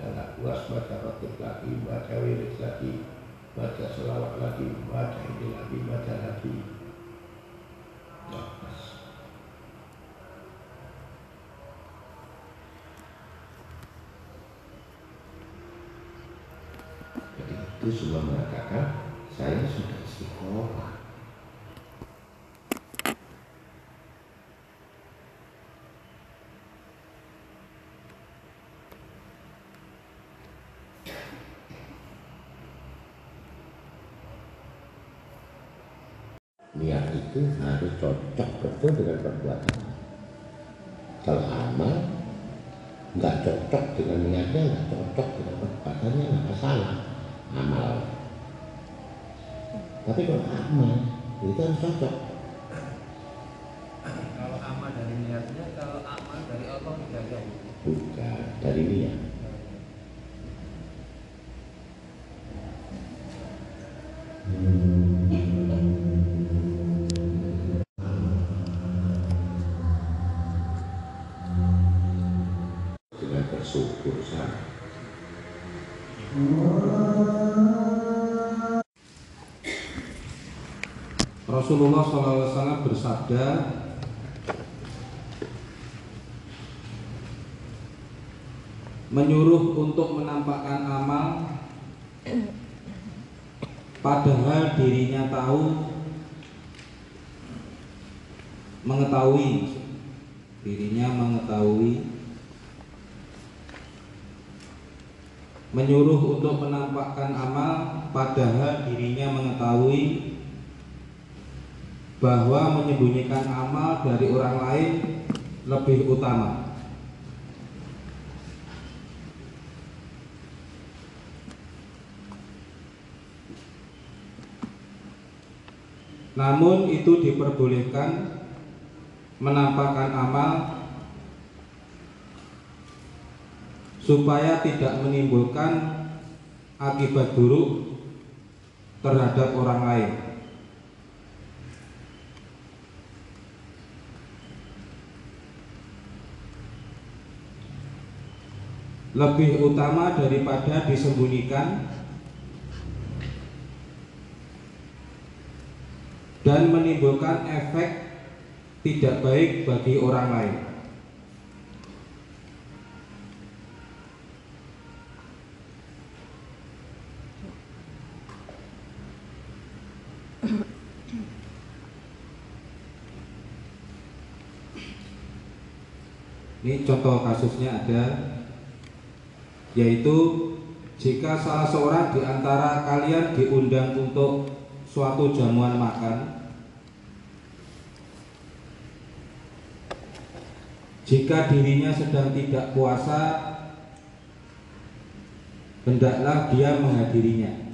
Yang tak puas, baca rotib lagi, baca wirid lagi, baca selawat lagi, baca ini lagi, baca lagi. Tidak pas. Jadi itu semua mengatakan, saya sudah istiqomah. Niat itu harus cocok betul dengan perbuatan. Kalau amal nggak cocok dengan niatnya, nggak cocok dengan perbuatannya, nggak masalah amal. Tapi kalau amal itu harus cocok. Kalau amal dari niatnya, kalau amal dari Allah tidak ada. Bukan dari niat. Bersyukur sama. Rasulullah shallallahu alaihi wasallam bersabda, menyuruh untuk menampakkan amal, padahal dirinya tahu mengetahui dirinya mengetahui menyuruh untuk menampakkan amal, padahal dirinya mengetahui bahwa menyembunyikan amal dari orang lain lebih utama. Namun itu diperbolehkan menampakkan amal supaya tidak menimbulkan akibat buruk terhadap orang lain. Lebih utama daripada disembunyikan dan menimbulkan efek tidak baik bagi orang lain. Ini contoh kasusnya ada, yaitu jika salah seorang di antara kalian diundang untuk suatu jamuan makan, jika dirinya sedang tidak puasa, hendaklah dia menghadirinya.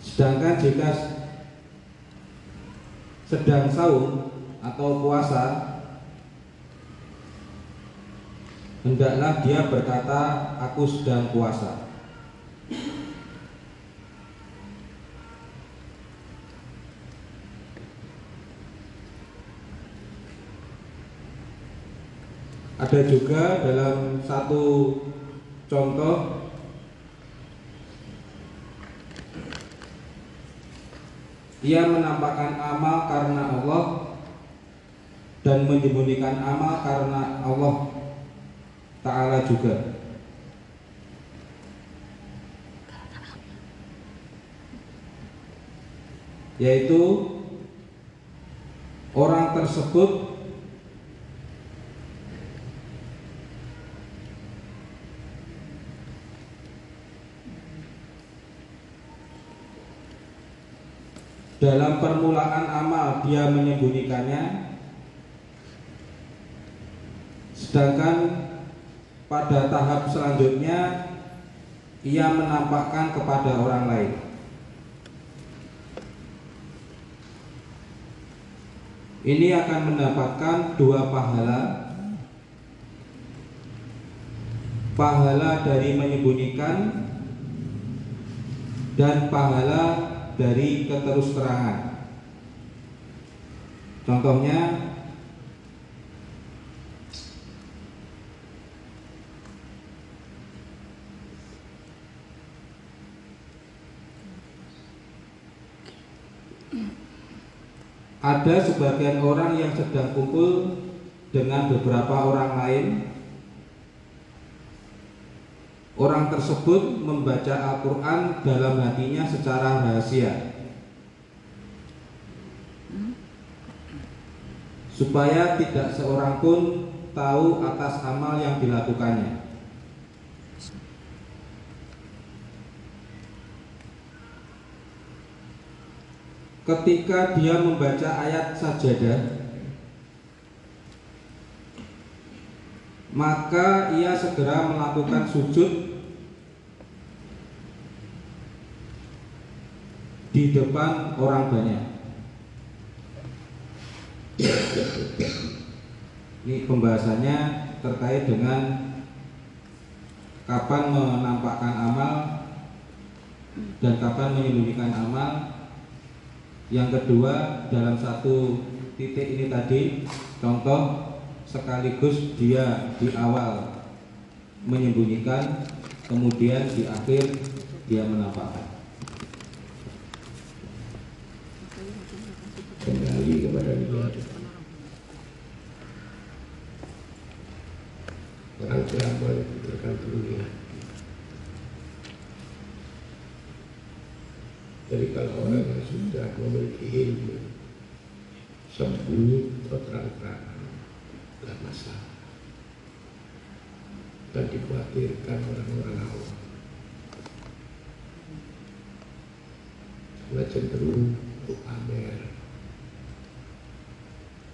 Sedangkan jika sedang saum atau puasa, hendaklah dia berkata, "Aku sedang puasa." Ada juga dalam satu contoh, ia menampakkan amal karena Allah dan menyembunyikan amal karena Allah Ta'ala juga. Yaitu orang tersebut dalam permulaan amal dia menyembunyikannya, sedangkan pada tahap selanjutnya ia menampakkan kepada orang lain. Ini akan mendapatkan dua pahala. Pahala dari menyembunyikan dan pahala dari keterus-terangan. Contohnya, ada sebagian orang yang sedang kumpul dengan beberapa orang lain. Orang tersebut membaca Al-Quran dalam hatinya secara rahasia, supaya tidak seorang pun tahu atas amal yang dilakukannya. Ketika dia membaca ayat sajadah, maka ia segera melakukan sujud di depan orang banyak. Ini pembahasannya terkait dengan kapan menampakkan amal dan kapan menyembunyikan amal. Yang kedua, dalam satu titik ini tadi contoh sekaligus dia di awal menyembunyikan, kemudian di akhir dia menampakkan. Kembali kepada dia. barang siapa yang diputarkan dunia. Jadi kalau orang yang sudah memiliki ilmu sembunyi atau terang-terangan tidak masalah, dan dikhawatirkan orang-orang awam karena cenderung untuk pamer,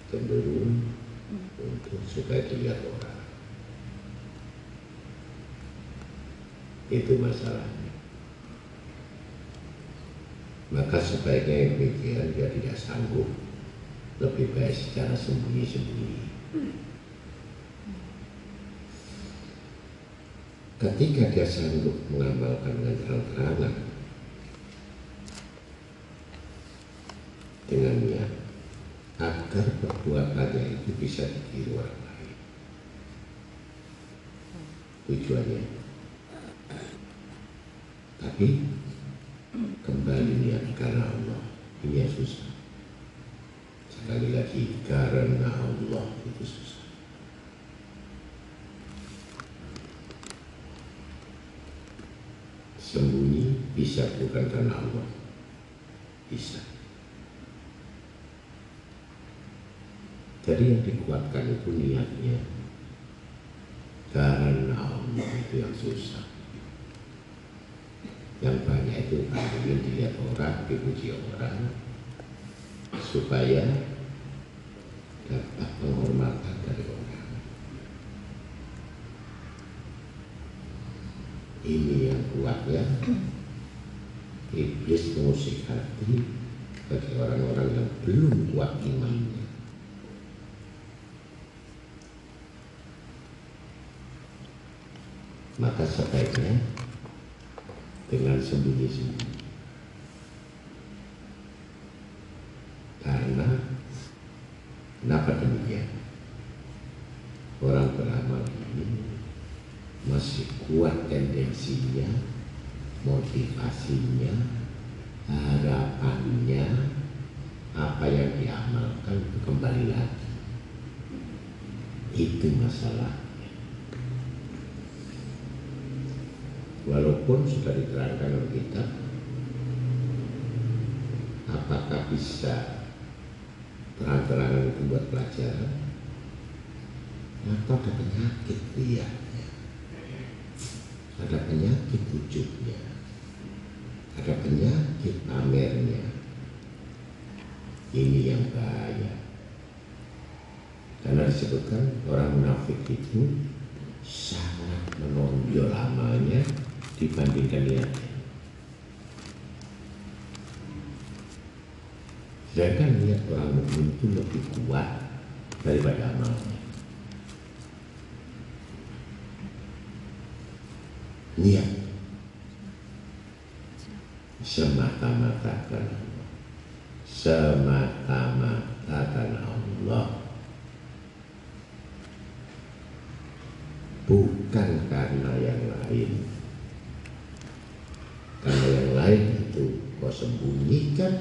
cenderung untuk suka dilihat orang. Itu masalahnya. Maka sebaiknya yang pikiran dia tidak sanggup, lebih baik secara sembunyi-sembunyi. Ketika dia sanggup mengamalkan dengan terang-terangan, dengan niat agar perbuatannya itu bisa ditiru orang lain. Tujuannya, tapi kembali niat karena Allah, ini yang susah. Sekali lagi, karena Allah itu susah. Sembunyi bisa bukan karena Allah, bisa. Jadi yang dikuatkan itu niatnya, karena Allah itu yang susah. Yang banyak itu ingin dilihat orang, dipuji orang, supaya dapat menghormatan dari orang. Ini yang kuatnya. Iblis mengusik hati bagi orang-orang yang belum kuat imannya. Maka sebaiknya dengan sembunyi-sembunyi, karena kenapa demikian? Orang beramal ini masih kuat tendensinya, motivasinya, harapannya, apa yang diamalkan itu kembali lagi. Itu masalah. Walaupun sudah diterangkan oleh kita, apakah bisa terang-terangan itu buat pelajaran atau ada penyakit liatnya, ada penyakit wujudnya, ada penyakit pamernya. Ini yang bahaya, karena disebutkan orang munafik itu sangat menonjol amalnya dibandingkan niatnya. Sedangkan niat orang mukmin itu lebih kuat daripada amalnya. Niat semata-mata karena Allah, semata-mata karena Allah, bukan karena yang lain. Karena yang lain itu kau sembunyikan,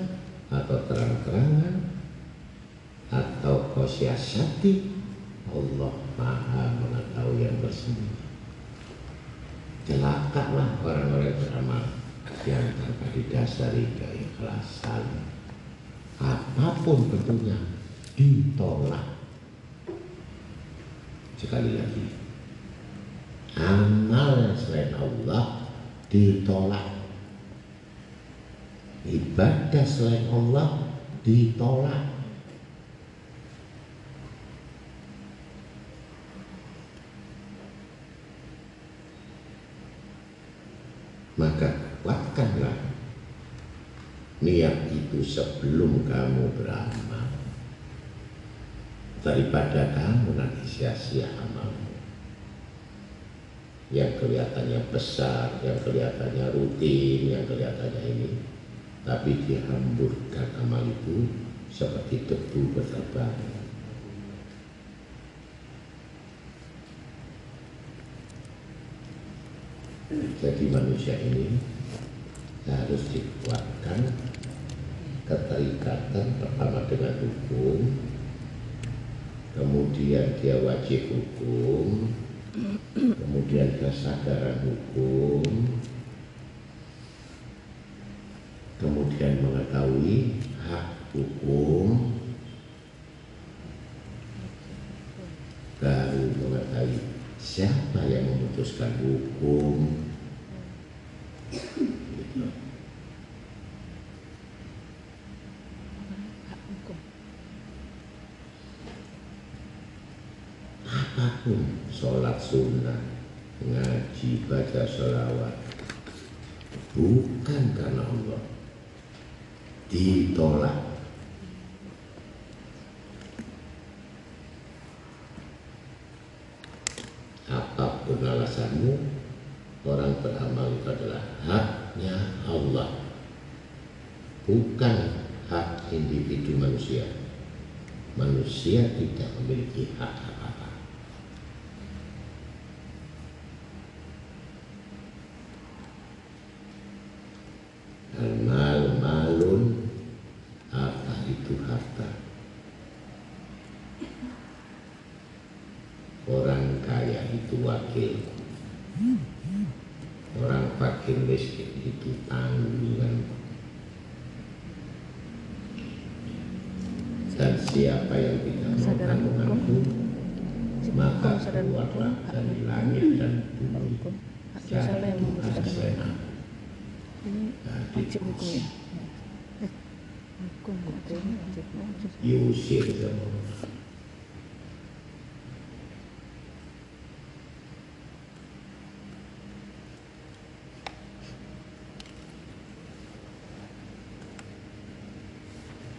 atau terang-terangan, atau kau siasati, Allah Maha mengetahui yang bersembunyi. Celakalah orang-orang beramal yang tanpa didasari keikhlasan, apapun tentunya ditolak. Sekali lagi, amal selain Allah ditolak, ibadah selain Allah ditolak. Maka kuatkanlah niat itu sebelum kamu beramal, daripada kamu nanti sia-sia amalmu yang kelihatannya besar, yang kelihatannya rutin, yang kelihatannya ini, tapi dihamburkan amal itu seperti debu berterbangan. Jadi manusia ini harus dikuatkan keterikatan pertama dengan hukum, kemudian dia wajib hukum, kemudian kesadaran hukum, kemudian mengetahui hak hukum, baru mengetahui siapa yang memutuskan hukum. Apapun, sholat sunnah, ngaji, baca sholawat, bukan karena Allah, ditolak. Apapun alasanmu, orang beramal itu adalah haknya Allah, bukan hak individu manusia. Manusia tidak memiliki hak apa-apa. Al-mal malun, harta itu harta. Orang kaya itu wakil, orang fakir miskin itu tanggungan. Dan siapa yang tidak mau tanggunganku, maka keluarlah dari langit dan bumi. Siapa yang mau tanggunganku? Diusir sama Allah.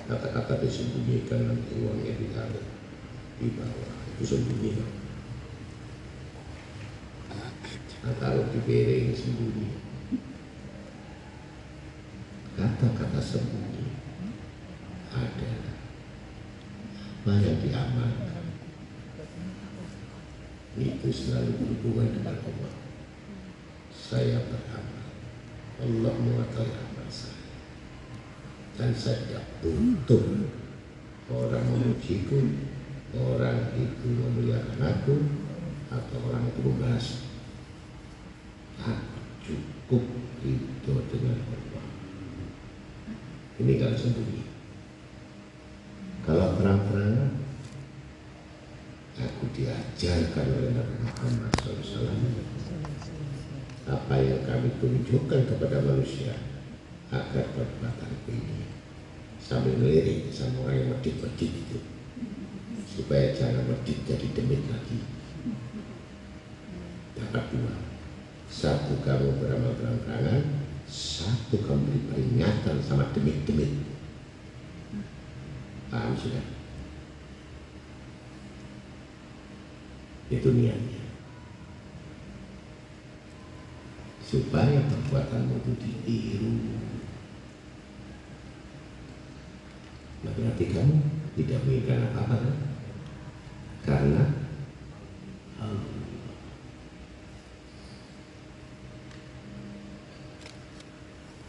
Kata-kata disembunyikan nanti uangnya ditaruh di bawah, disembunyikan. Taruh di piring sembunyi. Kata-kata sembunyi adalah apa yang diamalkan itu selalu berhubungan dengan Allah. Saya beramal, Allah mengetahui amal saya, dan saya tidak butuh orang memujiku, orang itu memuliakan aku, atau orang itu membahas. Aku cukup itu dengan Allah. Ini kan sembunyi. Kalau terang-terangan, aku diajarkan oleh Nabi Muhammad shallallahu alaihi wasallam. Apa yang kami tunjukkan kepada manusia agar perbuatanku ini sambil melirik sama orang yang medit-medit itu, supaya jangan medit jadi demit lagi. Dapat dua, satu kamu beramal terang-terangan, satu kamu beri peringatan sama demit-demit. Paham sudah? Itu niatnya, supaya perbuatanmu itu ditiru. Berarti kamu tidak menginginkan apa-apa kan? Karena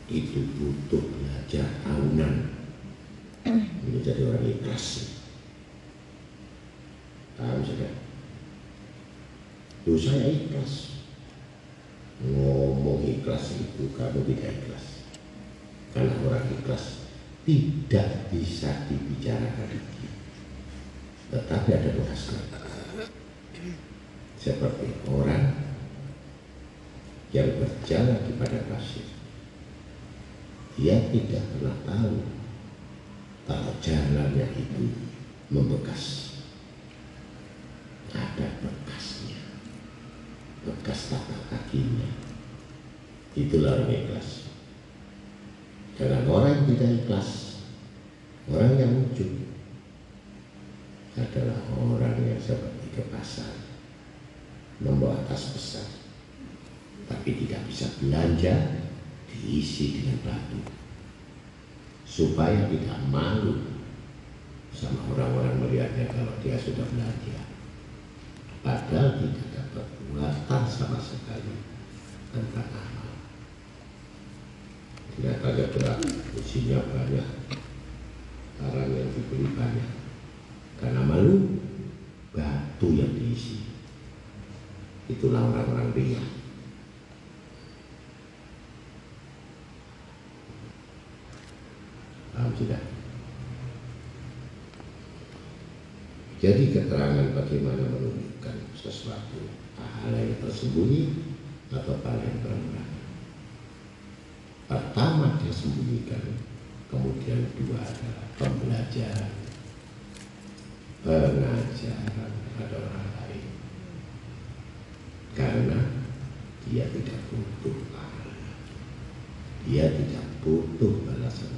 itu butuh belajar tahunan menjadi orang ikhlas. Paham sudah? Tuh saya ikhlas. Ngomong ikhlas itu kamu tidak ikhlas. Karena orang ikhlas tidak bisa dibicarakan, tetapi ada bahasa. Seperti orang yang berjalan kepada pasir, dia tidak pernah tahu kalau jalannya itu membekas. Ada bekasnya, bekas tapak kakinya. Itulah orang ikhlas. Karena orang yang tidak ikhlas, orang yang muncul adalah orang yang seperti ke pasar, membawa tas besar, tapi tidak bisa belanja, diisi dengan batu, supaya tidak malu sama orang-orang melihatnya kalau dia sudah belanja, padahal tidak ada perbuatan sama sekali tentang amal. Tidak ada berat, usinya banyak, barang yang dibeli banyak, karena malu, batu yang diisi. itulah orang-orang ria. Paham sudah? Jadi keterangan bagaimana menunjukkan sesuatu, pahala yang tersembunyi atau pahala yang terang-terang. Pertama dia sembunyikan, kemudian dua adalah pembelajaran, pengajaran kepada orang lain, karena dia tidak butuh pahala, dia tidak butuh balasan,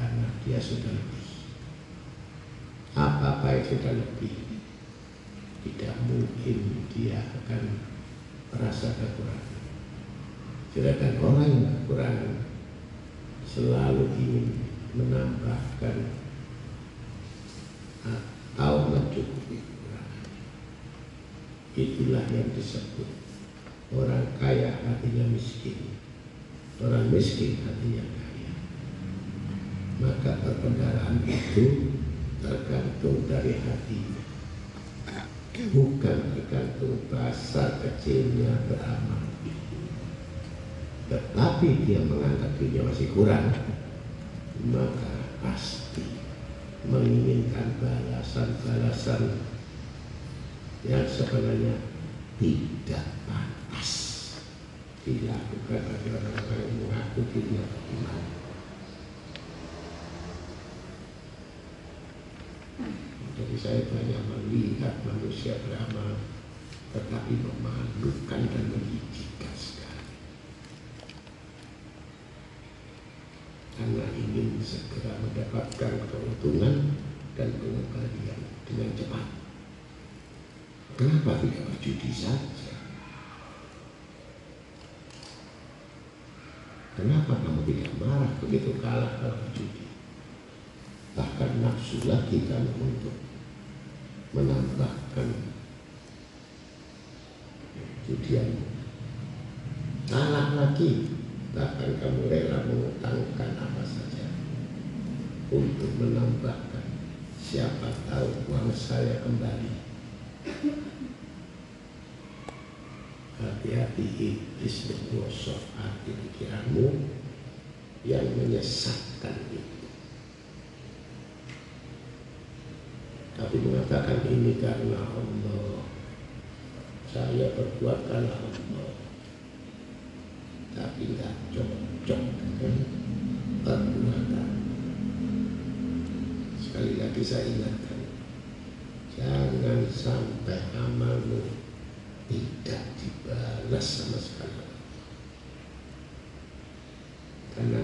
karena dia sudah lebih. Apa-apa yang sudah lebih, tidak mungkin dia akan merasa kekurangan. Sedangkan orang yang kekurangan selalu ingin menambahkan atau mencukupi kekurangan. Itulah yang disebut orang kaya hatinya miskin, orang miskin hatinya kaya. Maka perbendaharaan itu tergantung dari hatinya, bukan tergantung bahasa kecilnya beramal. Tetapi dia menganggap dirinya masih kurang, maka pasti menginginkan balasan-balasan yang sebenarnya tidak pantas dilakukan oleh orang-orang yang mengaku dirinya beriman. Jadi saya banyak melihat manusia beramal tetapi memalukan dan menjijikan sekali, karena ingin segera mendapatkan keuntungan dan pengembalian dengan cepat. Kenapa tidak berjudi saja? Kenapa kamu tidak marah begitu kalah kalau berjudi? Bahkan nafsu lagi kan untuk menambahkan judianmu. Kalah lagi, bahkan kamu rela mengutangkan apa saja untuk menambahkan, siapa tahu uang saya kembali. Hati-hati iblis menggosok hati pikiranmu yang menyesatkan itu. Tapi mengatakan ini karena Allah, saya berbuat karena Allah, tapi tidak cocok dengan perbuatan. Sekali lagi saya ingatkan, jangan sampai amalmu tidak dibalas sama sekali, karena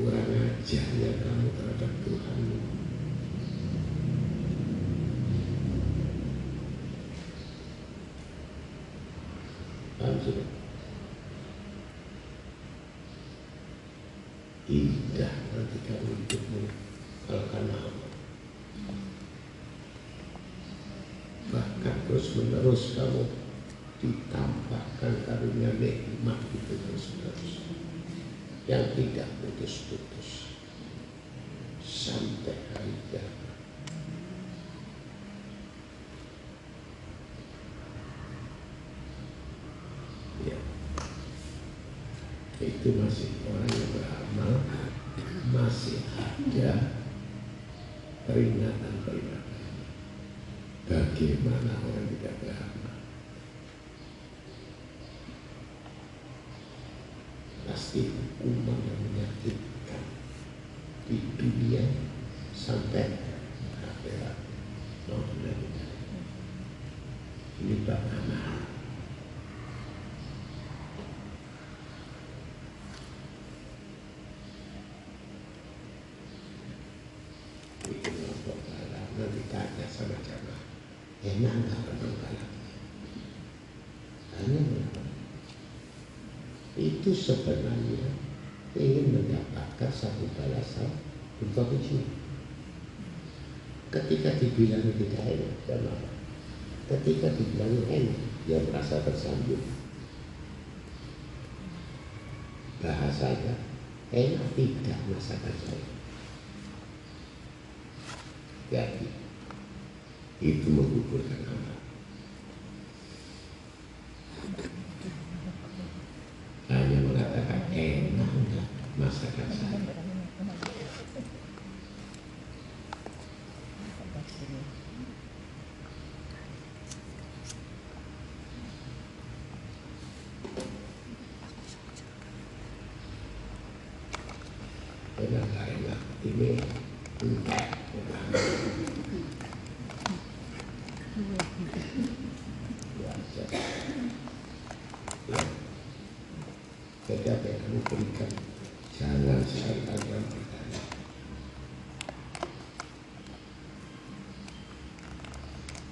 kurang ajarnya kamu terhadap Tuhanmu. Indah ketika hidupmu kalau karena Allah, bahkan terus menerus kamu ditambahkan karunia nikmat itu terus menerus yang tidak putus-putus sampai hari kiamat. Itu masih orang yang beramal, masih ada peringatan-peringatan. Bagaimana orang tidak beramal? Pasti hukuman yang menyakitkan di dunia sampai akhirat. No, ini bagaimana? Enak nggak berdoa? Hanya itu sebenarnya ingin mendapatkan satu balasan berupa pujian. Ketika dibilang tidak enak, dia marah. Ketika dibilang enak, dia merasa tersambung. Bahasanya enak tidak masakan saya. Jadi itu menguburkan amal. Jadi apa yang kamu berikan, jangan sekali-kali kamu bertanya.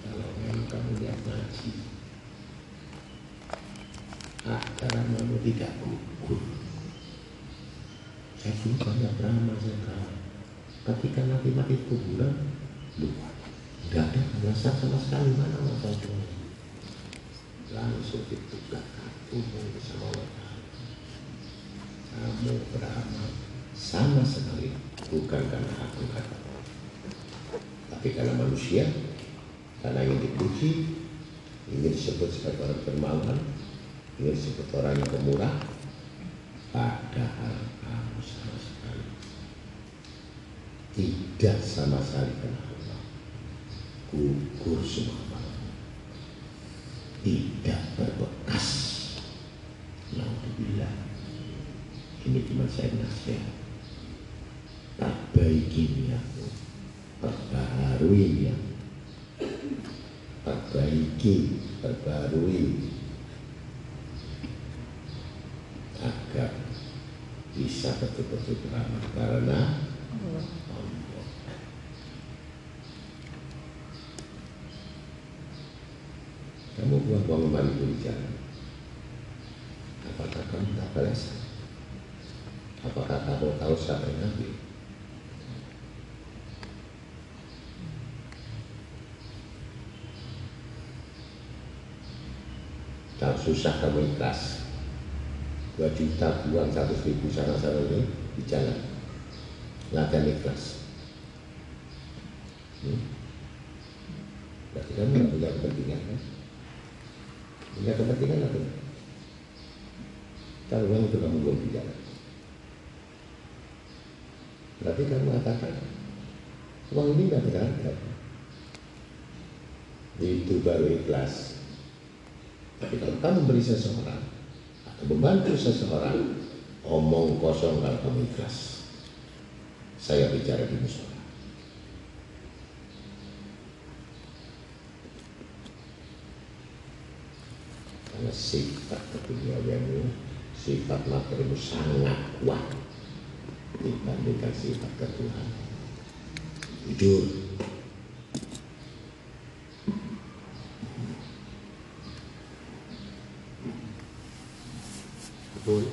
Kalau memang kamu lihat ngaji, acara kamu tidak gugur. Saya dulu banyak drama sekarang. Ketika nanti mati kuburan, lupa. Tidak ada penjelasan sama sekali mana masalahnya. Langsung ditukar kartu bersama orang. Kamu beramal sama sekali bukan karena aku kata, tapi karena manusia, karena ingin dipuji, ingin disebut sebagai orang dermawan, ingin disebut orang yang pemurah, padahal kamu sama sekali tidak sama sekali karena Allah. Gugur semua malam, tidak berbekas. Alhamdulillah. Ini cuma saya nasihat, perbaiki niatmu, perbaharui niatmu, perbaiki, perbarui, agar bisa betul-betul beramal karena Allah. Kamu buang-buang maliku di jalan, apakah kamu tak balasan? Apakah kamu tahu siapa yang nabi? Kalau susah kamu ikhlas, dua juta buang seratus ribu sana-sana ini di jalan, latihan ikhlas. hmm? Berarti kamu tidak punya kepentingan, kan? Punya kepentingan atau tidak? Kalau kamu itu kamu belum di jalan, tapi kamu mengatakan uang ini tidak berharga, itu baru ikhlas. Tapi kalau kamu beri seseorang atau membantu seseorang, omong kosong kalau kamu ikhlas. Saya bicara di mushola, karena sifat keduniawianmu, sifat materimu sangat kuat dibandingkan sifat ketuhan. Jujur, betul.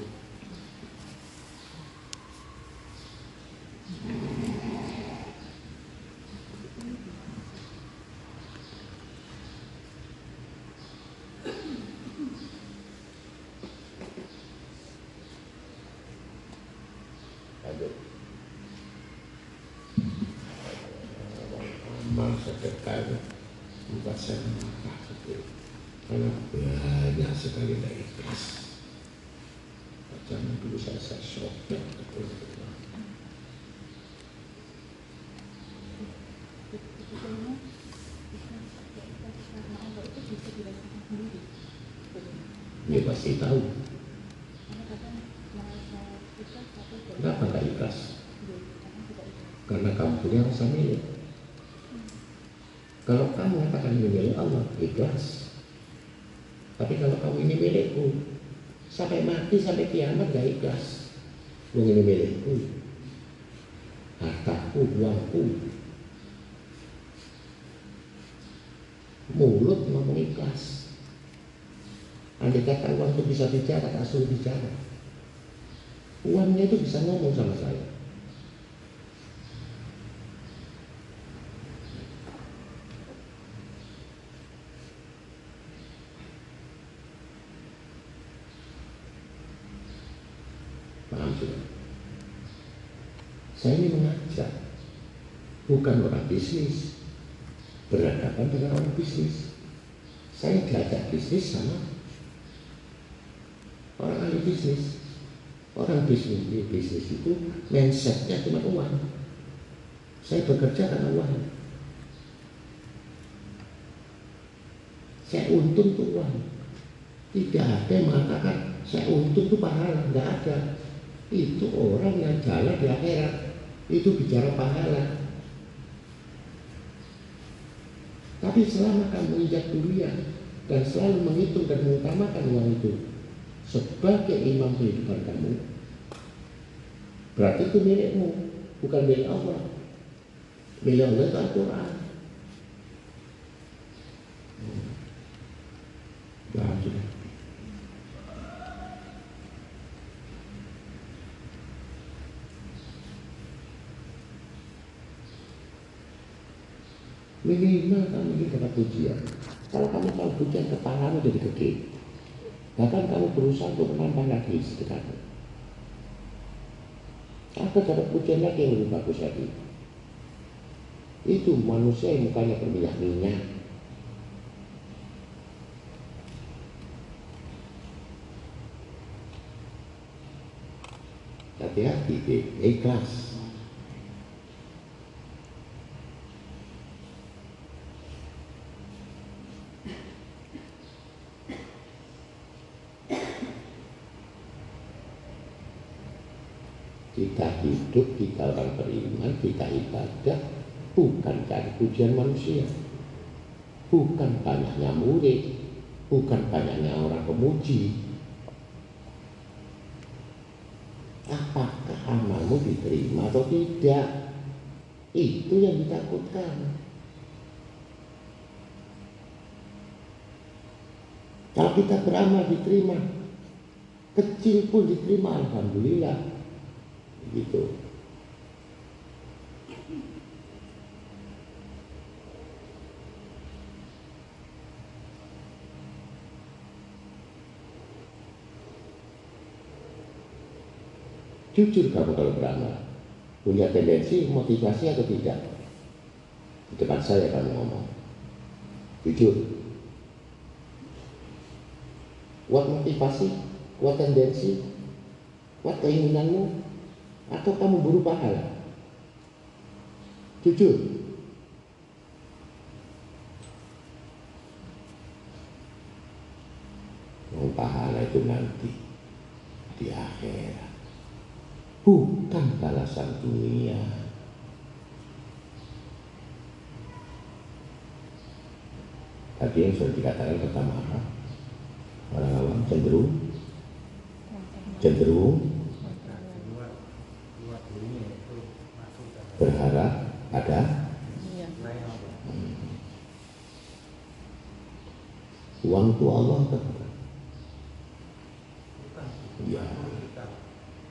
Dia pasti tahu. Kenapa tidak ikhlas? Karena kamu punya rasa milik. Kalau kamu katakan ini milik Allah, ikhlas. Tapi kalau kamu ini milikku, sampai mati sampai kiamat tidak ikhlas. Kamu ini milikku, hartaku, uangku. Mulut ngomong ikhlas. Andai kata uang itu bisa bicara, tak suruh bicara. Uangnya itu bisa ngomong sama saya. Paham sudah? Saya ini mengajak, bukan orang bisnis, berhadapan dengan orang bisnis. Saya diajak bisnis sama orang ahli bisnis. Orang bisnis di bisnis itu mindsetnya cuma uang. Saya bekerja karena uang. Saya untung tuh uang. Tidak ada yang mengatakan saya untung tuh pahala, nggak ada. Itu orang yang jalan di akhirat. itu bicara pahala. Tapi selama kamu injak dunia dan selalu menghitung dan mengutamakan uang itu sebagai imam kehidupan kamu, berarti itu milikmu, bukan milik Allah. Milik Allah itu Al-Quran. Bahagia. Minimal kamu ini dapat pujian. Kalau kamu tahu pujian, kepalamu jadi gede. Bahkan kamu berusaha untuk menambah lagi sekitarmu. Aku dapat pujian lagi yang lebih bagus lagi. Itu manusia yang mukanya berminyak-minyak. Hati-hati, ikhlas. Kita hidup, kita orang beriman, kita ibadah, bukan cari pujian manusia, bukan banyaknya murid, bukan banyaknya orang pemuji. Apakah amalmu diterima atau tidak? Itu yang ditakutkan. Kalau kita beramal diterima, kecil pun diterima, alhamdulillah. Gitu. Jujur kamu kalau beramal, punya tendensi motivasi atau tidak? Di depan saya kamu ngomong jujur. Buat motivasi, buat tendensi, buat keinginanmu, atau kamu buru pahala? Jujur. Mau pahala itu nanti di akhirat, bukan balasan dunia. Tadi yang sudah dikatakan pertama, orang awam cenderung cenderung berharap ada ya. hmm. Uang itu Allah kan? Ya.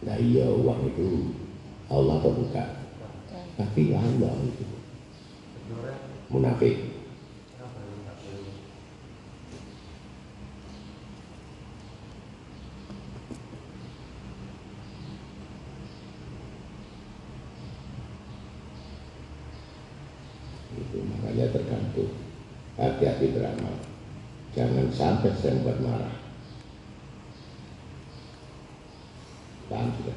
Nah iya, uang itu Allah atau bukan? Tapi Allah itu munafik. Hati-hati beramal, jangan sampai saya membuat marah. Paham sudah?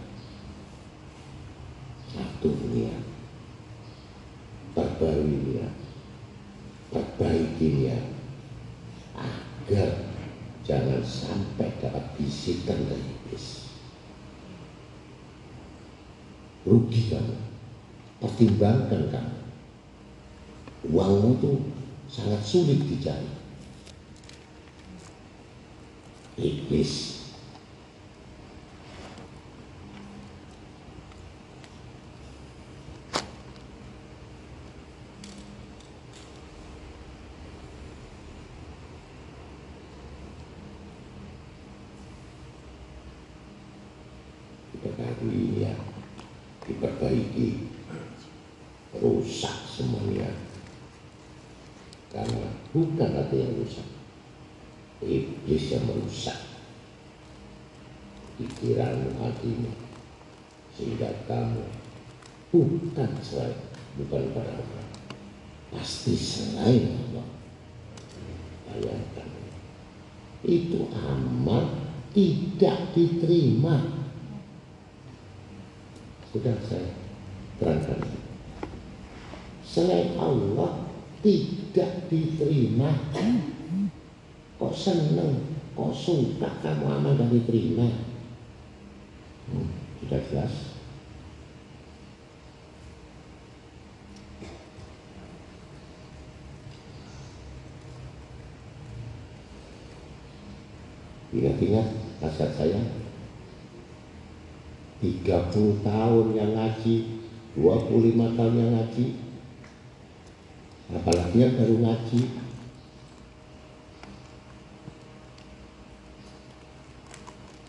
Satu niat, perbarui niat, perbaiki niat, agar jangan sampai dapat bisikan dari iblis. Rugi kamu, pertimbangkan kamu. Uangmu itu sangat sulit dicari. Iblis. Diperbaiki, ya. Diperbaiki. Rusak semuanya. Karena bukan hati yang rusak, iblis yang merusak pikiranmu, hatimu, sehingga kamu bukan selain, bukan pada Allah, pasti selain Allah. Bayangkan, itu amal tidak diterima. Sudah saya terangkan, selain Allah tidak diterima. Kok seneng, kok suka kamu amal dan diterima? hmm, Sudah jelas. Ingat-ingat nasihat saya, tiga puluh tahun yang ngaji, dua puluh lima tahun yang ngaji, apalagi yang baru ngaji.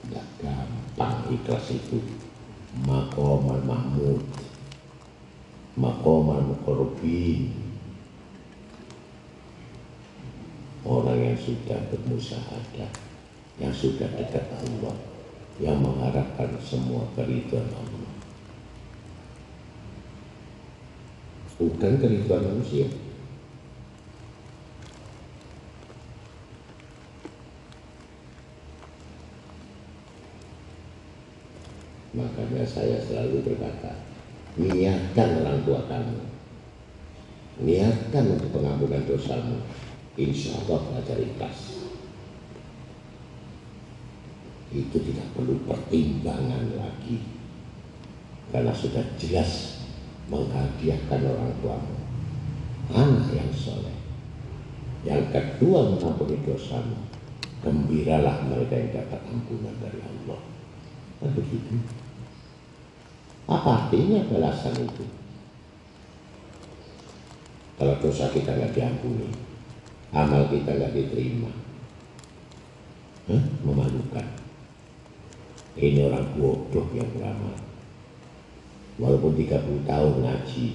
Tidak gampang ikhlas itu. Maqamal Mahmud, Maqamal Muqarrabin, orang yang sudah bermusahadah, yang sudah dekat Allah, yang mengharapkan semua keridhaan Allah, bukan keridhaan manusia. Makanya saya selalu berkata, niatkan orang tua kamu, niatkan untuk pengampunan dosamu, insya Allah belajar ikhlas. Itu tidak perlu pertimbangan lagi, karena sudah jelas menghadiahkan orang tuamu anak yang soleh. Yang kedua, mengampuni dosamu, gembiralah mereka yang dapat ampunan dari Allah. Nah, begitu. Apa artinya balasan itu kalau dosa kita nggak diampuni, amal kita nggak diterima? Hah? Memalukan. Ini orang bodoh yang beramal, walaupun tiga puluh tahun ngaji,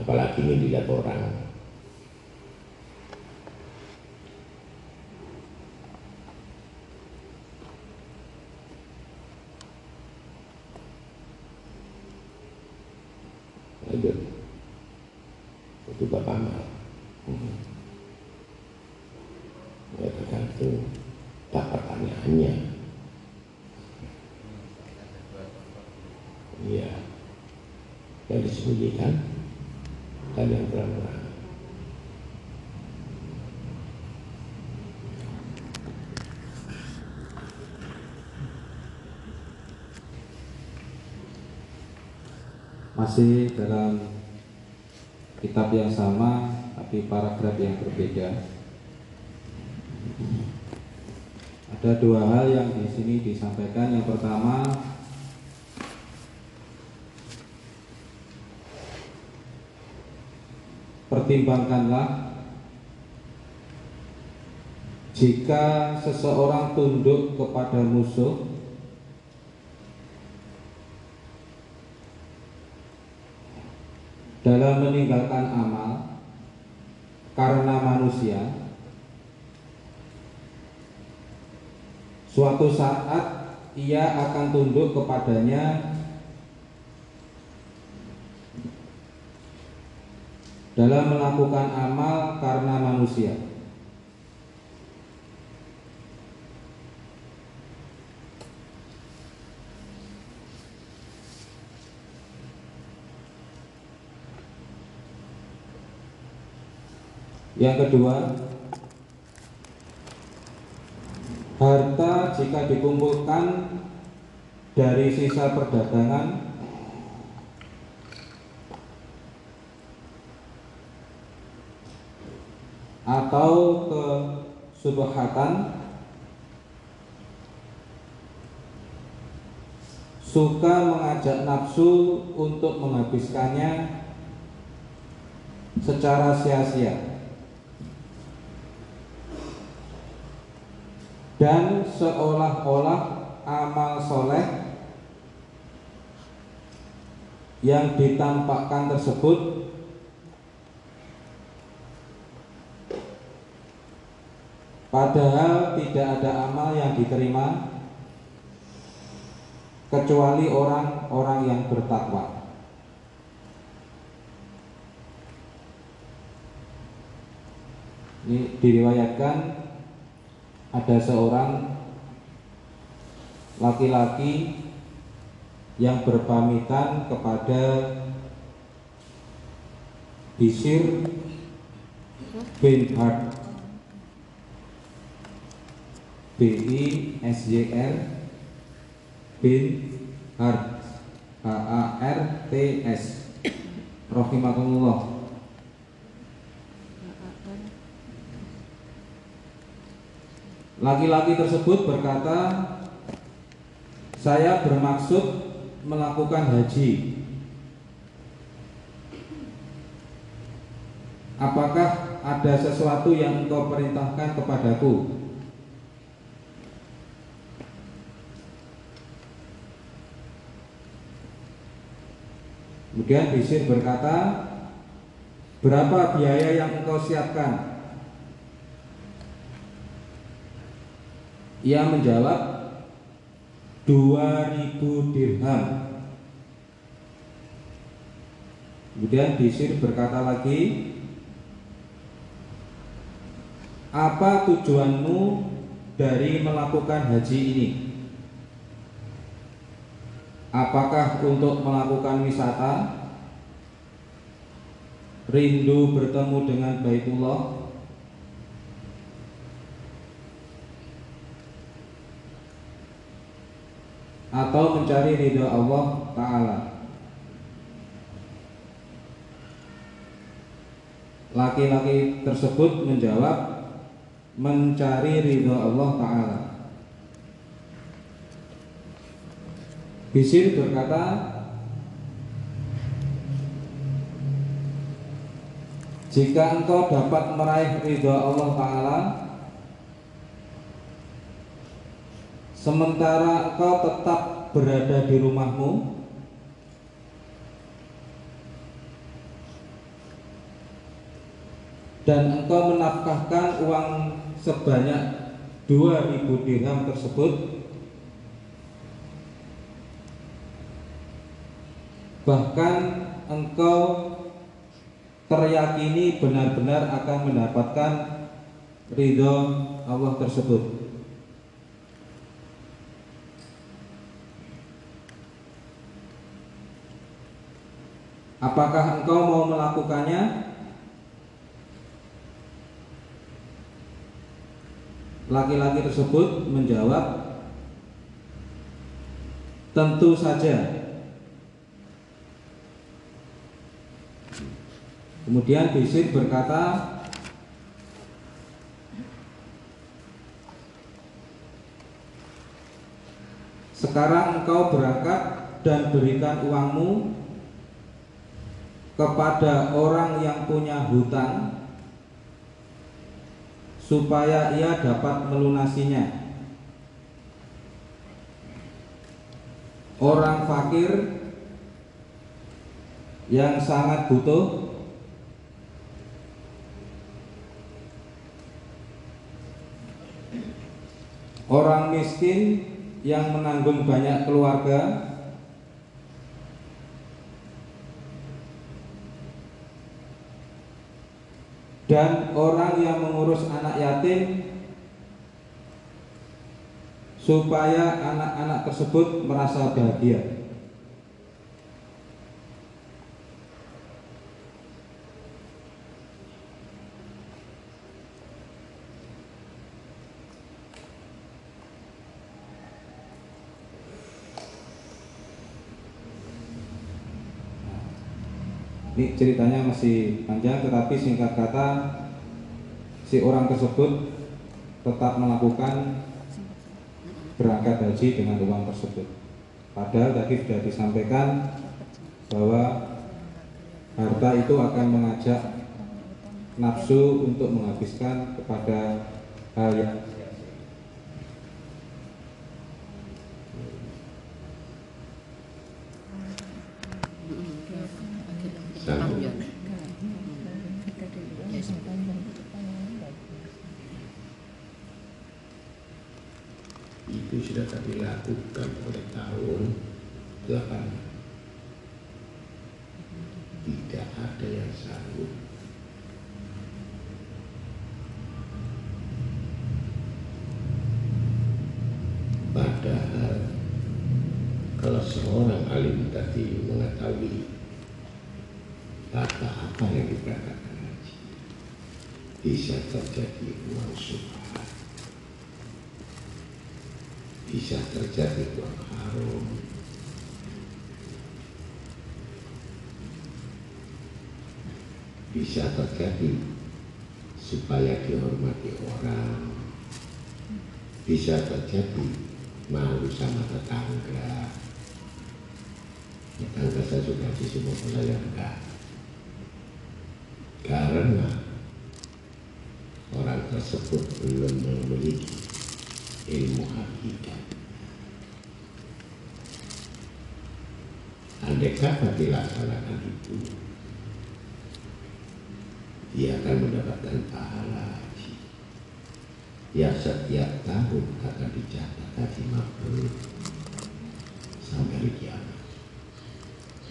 apalagi ini dilihat orang. Lanjut, itu bapak amal. Hmm. Ya tergantung tak pertanyaannya. Iya, yang disembunyikan dan yang terang-terang. Masih dalam kitab yang sama tapi paragraf yang berbeda. Ada dua hal yang di sini disampaikan. Yang pertama, pertimbangkanlah jika seseorang tunduk kepada musuh, dalam meninggalkan amal karena manusia, suatu saat ia akan tunduk kepadanya dalam melakukan amal karena manusia. Yang kedua, harta jika dikumpulkan dari sisa perdagangan atau kesubhatan, suka mengajak nafsu untuk menghabiskannya secara sia-sia, dan seolah-olah amal soleh yang ditampakkan tersebut padahal tidak ada amal yang diterima kecuali orang-orang yang bertakwa. Ini diriwayatkan ada seorang laki-laki yang berpamitan kepada Bishr bin Hard, B I S Y R bin Hard, H A R T S, rahimahullah. Laki-laki tersebut berkata, saya bermaksud melakukan haji. Apakah ada sesuatu yang engkau perintahkan kepadaku? Kemudian Bisir berkata, berapa biaya yang engkau siapkan? Ia menjawab, dua ribu dirham. Kemudian Bisir berkata lagi, apa tujuanmu dari melakukan haji ini? Apakah untuk melakukan wisata, rindu bertemu dengan Baitullah? Atau mencari ridha Allah Ta'ala? Laki-laki tersebut menjawab, mencari ridha Allah Ta'ala. Bisir berkata, jika engkau dapat meraih ridha Allah Ta'ala sementara engkau tetap berada di rumahmu, dan engkau menafkahkan uang sebanyak dua ribu dirham tersebut, bahkan engkau teryakini benar-benar akan mendapatkan ridho Allah tersebut. Apakah engkau mau melakukannya? Laki-laki tersebut menjawab, tentu saja. Kemudian Bisir berkata, sekarang engkau berangkat dan berikan uangmu kepada orang yang punya hutang supaya ia dapat melunasinya. Orang fakir yang sangat butuh, orang miskin yang menanggung banyak keluarga, dan orang yang mengurus anak yatim supaya anak-anak tersebut merasa bahagia. Ini ceritanya masih panjang, tetapi singkat kata si orang tersebut tetap melakukan berangkat haji dengan uang tersebut. Padahal tadi sudah disampaikan bahwa harta itu akan mengajak nafsu untuk menghabiskan kepada hal yang itu sudah kami lakukan oleh tahun delapan. Tidak ada yang sanggup. Padahal kalau seorang alim tadi mengetahui kata apa yang diberangkatkan haji, bisa terjadi manusia, bisa terjadi uang haram. Bisa terjadi supaya dihormati orang. bisa terjadi malu sama tetangga. Tetangga saya suka kasih semua, saya enggak. Karena orang tersebut belum memiliki ilmu hakikat. Andai kata dilaksanakan itu, dia akan mendapatkan pahala haji yang setiap tahun akan dicatat haji makbul sampai hari kiamat.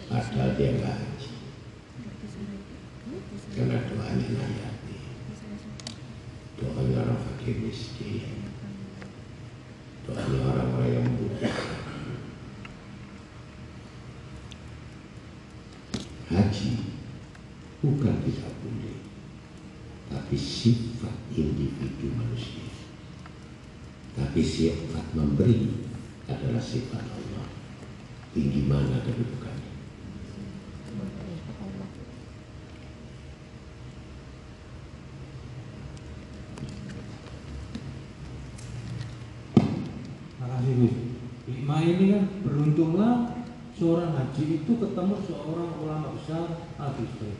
Padahal dia nggak haji karena doanya nayati, doanya orang fakir miskin, doanya orang-orang yang butuh. Haji bukan tidak boleh, tapi sifat individu manusia. Tapi sifat memberi adalah sifat Allah. Tinggi mana tapi bukan. Makasih. Lima ini kan beruntunglah seorang haji itu ketemu seorang ulama besar al-Bisri.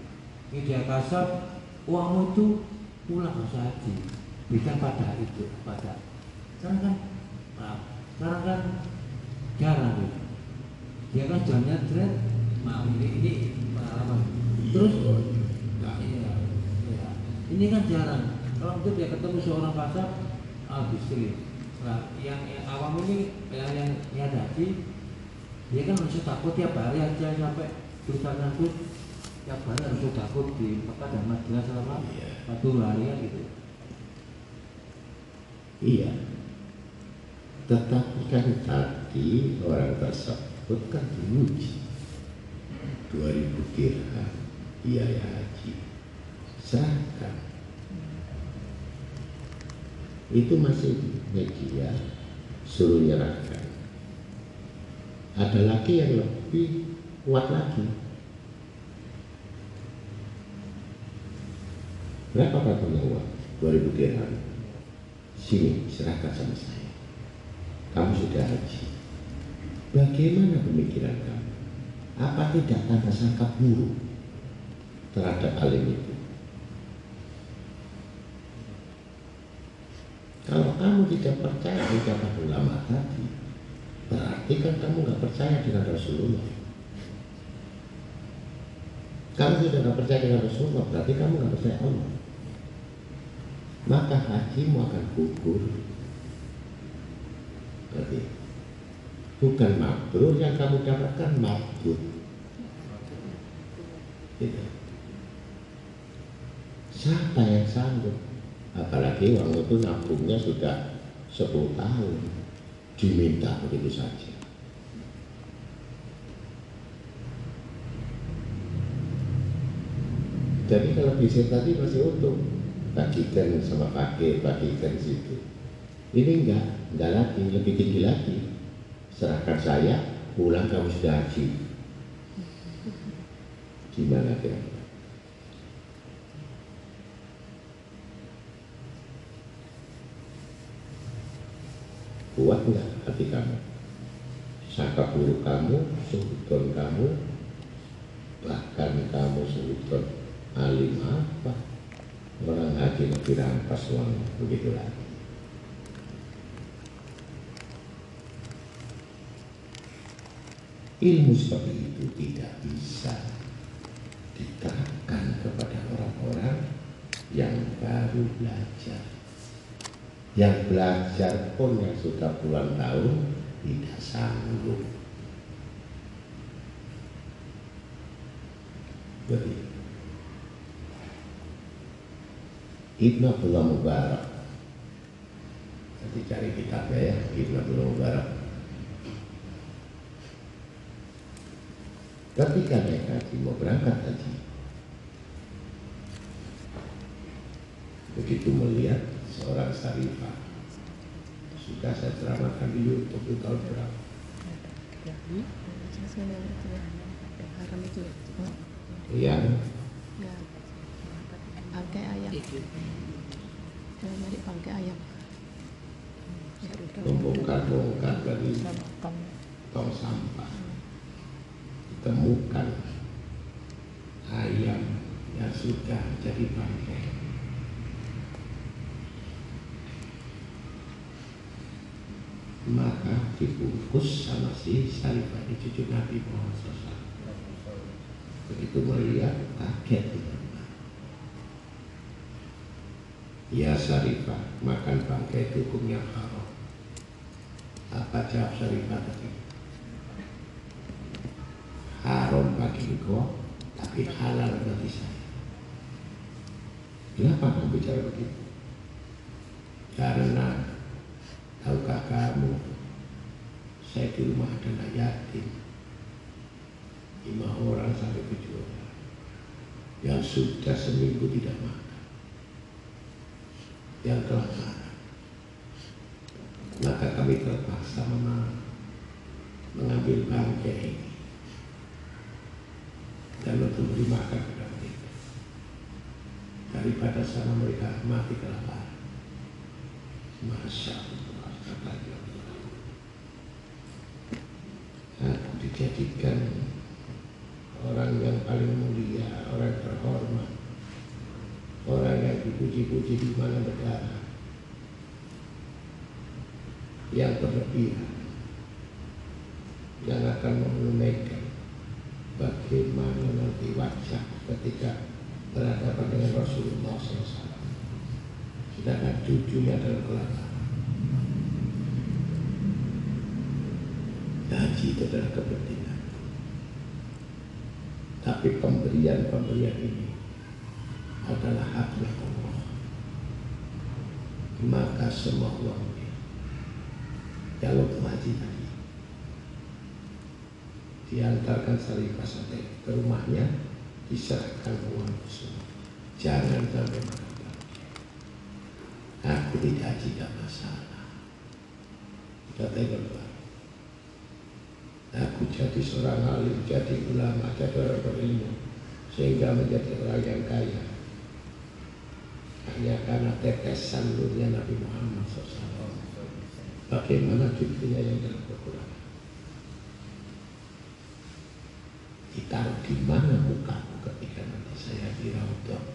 Ini dia kasar, uangmu itu pulang usaha haji, berikan pada itu, pada sekarang kan, maaf, sekarang kan jarang ya. Dia kan jamnya dread, maaf ini, ini pengalaman. Terus, nah, iya, iya. Ini kan jarang, kalau itu dia ketemu seorang pasar al-Bisri. Nah, yang, yang awam ini, yang yang niat haji, dia kan masih takut tiap hari aja sampai berusaha takut. Tiap hari harus takut di Mekah dan Madinah selama satu hari gitu. Iya. Tetapi kan tadi orang tersebut kan diuji dua ribu dirham biaya haji zakat. Itu masih media suruh nyerahkan. Ada lagi yang lebih kuat lagi. Berapa kata nyawa? dua ribu dirham. Sini, serahkan sama saya. Kamu sudah haji. Bagaimana pemikiran kamu? Apa tidak tanda sangka buruk terhadap alim itu? Kalau kamu tidak percaya ucapan ulama tadi, berarti kan kamu nggak percaya dengan Rasulullah. Kamu sudah nggak percaya dengan Rasulullah, berarti kamu nggak percaya Allah. Maka hajimu akan gugur. Berarti bukan mabrur yang kamu dapatkan, mabrur. Gitu. Siapa yang sanggup? Apalagi waktu itu nabungnya sudah sepuluh tahun, diminta begitu saja. Jadi kalau bisnis tadi masih untung, bagikan sama pakai, bagikan situ. Ini enggak, enggak lagi, lebih tinggi lagi. Serahkan saya, pulang kamu sudah haji. Gimana kira-kira? Kuat enggak hati kamu? Sangka buruk kamu, sudon kamu, bahkan kamu sudon. Alim apa? Orang haji lebih rampas uang, begitu lagi. Ilmu seperti itu tidak bisa diterapkan kepada orang-orang yang baru belajar. Yang belajar pun yang sudah puluhan tahun tidak sanggup. Begitu. Ibnu Abdullah Mubarak, nanti cari kitabnya ya, Ibnu Abdullah Mubarak. Ketika naik haji, mau berangkat haji, begitu melihat seorang syarifah, sudah saya ceramahkan di YouTube di tahun berapa? Yang bangkai ayam, dari bangkai ayam tumpukan-tumpukan dari tong sampah, ditemukan ayam yang sudah jadi bangkai. Maka dibungkus sama si Sarifah, cucu Nabi Muhammad shallallahu alaihi wasallam. Begitu melihat, kaget. Ya Sarifah, makan bangkai itu hukumnya haram. Apa jawab Sarifah tadi? Haram bagi engkau, tapi halal bagi saya. Kenapa aku bicara begitu? Karena tahukah kamu, saya di rumah ada anak yatim lima orang sampai tujuh orang yang sudah seminggu tidak makan, yang kelaparan. Maka kami terpaksa mengambil bangkai ini dan untuk beri makan kepada mereka, daripada sama mereka mati kelaparan. Masya Allah, katanya aku dijadikan orang yang paling mulia, orang terhormat, orang yang dipuji-puji di mana negara, yang berlebihan, yang akan menunaikan bagaimana nanti wajah ketika berhadapan dengan Rasulullah shallallahu alaihi wasallam. Sedangkan cucunya adalah kelaparan. Haji itu adalah kepentingan. Tapi pemberian-pemberian ini adalah haknya Allah. Maka semua uangnya kalau haji tadi diantarkan Sarifah sampai ke rumahnya, diserahkan uang semua. Jangan sampai makan. Aku tidak haji, tidak masalah. Tidak tega. Aku jadi seorang alim, jadi ulama, jadi orang berilmu, sehingga menjadi orang yang kaya. Hanya karena tetesan nurnya Nabi Muhammad shallallahu alaihi wasallam. Bagaimana dirinya yang dalam kekurangan? Ditaruh di mana mukaku ketika nanti saya dirawat?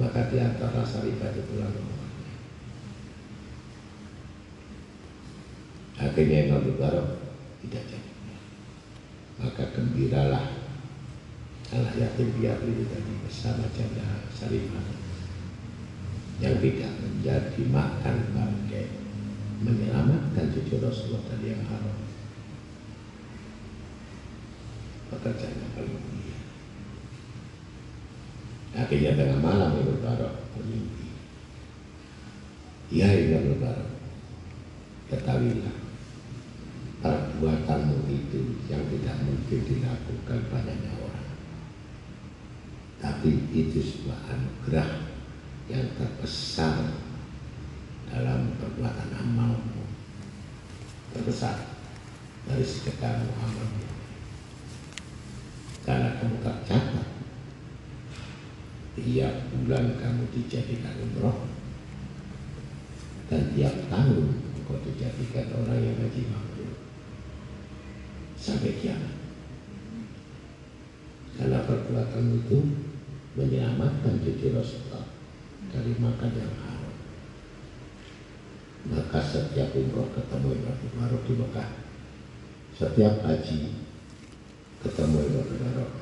Maka di antara Sarifah itu pulang rumahnya. Akhirnya Imam Mubarak tidak jadi. Maka gembiralah anak yatim piatu itu tadi bersama janda Sarifah yang tidak menjadi makan bangkai, menyelamatkan cucu Rasulullah tadi yang haram. Pekerjaan yang paling mulia. Akhirnya tengah malam Imam Mubarak bermimpi. Ya Imam Mubarak, ketahuilah perbuatanmu itu yang tidak mungkin dilakukan banyaknya orang. Tapi itu sebuah anugerah yang terbesar dalam perbuatan amalmu, terbesar dari sekedar amalmu. Karena kamu tercatat tiap bulan kamu dijadikan umroh, dan tiap tahun kau dijadikan orang yang haji makbul sampai kiamat. Karena perbuatan itu menyelamatkan cucu Rasulullah dari makan yang haram. Maka setiap umroh ketemu Imam Mubarak di Mekah, setiap haji ketemu Imam Mubarak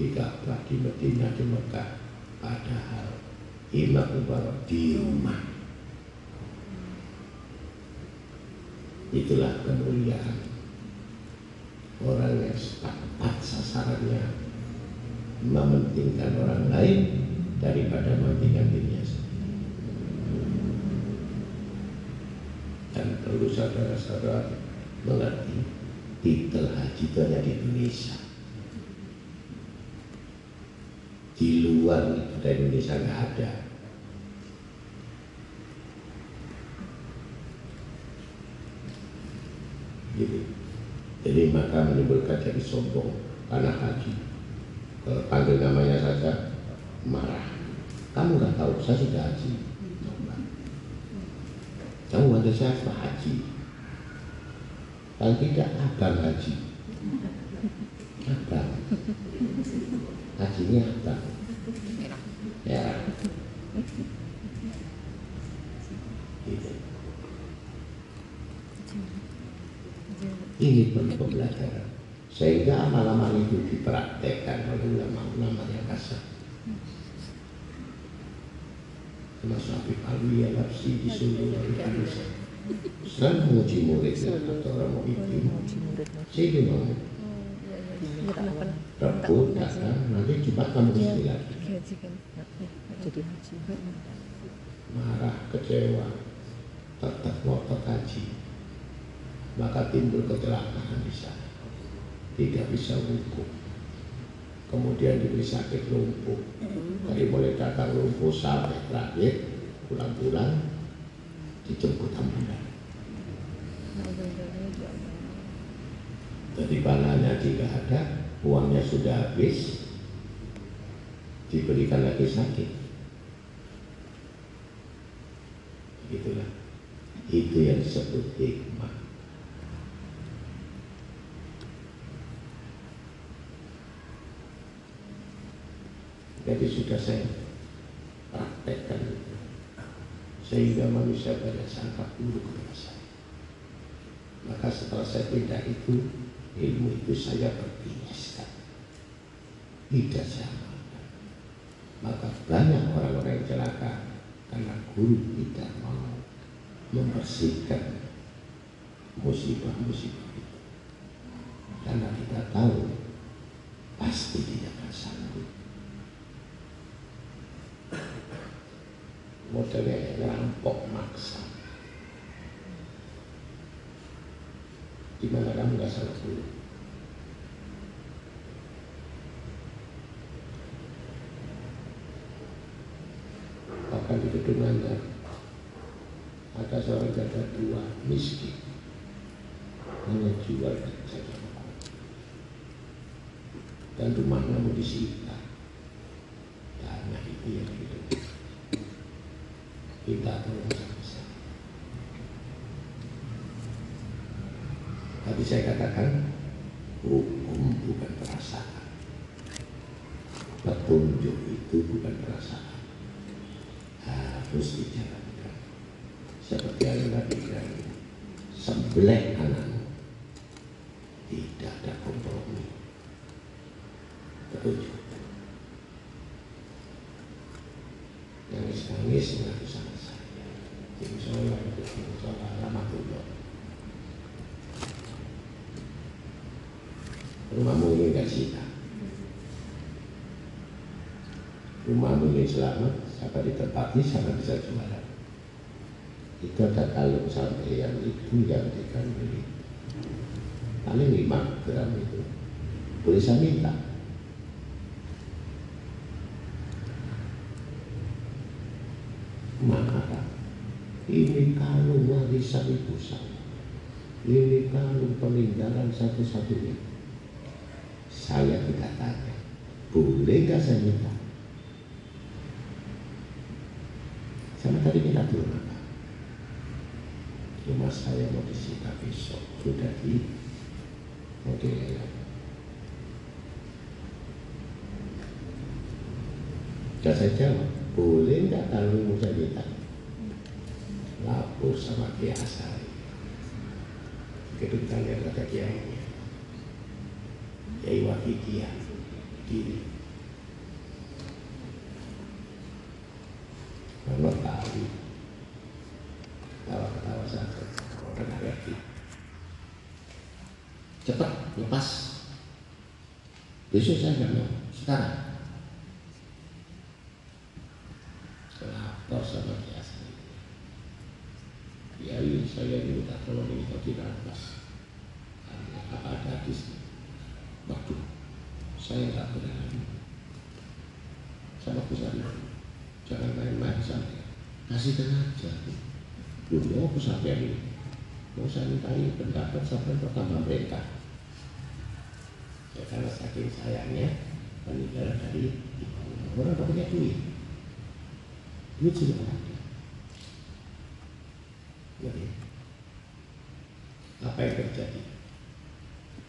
di Ka'bah, di Medina, di Mekah. Padahal Imam Mubarak di rumah. Itulah kemuliaan orang yang tepat sasarannya, mementingkan orang lain daripada mementingkan dirinya sendiri. Dan perlu saudara-saudara mengerti, titel haji itu hanya di Indonesia. Di luar dari Indonesia nggak ada. Jadi, jadi maka menimbulkan jadi sombong, karena haji. Kalau panggil namanya saja marah. Kamu nggak tahu, saya sudah haji. Kamu bantu saya sudah haji. Kalau tidak, abang haji. Abang. Hajinya abang. Ya. Gitu. Ini perlu pembelajaran. Sehingga amal-amal itu dipraktekkan oleh ulama-ulama yang kasar. Termasuk Habib Ali Al-Habsyi disuruh oleh Al-Habsyi. Setelah menguji muridnya atau orang itu, saya mau rebut, datang, nanti coba kamu mesti lagi. Marah, kecewa, tetap ngotot haji. Maka timbul kecelakaan di sana. Tidak bisa lumpuh. Kemudian diberi sakit lumpuh. Jadi boleh datang lumpuh sampai terakhir, pulang-pulang, dijemput ambulan. Jadi panahnya tidak ada, uangnya sudah habis, diberikan lagi sakit. Begitulah. Itu yang disebut hikmah. Jadi sudah saya praktekkan itu, sehingga manusia banyak sangka buruk kepada saya. Maka setelah saya pindah itu, ilmu itu saya pertiniskan, tidak saya amalkan. Maka banyak orang-orang yang celaka karena guru tidak mau membersihkan musibah-musibah itu, karena kita tahu pasti tidak akan sanggup. Modelnya rampok maksa, dimana kamu gak salah dulu. Bahkan di gedung Anda ada seorang janda tua miskin, hanya jual saja rokok, dan rumahnya mau disita karena itu yang gitu. Kita tolong bisa. Tapi saya katakan, hukum bukan perasaan, petunjuk itu bukan perasaan, harus dijalankan. Seperti yang Nabi bilang, sembelih anakmu, tidak ada kompromi, petunjuk. Nangis-nangis nggak bersama saya. Insya Allah itu insya Allah lama dulu. Rumahmu ingin gak sita, rumahmu ingin selamat, siapa ditempati sama bisa jualan. Itu ada kalung sampai yang itu yang dikandungi paling lima gram itu boleh saya minta. Maka ini kalung warisan ibu saya, ini kalung peninggalan satu-satunya. Saya tidak tanya, boleh nggak saya minta? Sama tadi minta dulu apa? Cuma saya mau disita besok, sudah di modelnya. Dan saya jawab, boleh nggak kalungmu saya minta? Lapor sama Kiai Asari. Begitu ditanya kata kiainya, Kiai Waki Kiai, gini. Kalau tahu, ketawa-ketawa saja, orang ngerti. Cepat lepas. Besok saya nggak mau. Sekarang. Lapor sama Kiai Asari, Kiai saya minta tolong ini kau tidak lepas. Apa ada hadis? Waduh, saya nggak berani. Sama aku sana, jangan main-main saya. Kasihkan aja. Dulu aku sampai ini, mau saya mintai pendapat sampai pertama mereka. Ya karena saking sayangnya peninggalan dari orang punya duit. duit sudah ada. Baik. Apa yang terjadi?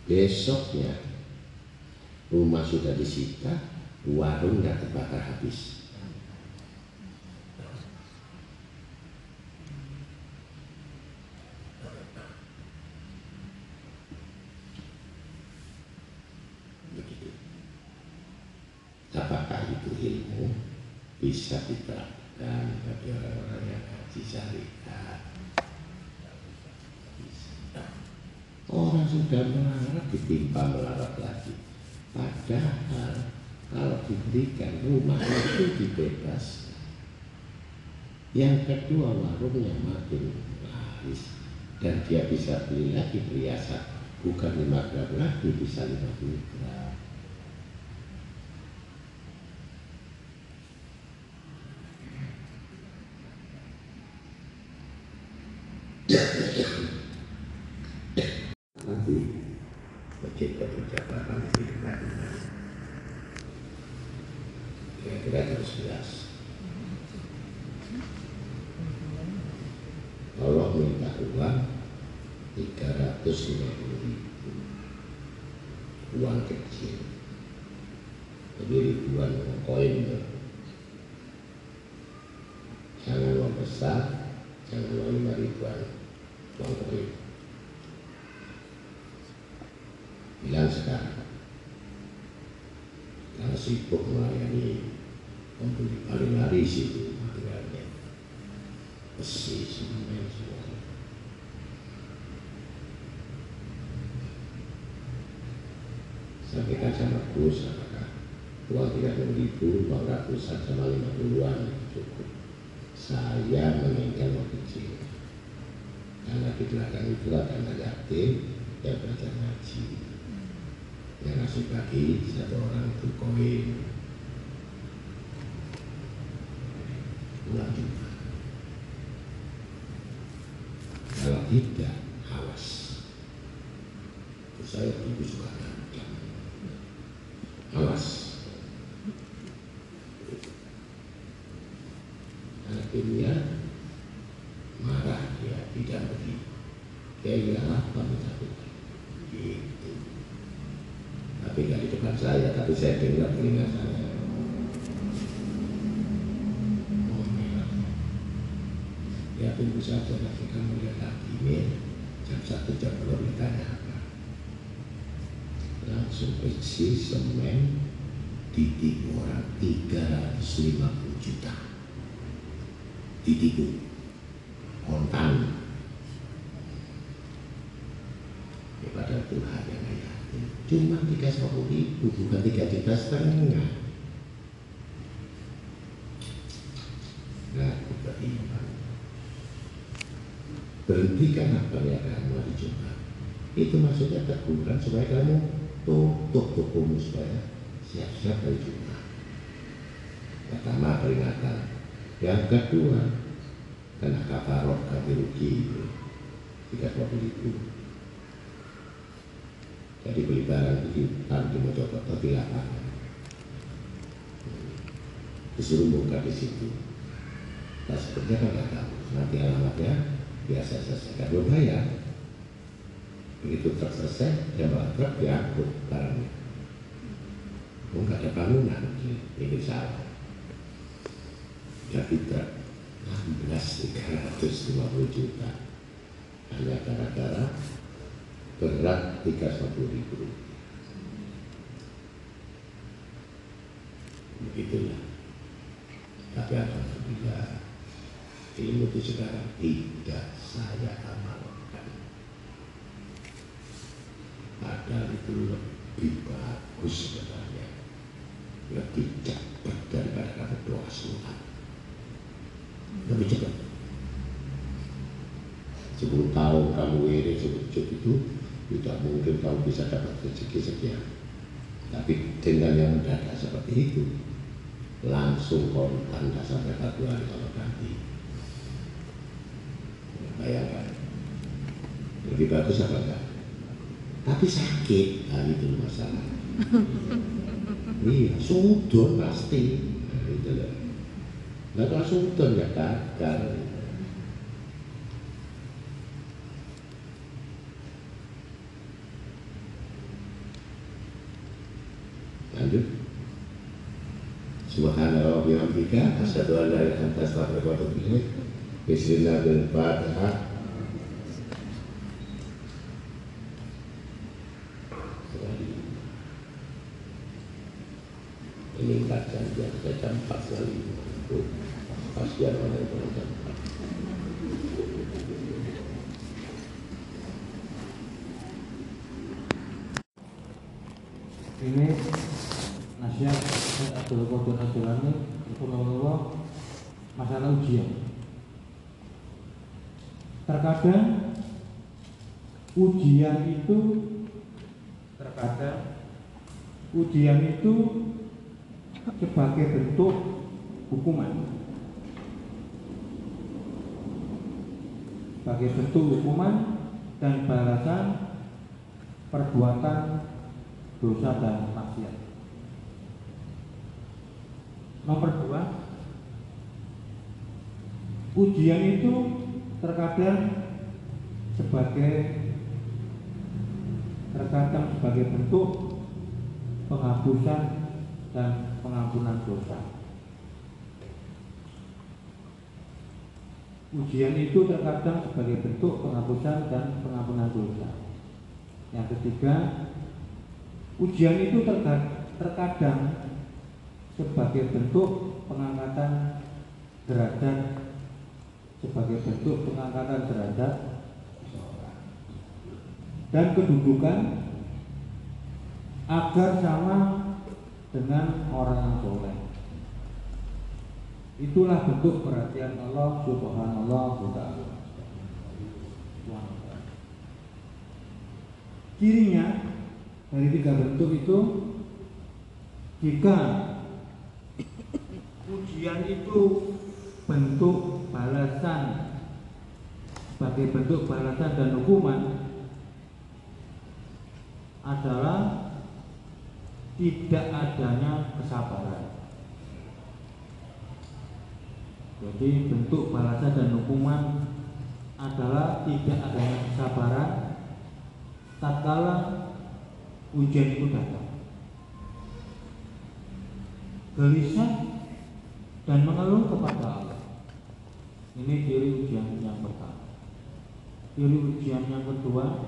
Besoknya rumah sudah disita, warung sudah terbakar habis. Begitu. Apakah itu ilmu bisa diterapkan bagi orang-orang yang haji syariat? Orang sudah melarat ditimpa melarat lagi. Padahal kalau diberikan rumah itu dibebas. Yang kedua, warungnya makin laris dan dia bisa beli lagi perhiasan, bukan lima gram lagi bisa lima puluh gram. Kita berjabat nanti kira-kira harus jelas. Allah minta uang tiga ratus lima puluh ribu, uang kecil, jadi ribuan koin. Jangan uang besar, jangan uang lima ribuan, uang koin. Bilang sekarang, karena sibuk melayani pembeli paling laris itu materialnya, besi, semen, semua. Sampaikan sama Gus, apakah uang tiga puluh ribu, uang ratusan sama lima puluhan cukup? Saya meninggal waktu kecil, karena di belakang itu ada yatim yang belajar ngaji. Yang ngasih bagi satu orang itu koin ulang juga. Kalau tidak, awas. Terus saya itu suka nantang, awas. Akhirnya marah dia, tidak pergi. Dia bilang apa minta bukan gitu. Tapi nggak di depan saya, tapi saya dengar telinga saya. Oh, ya tunggu saja nanti kamu lihat lagi nih. Jam satu jam belum ditanya apa. Langsung isi semen titik orang tiga ratus lima puluh juta. Titiku kontan. Kepada Tuhan yang ayah. Cuma tiga ratus lima puluh ribu, bukan tiga juta setengah. Nah, aku beriman. Berhentikan apa yang kamu mau dicoba. Itu maksudnya teguran supaya kamu tutup tubuhmu supaya siap-siap dari Jumat. Pertama, peringatan. Yang kedua, kena kafaroh ganti rugi itu tiga ratus lima puluh ribu. Jadi beli barang di tanpa mencoba tapi lapangan disuruh buka di situ. Nah sebenarnya kan nggak tahu nanti alamatnya biasa selesai nggak berbayar. Begitu terselesai dia balik diangkut barangnya. Oh nggak ada bangunan ini salah. Jadi enam belas ribu tiga ratus lima puluh juta hanya gara-gara berat tiga ratus lima puluh ribu. Begitulah. Tapi alhamdulillah ilmu itu sekarang tidak saya amalkan. Padahal itu lebih bagus sebenarnya, lebih cepat daripada kamu doa sunat. Lebih cepat. Sepuluh tahun kamu wirid sebujuk itu tidak mungkin kamu bisa dapat rezeki sekian. Tapi dengan yang mendadak seperti itu, langsung kontan sampai satu hari kalau ganti. Bayangkan, lebih bagus apa enggak? Tapi sakit, nah itu masalah. Iya, sudut pasti, nah, itu loh. Nah kalau sudon ya gagal. Lanjut. Subhanallah wa bihamdika asyhadu an la ilaha illa anta astaghfiruka wa atubu ilaik. Bismillahirrahmanirrahim. Meningkatkan jarak jam empat kali untuk pasien orang yang jam empat. Ini nasihat Abdul Qadir Al-Jilani, masalah ujian. Terkadang ujian itu, terkadang ujian itu sebagai bentuk hukuman, sebagai bentuk hukuman dan balasan perbuatan dosa dan maksiat. Nomor dua, ujian itu terkadang sebagai terkadang sebagai bentuk penghapusan dan pengampunan dosa. Ujian itu terkadang sebagai bentuk penghapusan dan pengampunan dosa. Yang ketiga, ujian itu terkadang sebagai bentuk pengangkatan derajat, sebagai bentuk pengangkatan derajat dan kedudukan agar sama dengan orang soleh. Itulah bentuk perhatian Allah Subhanallah wa ta'ala. Cirinya dari tiga bentuk itu, jika ujian itu bentuk balasan, sebagai bentuk balasan dan hukuman, adalah tidak adanya kesabaran. Jadi bentuk balasan dan hukuman adalah tidak adanya kesabaran tatkala ujian itu datang. Gelisah dan mengeluh kepada Allah. Ini ciri ujian yang pertama. Ciri ujian yang kedua,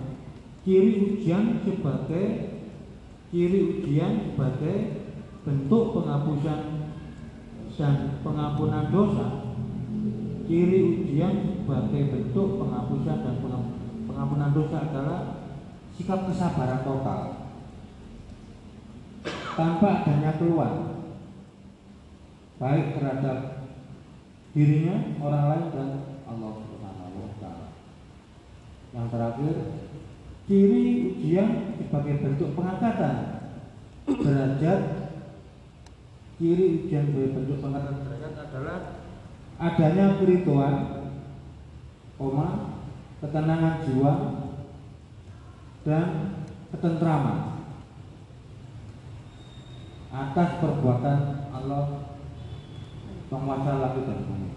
ciri ujian sebagai ciri ujian sebagai bentuk penghapusan dan pengampunan dosa. Ciri ujian sebagai bentuk penghapusan dan pengampunan dosa adalah sikap kesabaran total tanpa adanya keluhan, baik terhadap dirinya, orang lain, dan Allah Subhanahu wa ta'ala. Yang terakhir, ciri ujian sebagai bentuk pengangkatan derajat. Ciri ujian sebagai bentuk pengangkatan derajat adalah adanya keriduan, koma, ketenangan jiwa, dan ketentraman atas perbuatan Allah Penguasa Langit dan Bumi.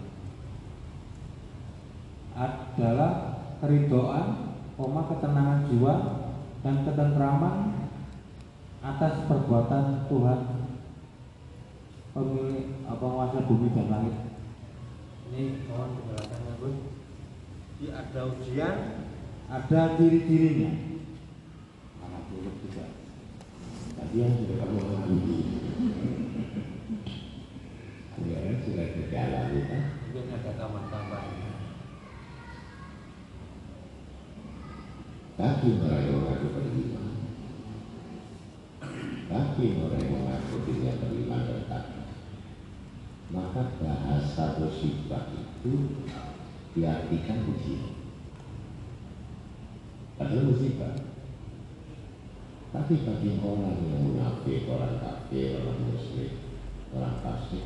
Adalah keriduan, koma, ketenangan jiwa dan ketentraman atas perbuatan Tuhan pemilik penguasa bumi dan langit. Ini mohon penjelasannya, Bos. Jadi ada ujian, ada ciri-cirinya. Mana dulu juga. Tadi yang sudah kamu lalui. Kemudian sudah berjalan, ya. Mungkin ada tambahan-tambahan. Tapi merayu mengaku beriman, tapi merayu mengaku tidak beriman dan takut. Maka bahasa musibah itu diartikan musibah, padahal musibah. Tapi bagi orang yang munafik, orang kafir, orang muslim, orang fasik,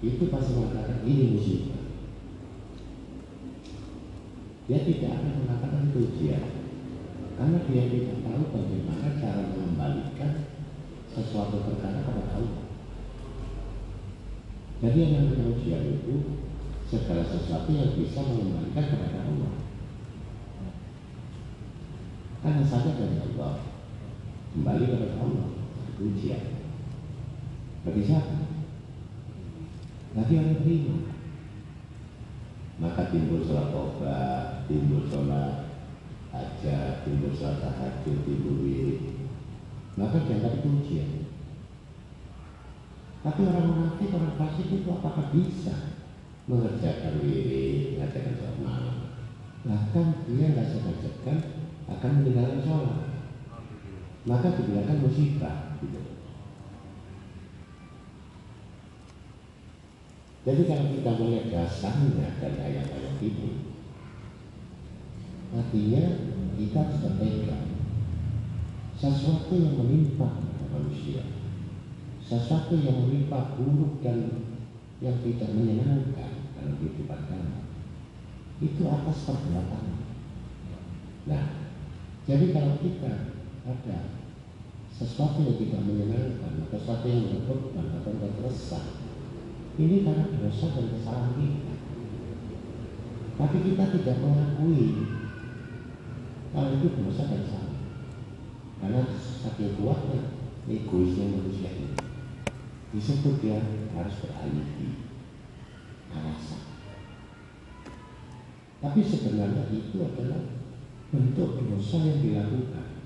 itu pasti mengatakan ini musibah. Dia tidak akan mengatakan itu ujian, karena dia tidak tahu bagaimana cara mengembalikan sesuatu perkara kepada Allah. Jadi yang manusia itu segala sesuatu yang bisa mengembalikan kepada Allah, karena sadar dari Allah kembali kepada Allah ujian bagi siapa? Bagi orang beriman. Maka timbul sholat taubat, timbul sholat hajat, timbul sholat tahajud, timbul wirid. Maka dianggap itu ujian. Tapi orang munafik, orang fasik itu apakah bisa mengerjakan wirid, mengerjakan sholat malam? Bahkan dia nggak sekerjakan akan meninggalkan sholat. Maka dibilangkan musibah. Gitu. Jadi kalau kita melihat dasarnya dari ayat-ayat ini, artinya kita harus berpegang sesuatu yang menimpa manusia, sesuatu yang menimpa buruk dan yang tidak menyenangkan dalam kehidupan kami, itu atas perbuatan. Nah, jadi kalau kita ada sesuatu yang tidak menyenangkan, sesuatu yang menakutkan atau terkesan, ini karena dosa dan kesalahan kita. Tapi kita tidak mengakui kalau itu dosa dan salah. Karena saking kuatnya egoisnya manusia ini, disitu dia harus beralibi alasan. Tapi sebenarnya itu adalah bentuk dosa yang dilakukan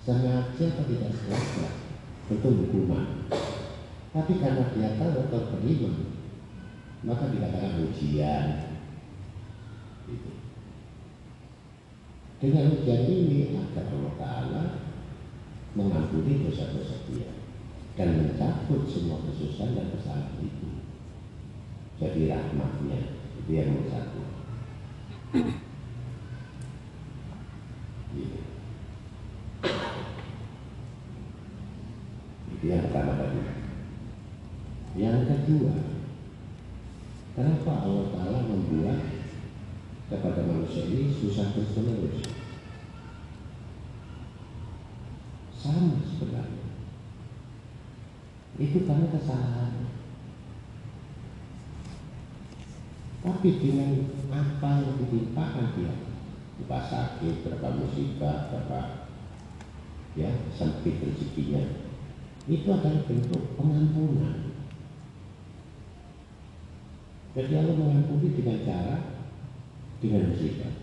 sengaja atau tidak sengaja, bentuk hukuman. Tapi karena dia tahu atau beriman, maka dikatakan ujian. Gitu. Dengan ujian ini agar Allah Ta'ala mengampuni dosa-dosa dia dan mencabut semua kesusahan dan kesalahan itu. Jadi rahmatnya itu yang bersatu. Gitu. Itu yang pertama tadi. Yang kedua, kenapa Allah Ta'ala membuat kepada manusia ini susah terus-menerus? Sama sebenarnya. Itu karena kesalahan. Tapi dengan apa yang ditimpakan dia, berapa sakit, berapa musibah, berapa ya sempit rezekinya, itu adalah bentuk pengampunan. Jadi Allah mengampuni dengan cara dengan musibah.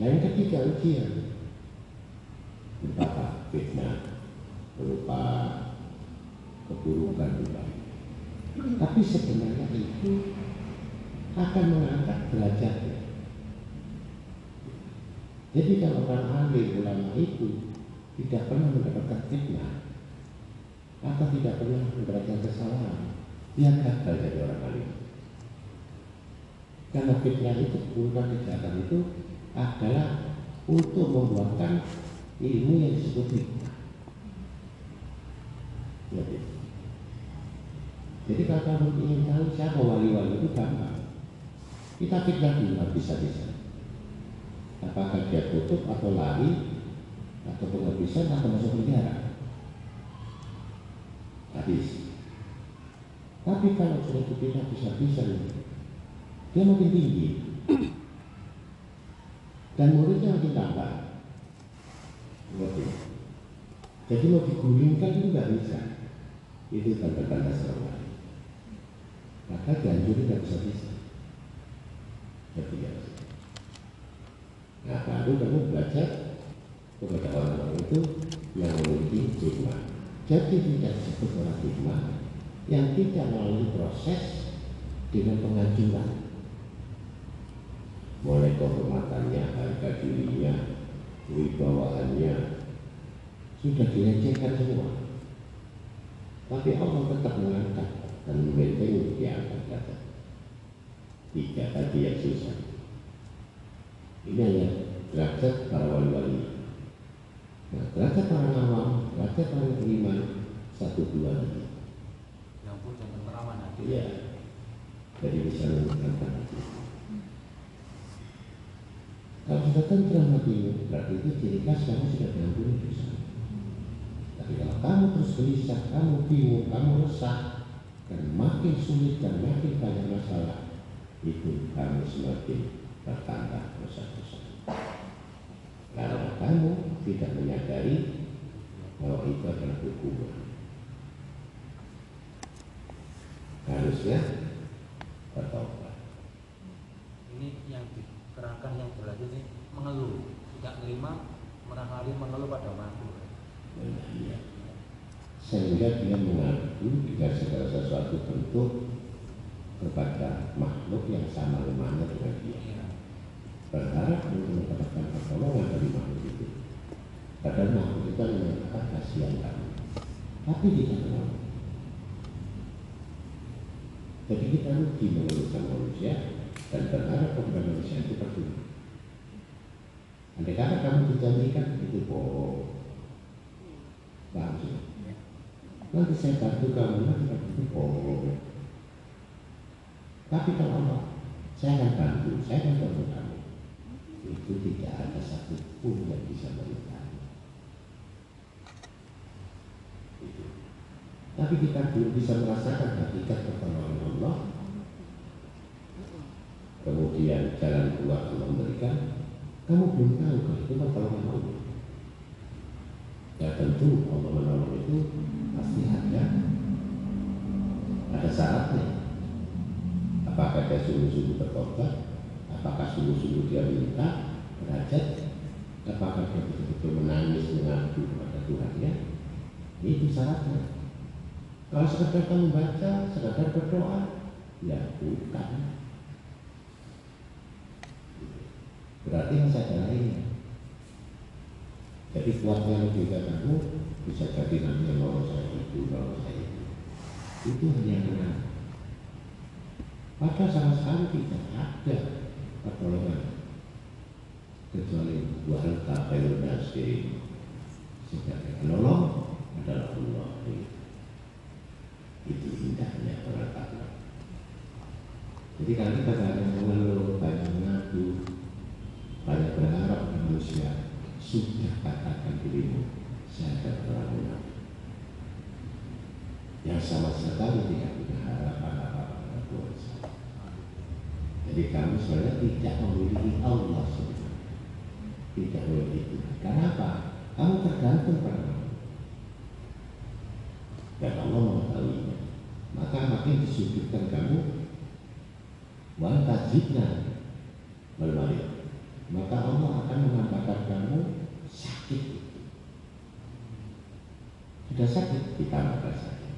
Nah yang ketiga ujian berupa fitnah, berupa keburukan juga. Tapi sebenarnya itu akan mengangkat derajatnya. Jadi kalau orang alim ulama itu tidak pernah mendapatkan fitnah atau tidak pernah mendapatkan kesalahan, dia gagal dari orang alim. Karena fitnah itu, keburukan kejahatan itu adalah untuk membuatkan ilmu yang disebut fitnah. Jadi, jadi kalau kamu ingin tahu siapa wali-wali itu gampang. Kita fitnah dulu habis-habisan. Apakah dia tutup atau lari atau penghabisan atau masuk penjara. Habis. Tapi kalau sudah dipindah bisa-bisa, dia makin tinggi dan muridnya makin tambah. Jadi mau digulingkan itu nggak bisa. Itu tanda-tanda seorang. Maka dihancurin nggak bisa-bisa. Nah baru kamu belajar kepada orang-orang itu yang memiliki hikmah. Jadi tidak disebut orang hikmah yang tidak melalui proses dengan pengajuan, mulai kehormatannya, harga dirinya, wibawaannya sudah dilecehkan semua. Tapi Allah tetap mengangkat dan membentengi diangkat kata. Tiga tadi yang susah. Ini hanya derajat para wali-wali. Nah, derajat orang awam, derajat orang beriman, satu dua lagi. Yang pun jangan terawan nanti. Iya. Jadi bisa mengangkat hati. Kalau sudah tenteram hatinya, berarti itu ciri khas kamu sudah mengampuni dosa. Bila kamu terus gelisah, kamu bingung, kamu resah, dan makin sulit dan makin banyak masalah, itu kamu semakin bertambah dosa-dosa. Karena kamu tidak menyadari bahwa itu adalah hukuman. Harusnya bertobat. Ini yang di kerangka yang berlanjut ini mengeluh, tidak menerima, menangkali mengeluh pada makhluk. Nah, iya. Sehingga dia mengadu jika segala sesuatu bentuk kepada makhluk yang sama lemahnya dengan dia. Berharap untuk mendapatkan pertolongan dari makhluk itu. Padahal makhluk itu menyatakan kasihan kamu, tapi tidak mau. Jadi kita rugi mengeluhkan manusia dan berharap kepada manusia itu peduli. Andai kata kamu dijanjikan itu bohong, langsung. Nanti saya bantu kamu, nanti kamu bohong. Tapi kalau Allah, saya akan bantu, saya akan bantu kamu. Itu tidak ada satupun yang bisa melihat. Tapi kita belum bisa merasakan hakikat pertolongan Allah. Kemudian jalan keluar Allah memberikan. Kamu belum tahu kalau itu pertolongan Allah. Ya tentu Allah menolong itu pasti ada, ada syaratnya. Apakah dia sungguh-sungguh bertobat? Apakah sungguh-sungguh dia minta derajat? Apakah dia betul-betul menangis mengadu kepada Tuhannya? Itu syaratnya. Kalau sekadar kamu baca, sekadar berdoa, ya bukan. Berarti masih ada lainnya. Jadi kuatnya juga kamu bisa jadi namanya lorong saya itu, lorong saya itu. Itu hanya kenal. Maka sama sekali tidak ada pertolongan kecuali Tuhan Ta'ala Nasir. Sebagai penolong adalah Allah. Itu indahnya orang takwa. Jadi kalau kita banyak mengeluh, banyak mengadu, banyak berharap manusia, sudah katakan dirimu saya ada perlawanan yang sama sekali tidak punya harapan apa-apa. Jadi kamu sebenarnya tidak memiliki Allah sebenarnya. Tidak memiliki. Kenapa? Kamu tergantung pada Allah. Dan Allah mengetahuinya. Maka makin disudutkan kamu wal tajidna malmarid. Maka Allah akan menambahkan kamu sakit itu. Sudah sakit, ditambahkan sakit.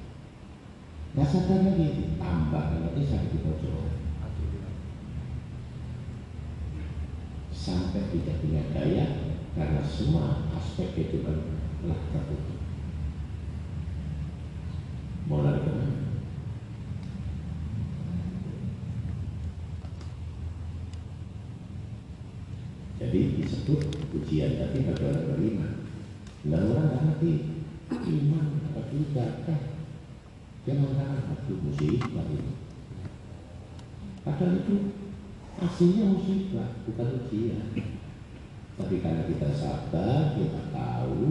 Tidak sadar lagi, ditambahkan lagi sakit di pojok. Sampai tidak punya daya karena semua aspek kehidupan telah tertutup. Mau lari kemana? Jadi disebut ujian tadi bagi orang beriman. Nah orang tidak ngerti iman apa tidak kah? Dia mengatakan itu musibah itu. Padahal itu aslinya musibah, bukan ujian. Tapi karena kita sabar, kita tahu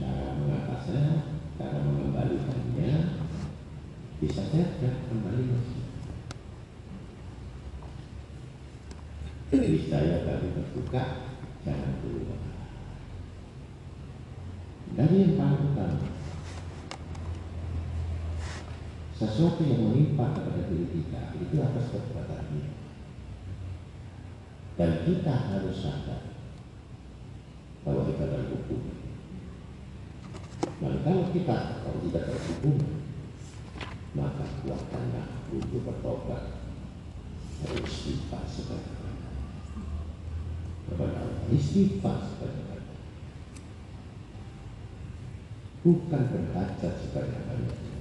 cara mengatasinya, cara mengembalikannya, bisa saja kembali lagi. Niscaya kami terbuka, jangan keluar. Dari yang paling utama, sesuatu yang menimpa kepada diri kita itu atas perbuatannya. Dan kita harus sadar bahwa kita dalam hukuman. Dan kalau kita kalau kita dalam hukuman, maka kuatkanlah untuk bertobat dan istighfar sebanyak-banyak. Kepada istighfar sebanyak-banyak. Bukan berhajat sebanyak-banyaknya.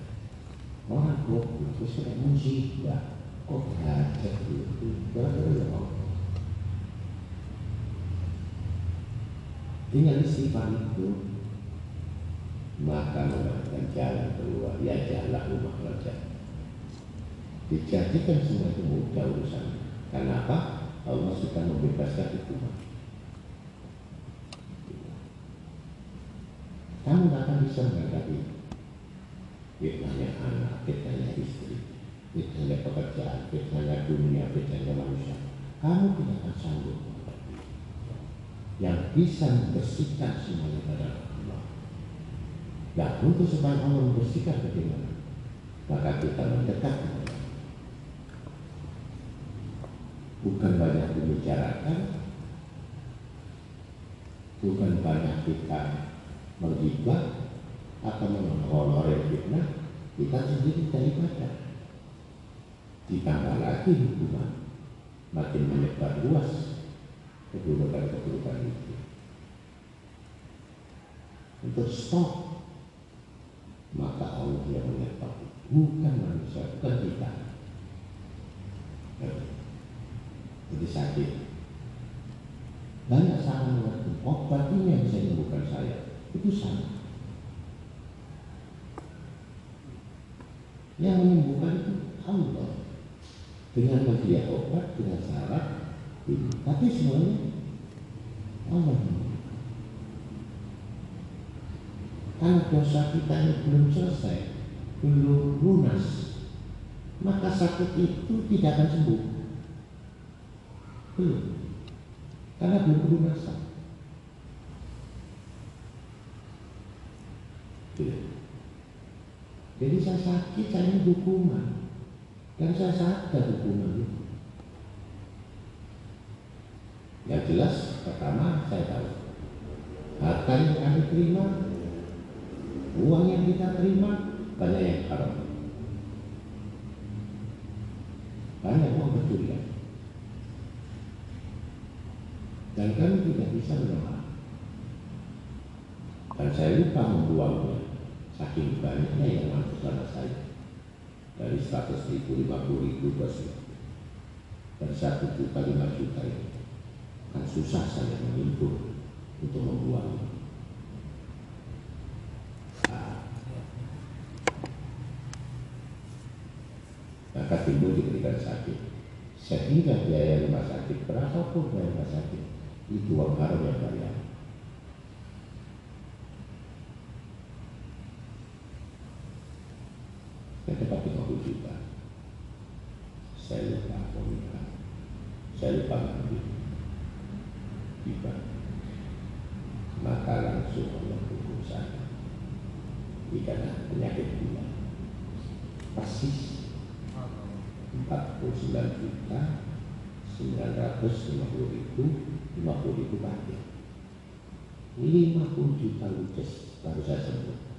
Orang goblok itu sudah musibah, kok hajat itu berdoa. Tinggal istighfar itu maka mendapatkan jalan keluar. Ya jalan rumah kerja dijadikan semua itu mudah urusan. Karena apa? Allah sudah membebaskan hukuman. kamu gak akan bisa menghadapi. Fitnahnya anak, fitnahnya istri, fitnahnya pekerjaan, fitnahnya dunia, fitnahnya manusia. Kamu tidak akan sanggup menghadapi. Yang bisa membersihkan semuanya adalah Allah. Dan untuk supaya Allah membersihkan bagaimana? Maka kita mendekat kepada Allah. Bukan banyak dibicarakan, bukan banyak kita menggibah atau menghonori fitnah, kita sendiri daripada. Ditambah lagi hukuman, makin menyebar luas keburukan-keburukan itu. Untuk stop, maka Allah yang menyebabkan, bukan manusia, bukan kita. Jadi sakit. Banyak saran waktu, obat ini yang bisa menyembuhkan saya. Itu salah. Yang menyembuhkan itu Allah. Dengan media obat, dengan syarat ini. Tapi semuanya Allah. Kalau dosa kita ini belum selesai, belum lunas, maka sakit itu tidak akan sembuh. Belum. Karena belum lunas. Jadi saya sakit, saya ini hukuman. Dan saya sadar hukuman itu. Yang jelas, pertama saya tahu harta yang kami terima, uang yang kita terima, banyak yang haram. Banyak uang bercurian. Dan kami tidak bisa menolak. Dan saya lupa membuangnya. Saking banyaknya yang masuk sana saya, dari seratus ribu, lima puluh ribu, dua puluh ribu, dan satu juta, lima juta itu kan susah saya menghimpun untuk membuangnya. Nah, maka timbul diberikan sakit, sehingga biaya rumah sakit berapapun biaya rumah sakit itu uang haram yang bayar. Saya dapat lima puluh juta. Saya lupa komitmen. Saya lupa nanti. Tiba. Maka langsung Allah hukum saya. Ini karena penyakit gula. Persis empat puluh sembilan juta sembilan ratus lima puluh ribu, lima puluh ribu pakai. lima puluh juta ludes baru saya sembuh.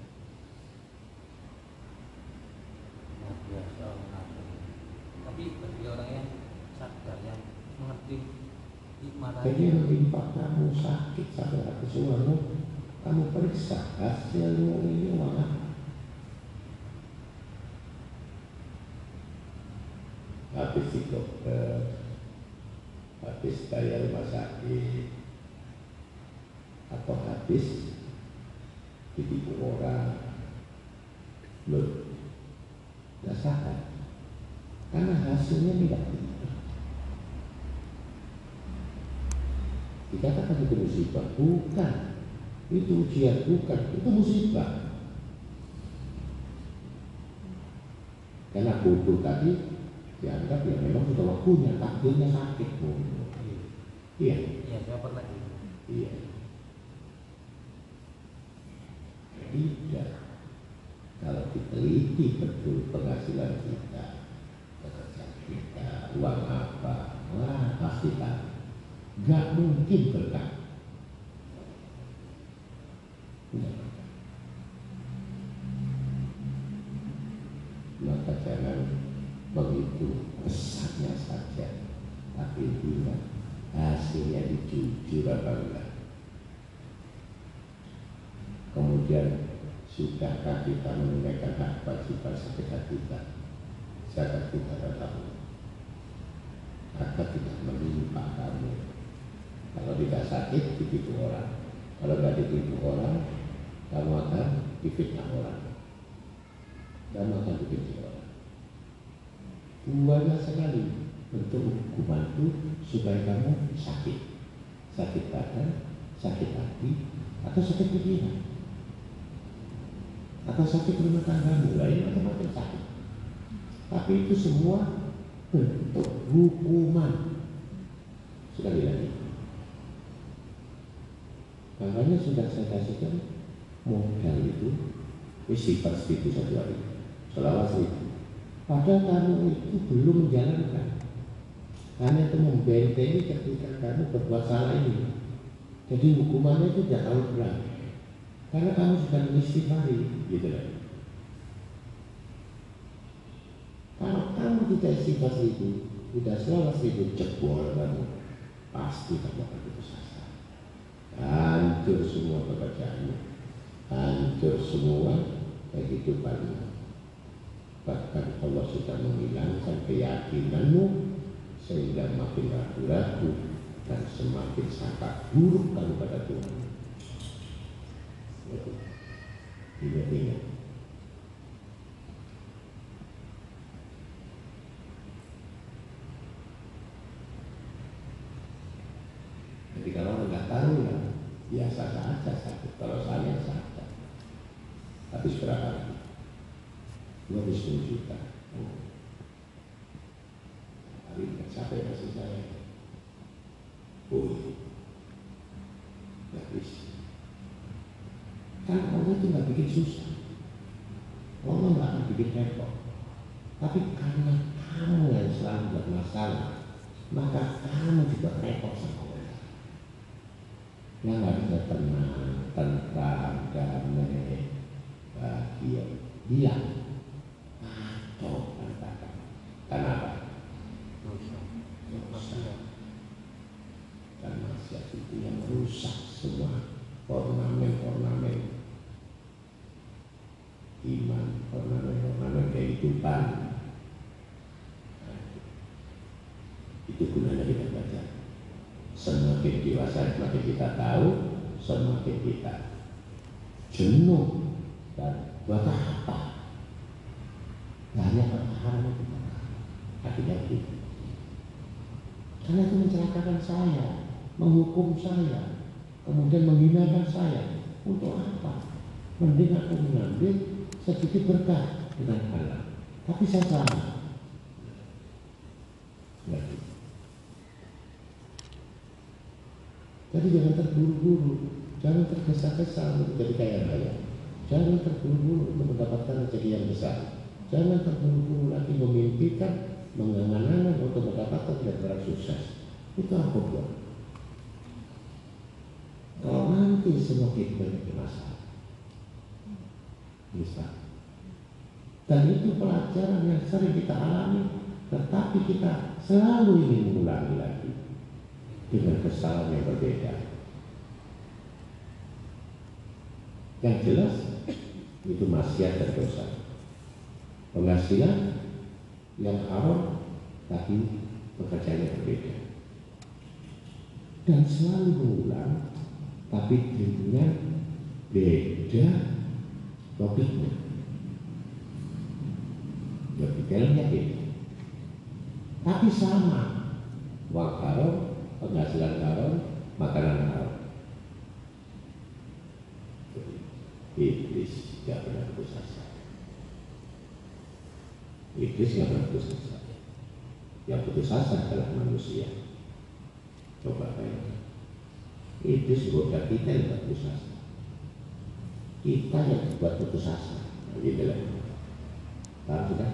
Jadi menimpa kamu sakit sampai habis uangmu, kamu periksa hasilnya ini mana? Habis di dokter, habis bayar rumah sakit, atau habis ditipu orang, loh, tidak sakit, karena hasilnya tidak tinggi. Dikatakan itu musibah, bukan. Itu ujian, bukan. Itu musibah. Karena bodoh tadi dianggap ya memang sudah waktunya, takdirnya sakit. Iya. Iya, saya pernah. Iya. Tidak. Kalau diteliti betul penghasilan kita, pekerjaan kita, uang apa, wah pasti tak. Gak mungkin berkah. Maka jangan begitu besarnya saja, tapi ingat hasilnya jujur apa enggak. Kemudian sudahkah kita menunaikan hak wajiban sekitar kita, zakat kita tahu, maka tidak menimpa kamu. Kalau tidak sakit, ditipu orang. Kalau tidak ditipu orang, kamu akan difitnah orang. Kamu akan difitnah orang. Banyak sekali bentuk hukuman itu supaya kamu sakit. Sakit badan, sakit hati, atau sakit pikiran. atau sakit rumah tanggamu, lain macam-macam sakit. Tapi itu semua bentuk hukuman. Sekali lagi, makanya sudah saya kasihkan modal itu isi pers itu satu hari selawat itu. Padahal kamu itu belum menjalankan, hanya itu membentengi ketika kamu berbuat salah ini. Jadi hukumannya itu tidak terlalu berat karena kamu sudah mengistighfari, gitu lah. Kalau kamu tidak istighfar itu, tidak selawat itu, jebol kamu, pasti kamu akan tersesat. Hancur semua pekerjaanmu, hancur semua kehidupanmu. Bahkan Allah sudah menghilangkan keyakinanmu sehingga makin ragu-ragu dan semakin sangat buruk kamu pada Tuhan. Ingat-ingat. Jadi kalau nggak tahu lah, biasa saja sakit. Kalau saya saja, habis berapa lagi? Dua puluh sembilan juta. Tapi nggak capek kasih saya. Oh, nggak bisa. Karena Allah itu nggak bikin susah, Allah nggak akan bikin repot. Tapi karena kamu yang selalu buat masalah, maka kamu juga repot sama Allah. Yang nggak bisa tenang, tentram, damai, bahagia, hilang atau katakan. Karena apa? Rusak. Dan maksiat itu yang rusak semua ornamen-ornamen iman, ornamen-ornamen kehidupan. Nah, itu gunanya kita baca. Semakin dewasa, semakin kita tahu, semakin kita jenuh dan buat apa? Banyak pertahanan kita. Akhirnya itu. Karena itu mencelakakan saya, menghukum saya, kemudian menghinakan saya. Untuk apa? Mending aku mengambil sedikit berkah dengan Allah. Tapi saya salah. Jadi jangan terburu-buru, jangan tergesa-gesa untuk jadi kaya raya, jangan terburu-buru untuk mendapatkan rezeki yang besar, jangan terburu-buru lagi memimpikan, mengangan-angan untuk mendapatkan kebenaran sukses. Itu aku buat. Kalau nanti semua kita memiliki masalah, bisa. Dan itu pelajaran yang sering kita alami, tetapi kita selalu ingin mengulangi lagi dengan kesalahan yang berbeda. Yang jelas itu maksiat dan dosa. Penghasilan yang haram tapi pekerjaannya berbeda dan selalu mengulang. Tapi dengan beda topiknya, detailnya beda, tapi sama. Uang haram, penghasilan haram, makanan haram. Iblis tidak pernah putus asa. Iblis tidak pernah putus asa. Yang putus asa adalah manusia. Coba bayangkan. Iblis bukan kita yang buat putus asa, kita yang buat putus asa. Jadi dalam paham sudah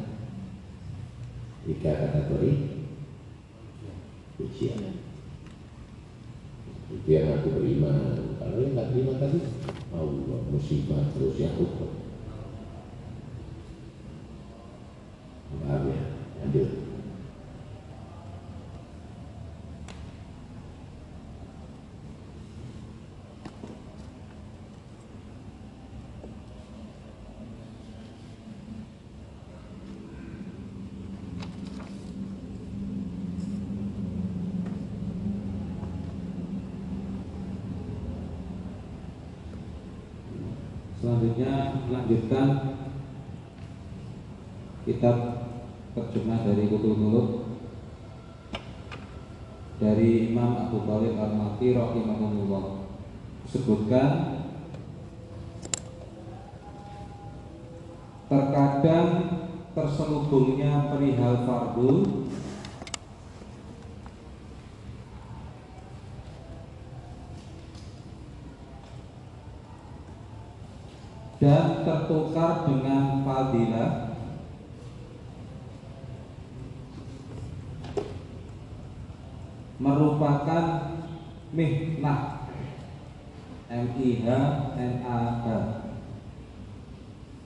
tiga kategori ujian. Itu yang aku beriman. Kalau yang nggak beriman tadi, Allah musibah terus yang hukum. Paham ya? Lanjut. Selanjutnya melanjutkan kitab terjemah dari Kutul Muluk dari Imam Abu Thalib Al-Makhdi rahimahullah. Sebutkan terkadang terselubungnya perihal fardu, dan tertukar dengan fadilah, merupakan mihnah, M I H N A H,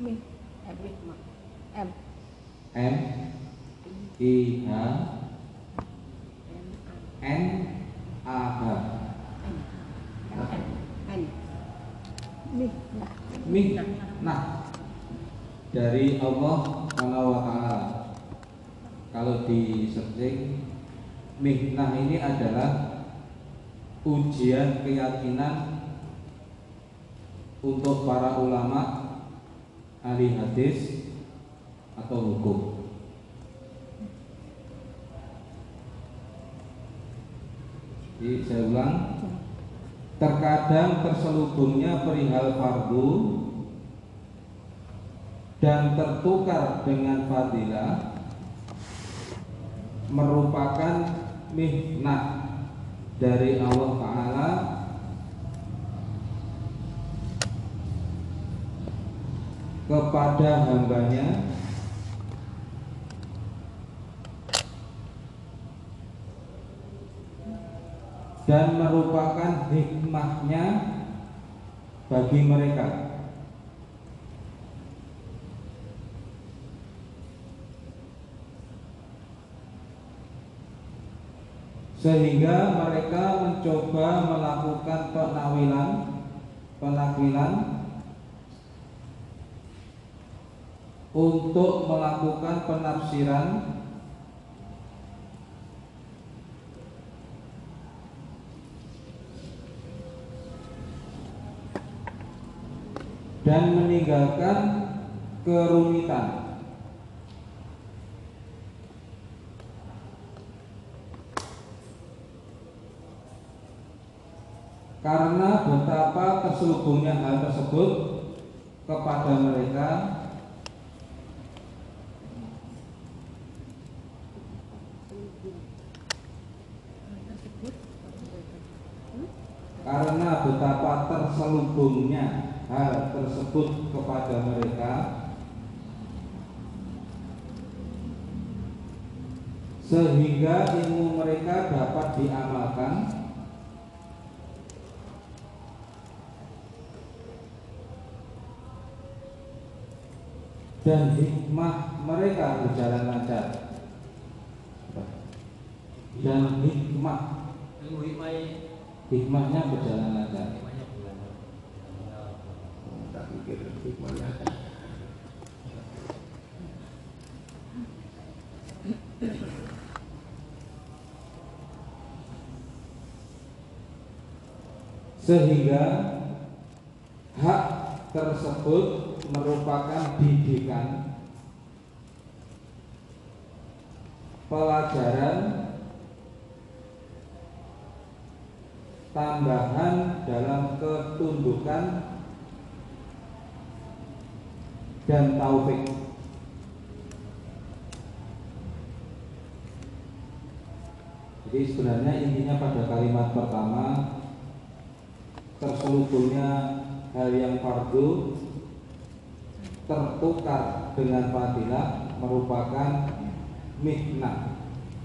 M M I H N A H mihnah dari Allah Taala. Kalau di searching, mihnah ini adalah ujian keyakinan untuk para ulama ahli hadis atau hukum. Jadi saya ulang, terkadang terselubungnya perihal fardu dan tertukar dengan fadilah merupakan mihnah dari Allah Ta'ala kepada hambanya, dan merupakan hikmahnya bagi mereka. Sehingga mereka mencoba melakukan penakwilan, penakwilan untuk melakukan penafsiran dan meninggalkan kerumitan. Karena betapa terselubungnya hal tersebut kepada mereka, karena betapa terselubungnya hal tersebut kepada mereka, sehingga ilmu mereka dapat diamalkan dan hikmah mereka berjalan lancar. Dan hikmah hikmahnya berjalan lancar. Sehingga hak tersebut merupakan didikan, pelajaran tambahan dalam ketundukan dan taufik. Jadi sebenarnya intinya pada kalimat pertama, terselubungnya hal yang fardu tertukar dengan fadilah merupakan mihnah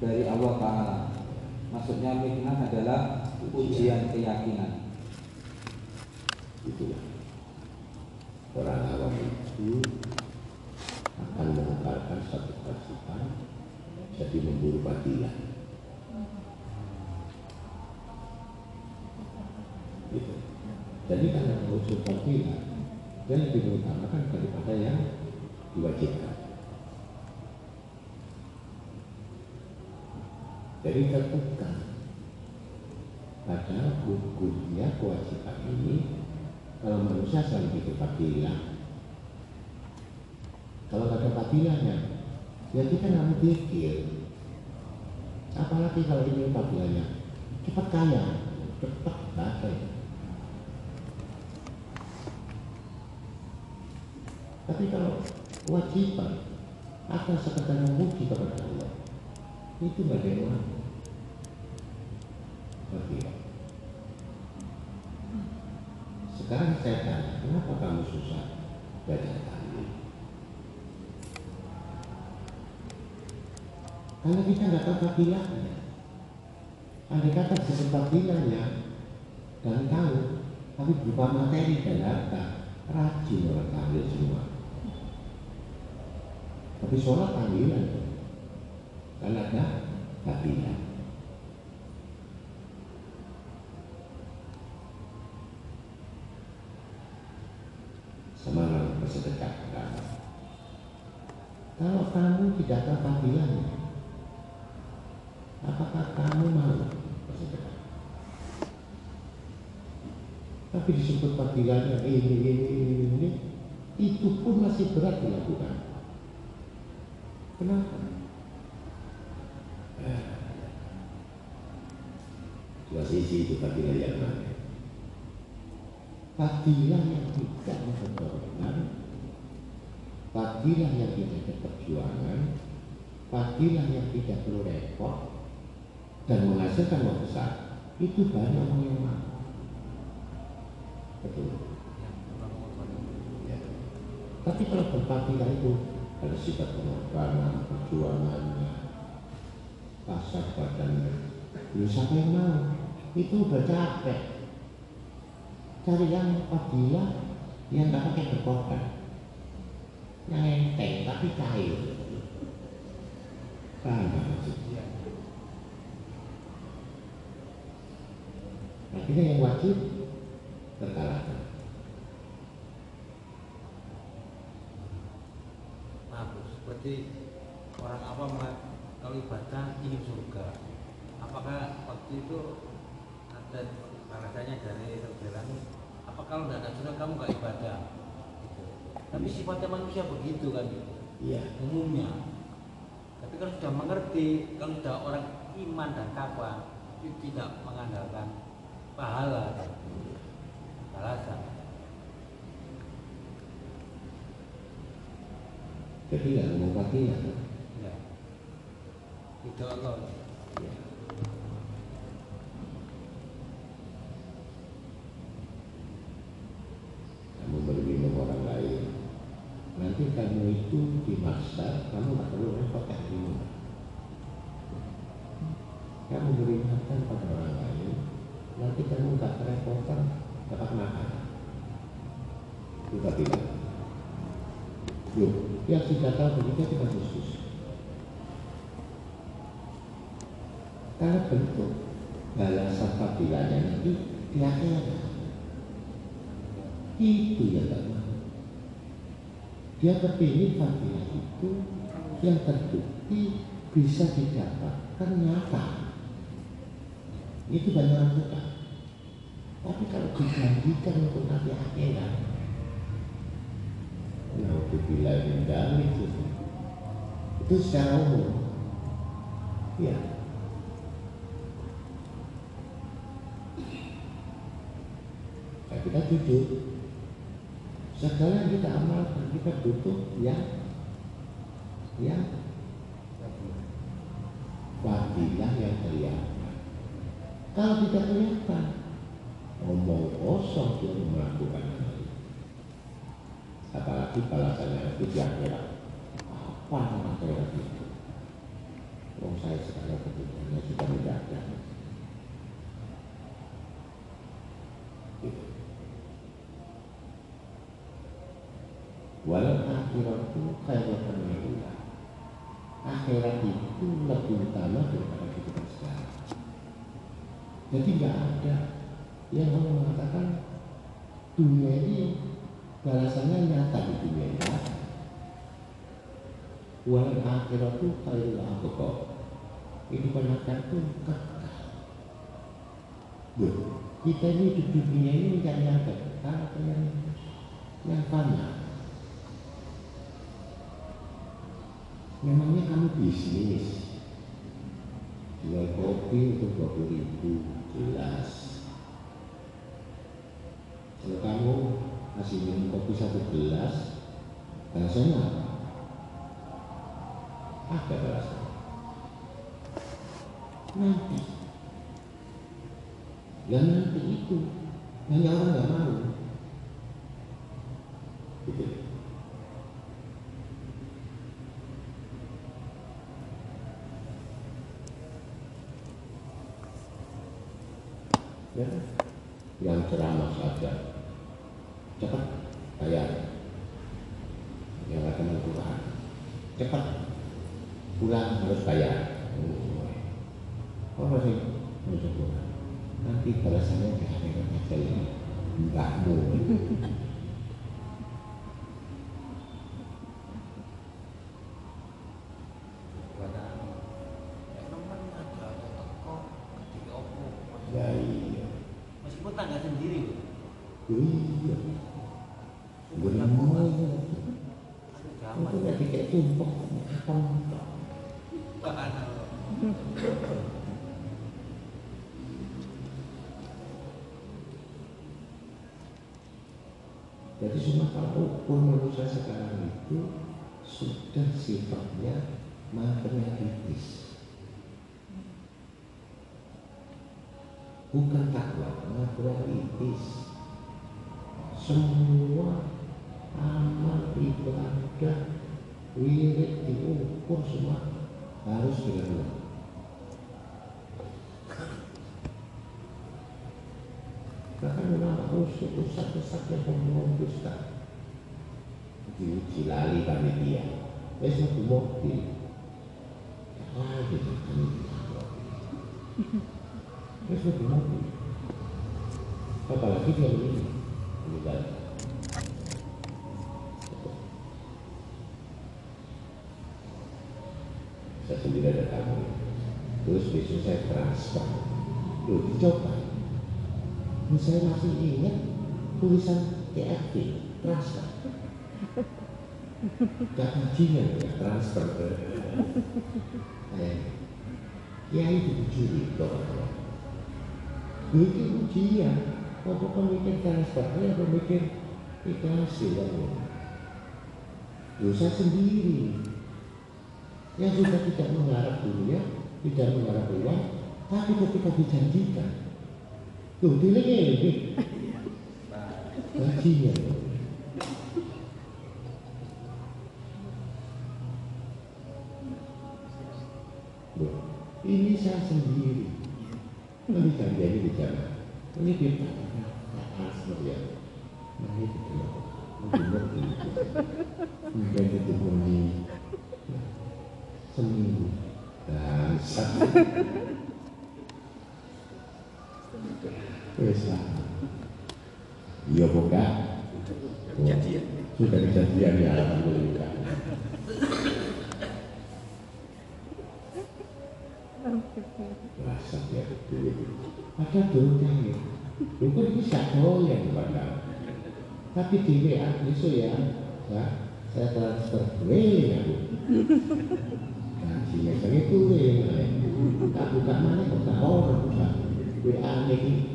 dari Allah Ta'ala. Maksudnya mihnah adalah ujian keyakinan. Itulah orang awam itu akan mengumpulkan satu pasukan jadi memburu fadilah. Gitu. Jadi karena unsur fadilah dan lebih mengutamakan daripada yang diwajibkan. Jadi tertukar pada hukumnya kewajiban ini. Kalau manusia selalu itu fadilah, kalau ada fadilahnya ya kita namun pikir, apalagi kalau ini fadilahnya cepat kaya, cepat pakai. Tapi kalau kewajiban akan sekadar memuji kepada Allah itu bagaimana? Bagaimana? Sekarang saya tanya, kenapa kamu susah baca tangan? Karena kita nggak tahu kabilahnya. Ada kata sebentar bilangnya dan tahu, tapi berupa materi dan harta rajin orang tahlil semua. Tapi sholat tahlilan karena ada kabilah. Sama orang bersedekah. Kalau kamu tidak tahu kabilahnya, apakah kamu mau bersedekah? Tapi disebut kabilahnya ini, ini, ini, ini, itu pun masih berat dilakukan. Kenapa? Eh. Dua sisi itu kabilah yang mana? Kabilah yang tidak memperjuangkan, kabilah yang tidak ada perjuangan, kabilah yang tidak perlu repot dan menghasilkan uang besar, itu banyak orang yang mau. Betul. Ya. Tapi kalau berkabilah itu ada sifat pengorbanan, perjuangannya, pasar badannya, lu siapa yang mau? Itu udah capek. Cari yang kabilah yang nggak pakai berkorban, yang enteng tapi cair. Banyak maksudnya. Akhirnya yang wajib terkalahkan. Maaf, seperti orang awam kalau ibadah ingin surga, apakah waktu itu ada bahasanya dari terbelan, apa kalau tidak ada surga kamu nggak ibadah? Gitu. Tapi sifatnya manusia begitu kan? Iya. Umumnya. Tapi kalau sudah mengerti, kalau sudah orang iman dan takwa, itu tidak mengandalkan pahala. Alasan. Jadi nggak ngomong kabilah? Ya. Itu Allah. Ya. Kamu berbimbing orang lain. Nanti kamu itu dimaksa, kamu nggak perlu repot kamu. Kamu beri makan pada orang lain, nanti kamu nggak kerepotan. Dapat makan itu kabilah. Yuk, yang sudah tahu begitu kita khusus karena bentuk balasan kabilahnya nanti diakhirat. Itu yang tak mau dia kepingin kabilah itu yang terbukti bisa didapatkan nyata. Itu banyak orang suka. Tapi kalau dijanjikan untuk nanti akhirat, nah itu bila indah itu, itu secara umum, ya. Nah, kita jujur, segala kita amalkan kita butuh yang, yang wabilah yang kelihatan. Kalau tidak kelihatan, ngomong kosong dia melakukan hal itu. Apalagi balasannya itu diakhirat. Apa nama akhirat itu? Wong saya sekarang kebutuhannya sudah menjaga. Walau akhirat itu kayak penyelidikan, akhirat itu lebih utama daripada kehidupan sekarang. Jadi nggak ada yang mau mengatakan dunia ini balasannya nyata di dunia ini. Walau akhirat itu kali aku kok ini penakar itu kekal. Kita ini di dunia ini yang nyata, apa yang yang fana. Memangnya kamu bisnis jual kopi untuk dua puluh ribu, jelas. Kalau kamu masih minum kopi satu gelas, rasanya apa? ada rasa nanti. Dan nanti itu banyak orang nggak mau. Gitu. Ya, yang ceramah saja cepat bayar, yang akan mengurang cepat pulang harus bayar. Oh, apa sih menurut nanti balasannya tidak ada macam ini, tidak boleh. Jadi semua kalau pun manusia sekarang itu sudah sifatnya materialistis, bukan takwa, materialistis. Semua amal ibadah wirid diukur semua harus dengan usah-usahnya pembunuh dusta diuji lali panitia besok bukti lagi panitia besok bukti apalagi dia begini bukan saya sendiri ada tamu terus besok saya transfer loh dicoba saya masih ingat tulisan T F T transfer gak bajingan ya transfer eh, ya itu juri kalau bikin ujian kalau pemikir transfer ya pemikir dikasih dosa sendiri yang sudah tidak mengharap dunia tidak mengharap uang tapi ketika dijanjikan tuh dilengin baginya ini saya sendiri ini janjiannya di jalan ini kita asal ya ini kita benar ini kita benar seminggu dan satu Esa, iya bukan? Kejadian. Sudah kejadian ya alhamdulillah. Rasa dia betul. Ada dulu ya. Dulu bisa boleh padahal. Tapi di W A itu ya, saya transfer boleh aku. Kasihnya saya itu boleh. Tak buka mana kok tak orang W A ini.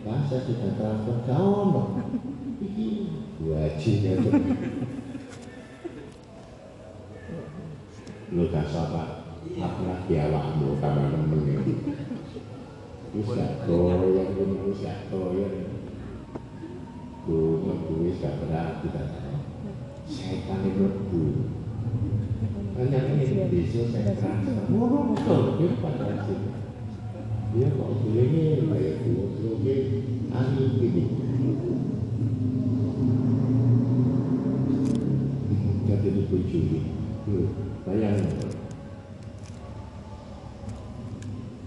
Bahasa sudah transfer kawan loh wajibnya tuh lu tak sabar aku lagi awakmu sama temen ini lu gak goyang lu gak goyang gue gue gak berarti setan itu gue banyak ini besok saya transfer wah betul dia pada sini dia kok boleh kayak gue oke angin gini jadi dipuji bayangin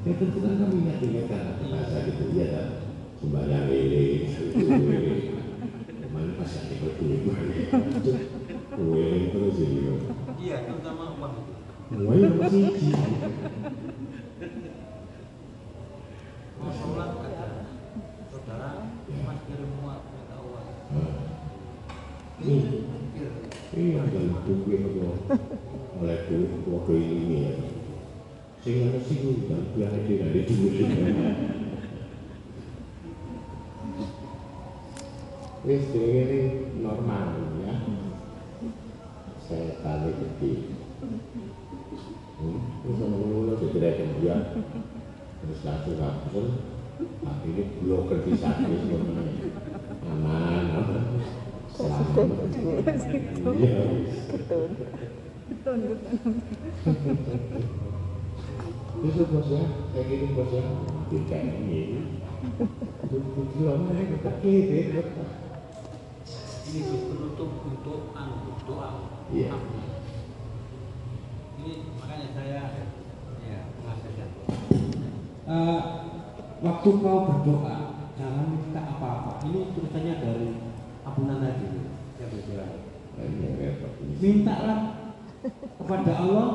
ya tentu kan kami ingat-ingat karena masa gitu ya kan sembarang lele kemarin pas yang diperkulit kueleng terus ini iya terutama uang uang yang masih duit oleh waktu ini ya sehingga singgung dan biar dia dari duit wis ini normal ya saya tarik di Terus ngomong-ngomong aja direken dia. Terus satu kapsul, akhirnya bloker di sana semuanya. Aman, aman. Selamat. Iya. Betul. Betul, betul. Itu bos ya, kayak gini bos ya. Tidak ini. Itu lama ya, kekit. Ini penutup untuk doa. Iya. Ini makanya saya ya mengajarkan. Uh, waktu kau berdoa, jangan minta apa-apa. Ini tulisannya dari ampunan tadi. Ya berdoa. Mintalah kepada Allah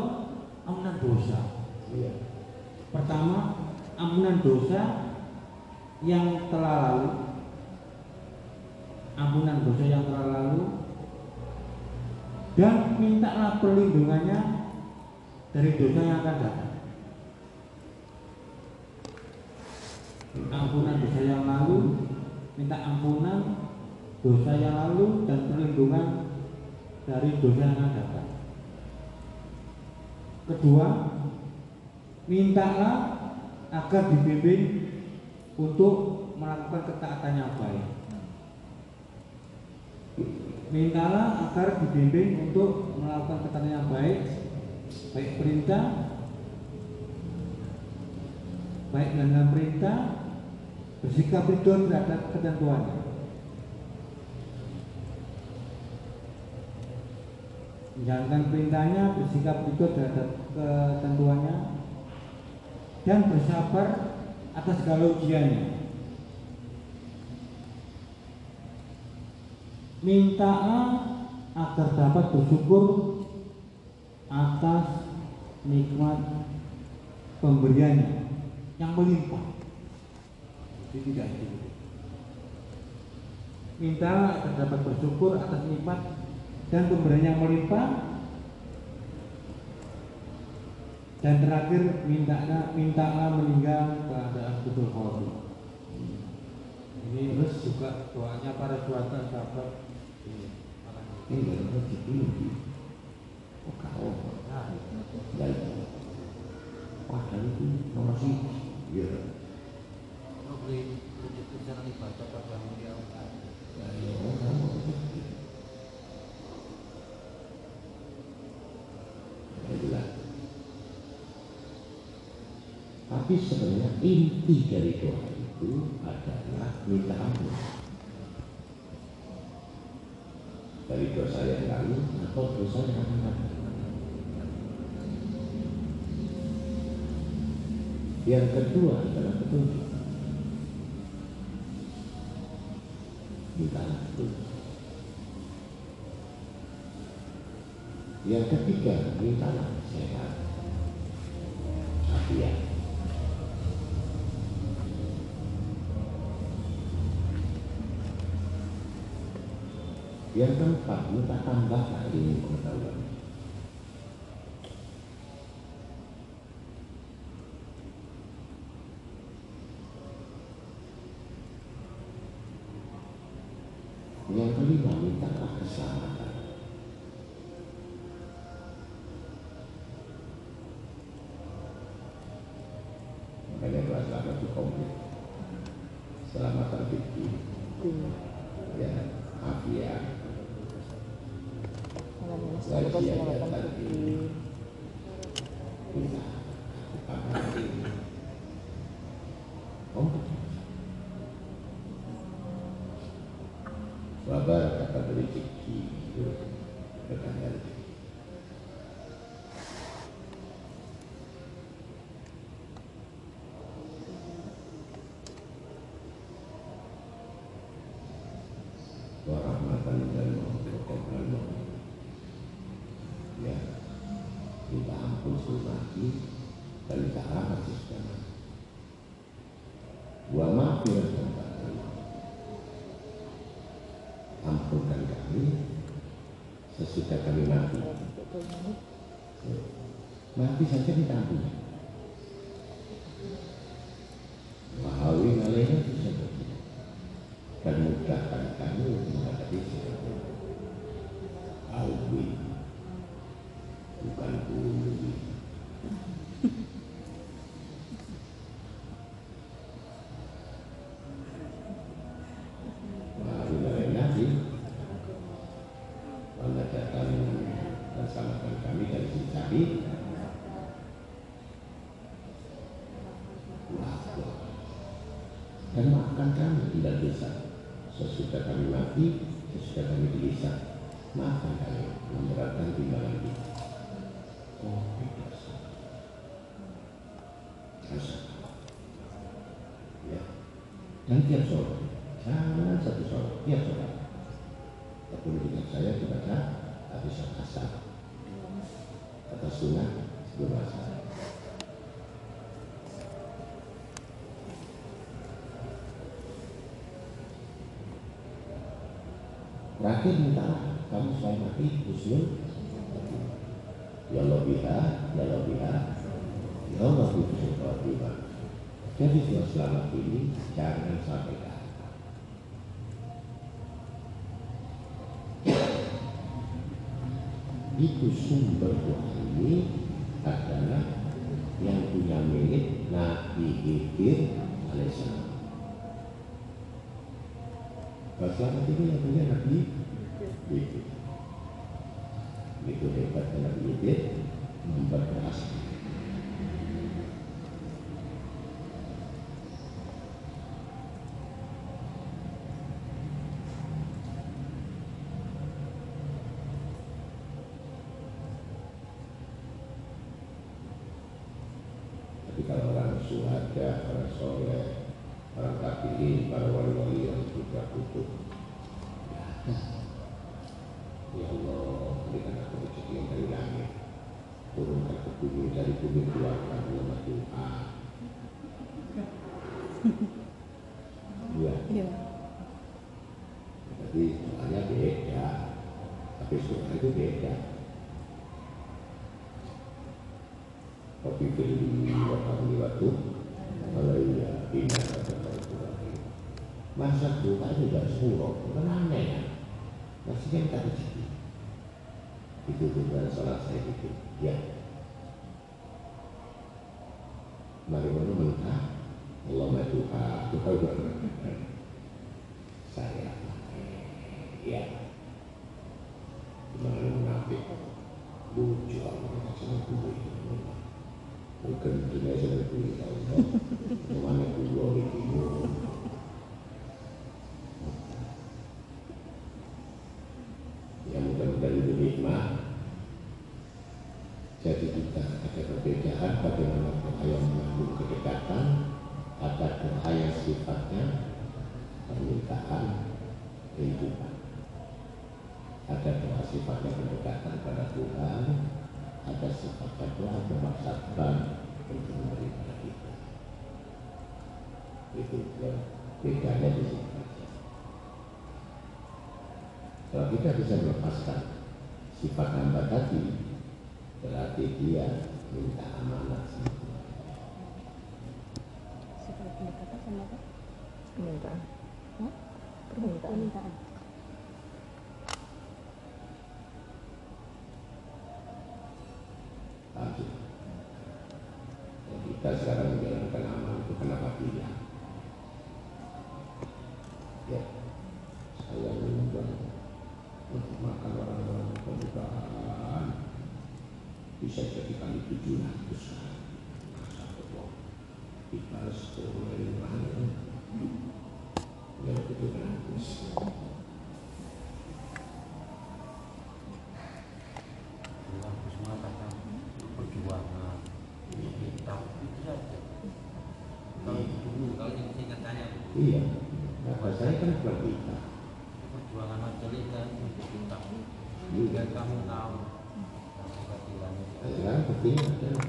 ampunan dosa. Iya. Pertama, ampunan dosa yang telah lalu. Ampunan dosa yang telah lalu dan mintalah perlindungannya dari dosa yang akan datang. Ampunan dosa yang lalu, minta ampunan dosa yang lalu dan perlindungan dari dosa yang akan datang. Kedua, mintalah agar dibimbing untuk melakukan ketaatan yang baik. Mintalah agar dibimbing untuk melakukan ketaatan yang baik, baik perintah, baik dengan perintah, bersikap ridho terhadap ketentuannya. Menjalankan perintahnya, bersikap ridho terhadap ketentuannya, dan bersabar atas segala ujiannya. Mintalah agar dapat bersyukur atas nikmat pemberiannya yang melimpah. Jadi tidak itu. Mintalah agar dapat bersyukur atas nikmat dan pemberian yang melimpah. Dan terakhir mintalah mintalah meninggal pada husnul khotimah. Ini terus juga doanya para suatu sahabat. Ini adalah ditinggi. Oh kau, baik. Wah kali ini nomor sih. Iya. Kalau beli itu cara dibaca dalam dia. Iya. Baiklah. Tapi sebenarnya inti dari doa itu adalah minta ampun dari dosa yang lalu atau dosa yang akan datang. Yang kedua adalah petunjuk. Minta petunjuk. Yang ketiga minta sehat, afiat. Yang keempat, minta tambahkan ilmu pengetahuan. Yang kelima, mintalah keselamatan. Makanya doa selamat itu komplit. Selamatan fikir, ya, afiat. Saya siap tadi. Oh, Baba kata berikiki, berkandar. Warahmatan dan wabarakatuh. Minta ampun sulmati dan minta rahmat sesuatu. Wa ma'firatan kami, ampunkan kami sesudah kami mati. Mati saja kita ampun. Wahawin alaihi sesuatu dan mudahkan kami untuk menghadapi sesuatu. Alwi bukan karena maafkan kami tidak bisa. Sesudah kami mati, sesudah kami bisa, maafkan kami memberatkan timbangan kita. Oh, tidak salah. Ya. Dan tiap sholat, jangan satu sholat, tiap sholat. Tapi dengan saya dibaca habis sholat asar, atas sunnah sebelum asar. Terakhir minta kamu selain mati husnul ya Allah biha ya Allah biha ya Allah husnul khotimah. Jadi yang selamat ini jangan sampai kalah. Itu sumber wahyu adalah yang punya milik Nabi Khidir alaihissalam. Selamat itu yang punya Nabi Khidir. Itu hebatnya Nabi Khidir memperkeras. Tapi kalau orang suhada, orang soleh, para tabiin, para wali-wali yang juga butuh. Ya Allah, berikan aku rezeki yang dari langit, turunkan ke bumi, dari bumi keluarkan lemah doa. Iya. Iya. Jadi soalnya beda, tapi soal itu beda. Kopi beli waktu waktu, kalau iya tidak. Masa doa itu gak suruh, bukan aneh ya. Maksudnya kita rezeki. Itu bukan salah saya itu, ya. Bagaimana mentah Allah ma'duha, Tuhan berkata saya, ya. Bagaimana menafik lucu, Allah macam gue. Bukan dunia saya gue, Allah kemana gue bikin. Jadi kita ada perbedaan bagaimana doa yang mengandung kedekatan, ada doa yang sifatnya permintaan kehidupan, ada doa sifatnya kedekatan pada Tuhan, ada sifatnya doa memaksakan untuk menerima kita. Itu bedanya di situ. Kalau kita bisa melepaskan sifat hamba tadi, berarti dia minta amanah sama Tuhan. Sifat pendekatan sama apa? Permintaan. Hah? Permintaan. Permintaan. Aduh. Dan kita sekarang menjalankan amanah itu kenapa tidak? Ya, saya mengundang untuk makan orang-orang pembukaan. Bisa jadi kali tujuh ratus satu kita sepuluh ribu dari tujuh ratus ratus mata perjuangan kita itu saja kalau dulu kalau yang singkatannya iya kata saya kan kita perjuangan macam dan kita juga kamu tahu yang penting adalah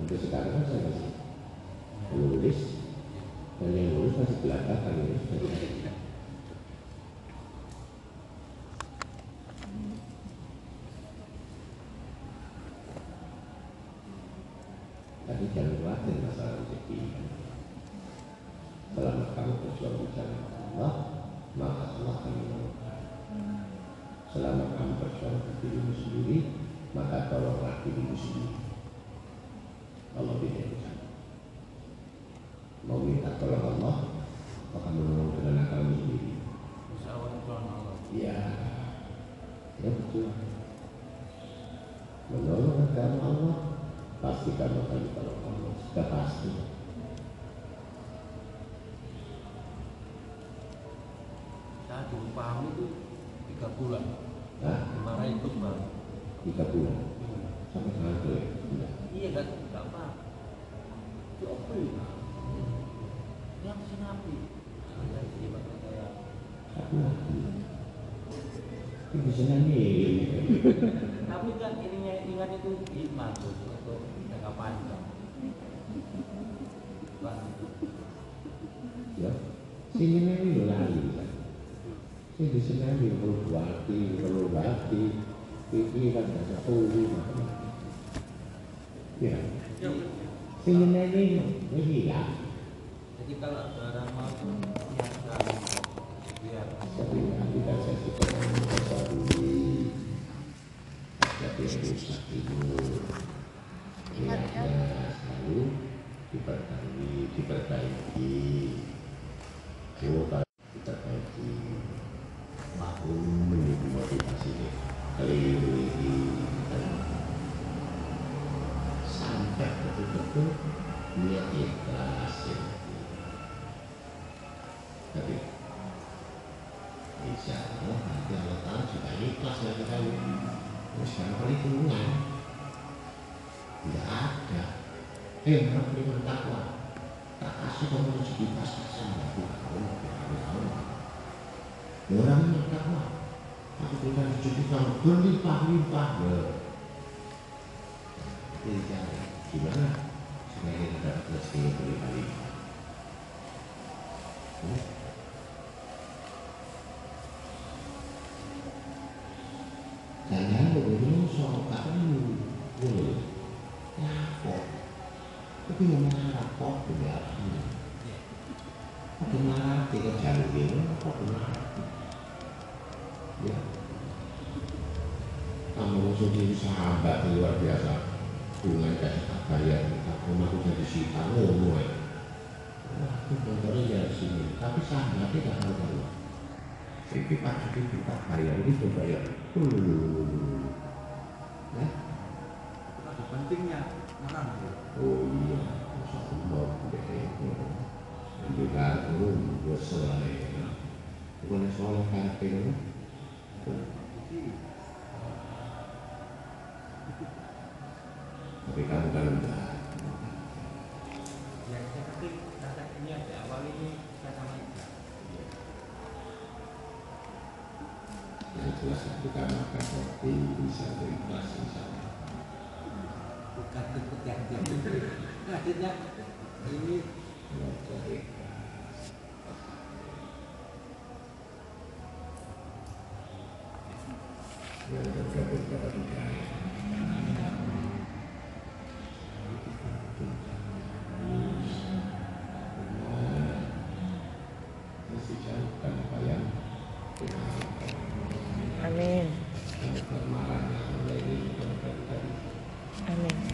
untuk sekarang saya masih menulis dan yang menulis masih belakangan menulis tapi jangan khawatir masalah rezeki selama kamu berjuang bersama Allah maka Allah akan menolong. Selama kamu berjuang ke dirimu sendiri, maka tolonglah dirimu sendiri. Allah tidak bisa. Mau minta tolong Allah, maka menolong dengan kamu sendiri. Bisa Allah tolong Allah. Iya, ya betul. Menolong dengan Allah, pasti kamu akan ditolong Allah. Sudah pasti. Saya belum paham itu tiga bulan. Nah, kemarin itu kemarin. Tiga bulan. Hmm. Sampai sekarang itu ya. Iya kan, nggak apa. Itu apa ya? Yang senapi. Saya terima saya. Satu lagi. Ini bisa nyanyi. Tapi kan ininya ingat itu hikmah tuh untuk jangka panjang. Ya, sini ini lari. Sini di sini ini berubati, berubati. Ini kan ada poli. Ya, sini ini hilang. Jadi kalau orang mau biarkan, biar. Tapi kita sesiapa satu di, tapi susah itu. Ingatnya selalu diperbaiki, diperbaiki, coba diperbaiki, mau menjadi motivasi keliru dan sampai betul-betul niat ikhlas. Tapi insya Allah nanti Allah tahu juga ikhlas lagi tahu, terus yang perhitungan. Tidak ada yang berpikir bertakwa. Tak kasih kamu rezeki pas sama aku tahu, aku tahu. Orang yang bertakwa, aku berikan rezeki kamu berlimpah-limpah. Jadi jangan gimana sebagai dapat rezeki berlimpah-limpah. Jangan berbicara soal kamu, boleh. Lapor, tapi memang lapor juga. Kau dengar tiga jari ini, kau dengar. Ya, kamu sendiri sahabat luar biasa. Bunga dari apa yang aku mahu jadi si kamu mulai. Aku bergerak dari sini, tapi sahabat tidak tahu kalau. Sikit pagi kita bayar ini berbayar. Ya. Pentingnya orang tuh. Oh iya, masyaallah deh. Juga dulu gue soleh, bukan soleh karpet. Tapi kamu kan udah. Ya tapi kata ini ada awal ini kata mereka. Yang jelas itu kamu akan berarti bisa berikhlas insya. Bukan ikut yang jadi akhirnya ini yang tergabung pada tiga amin amin.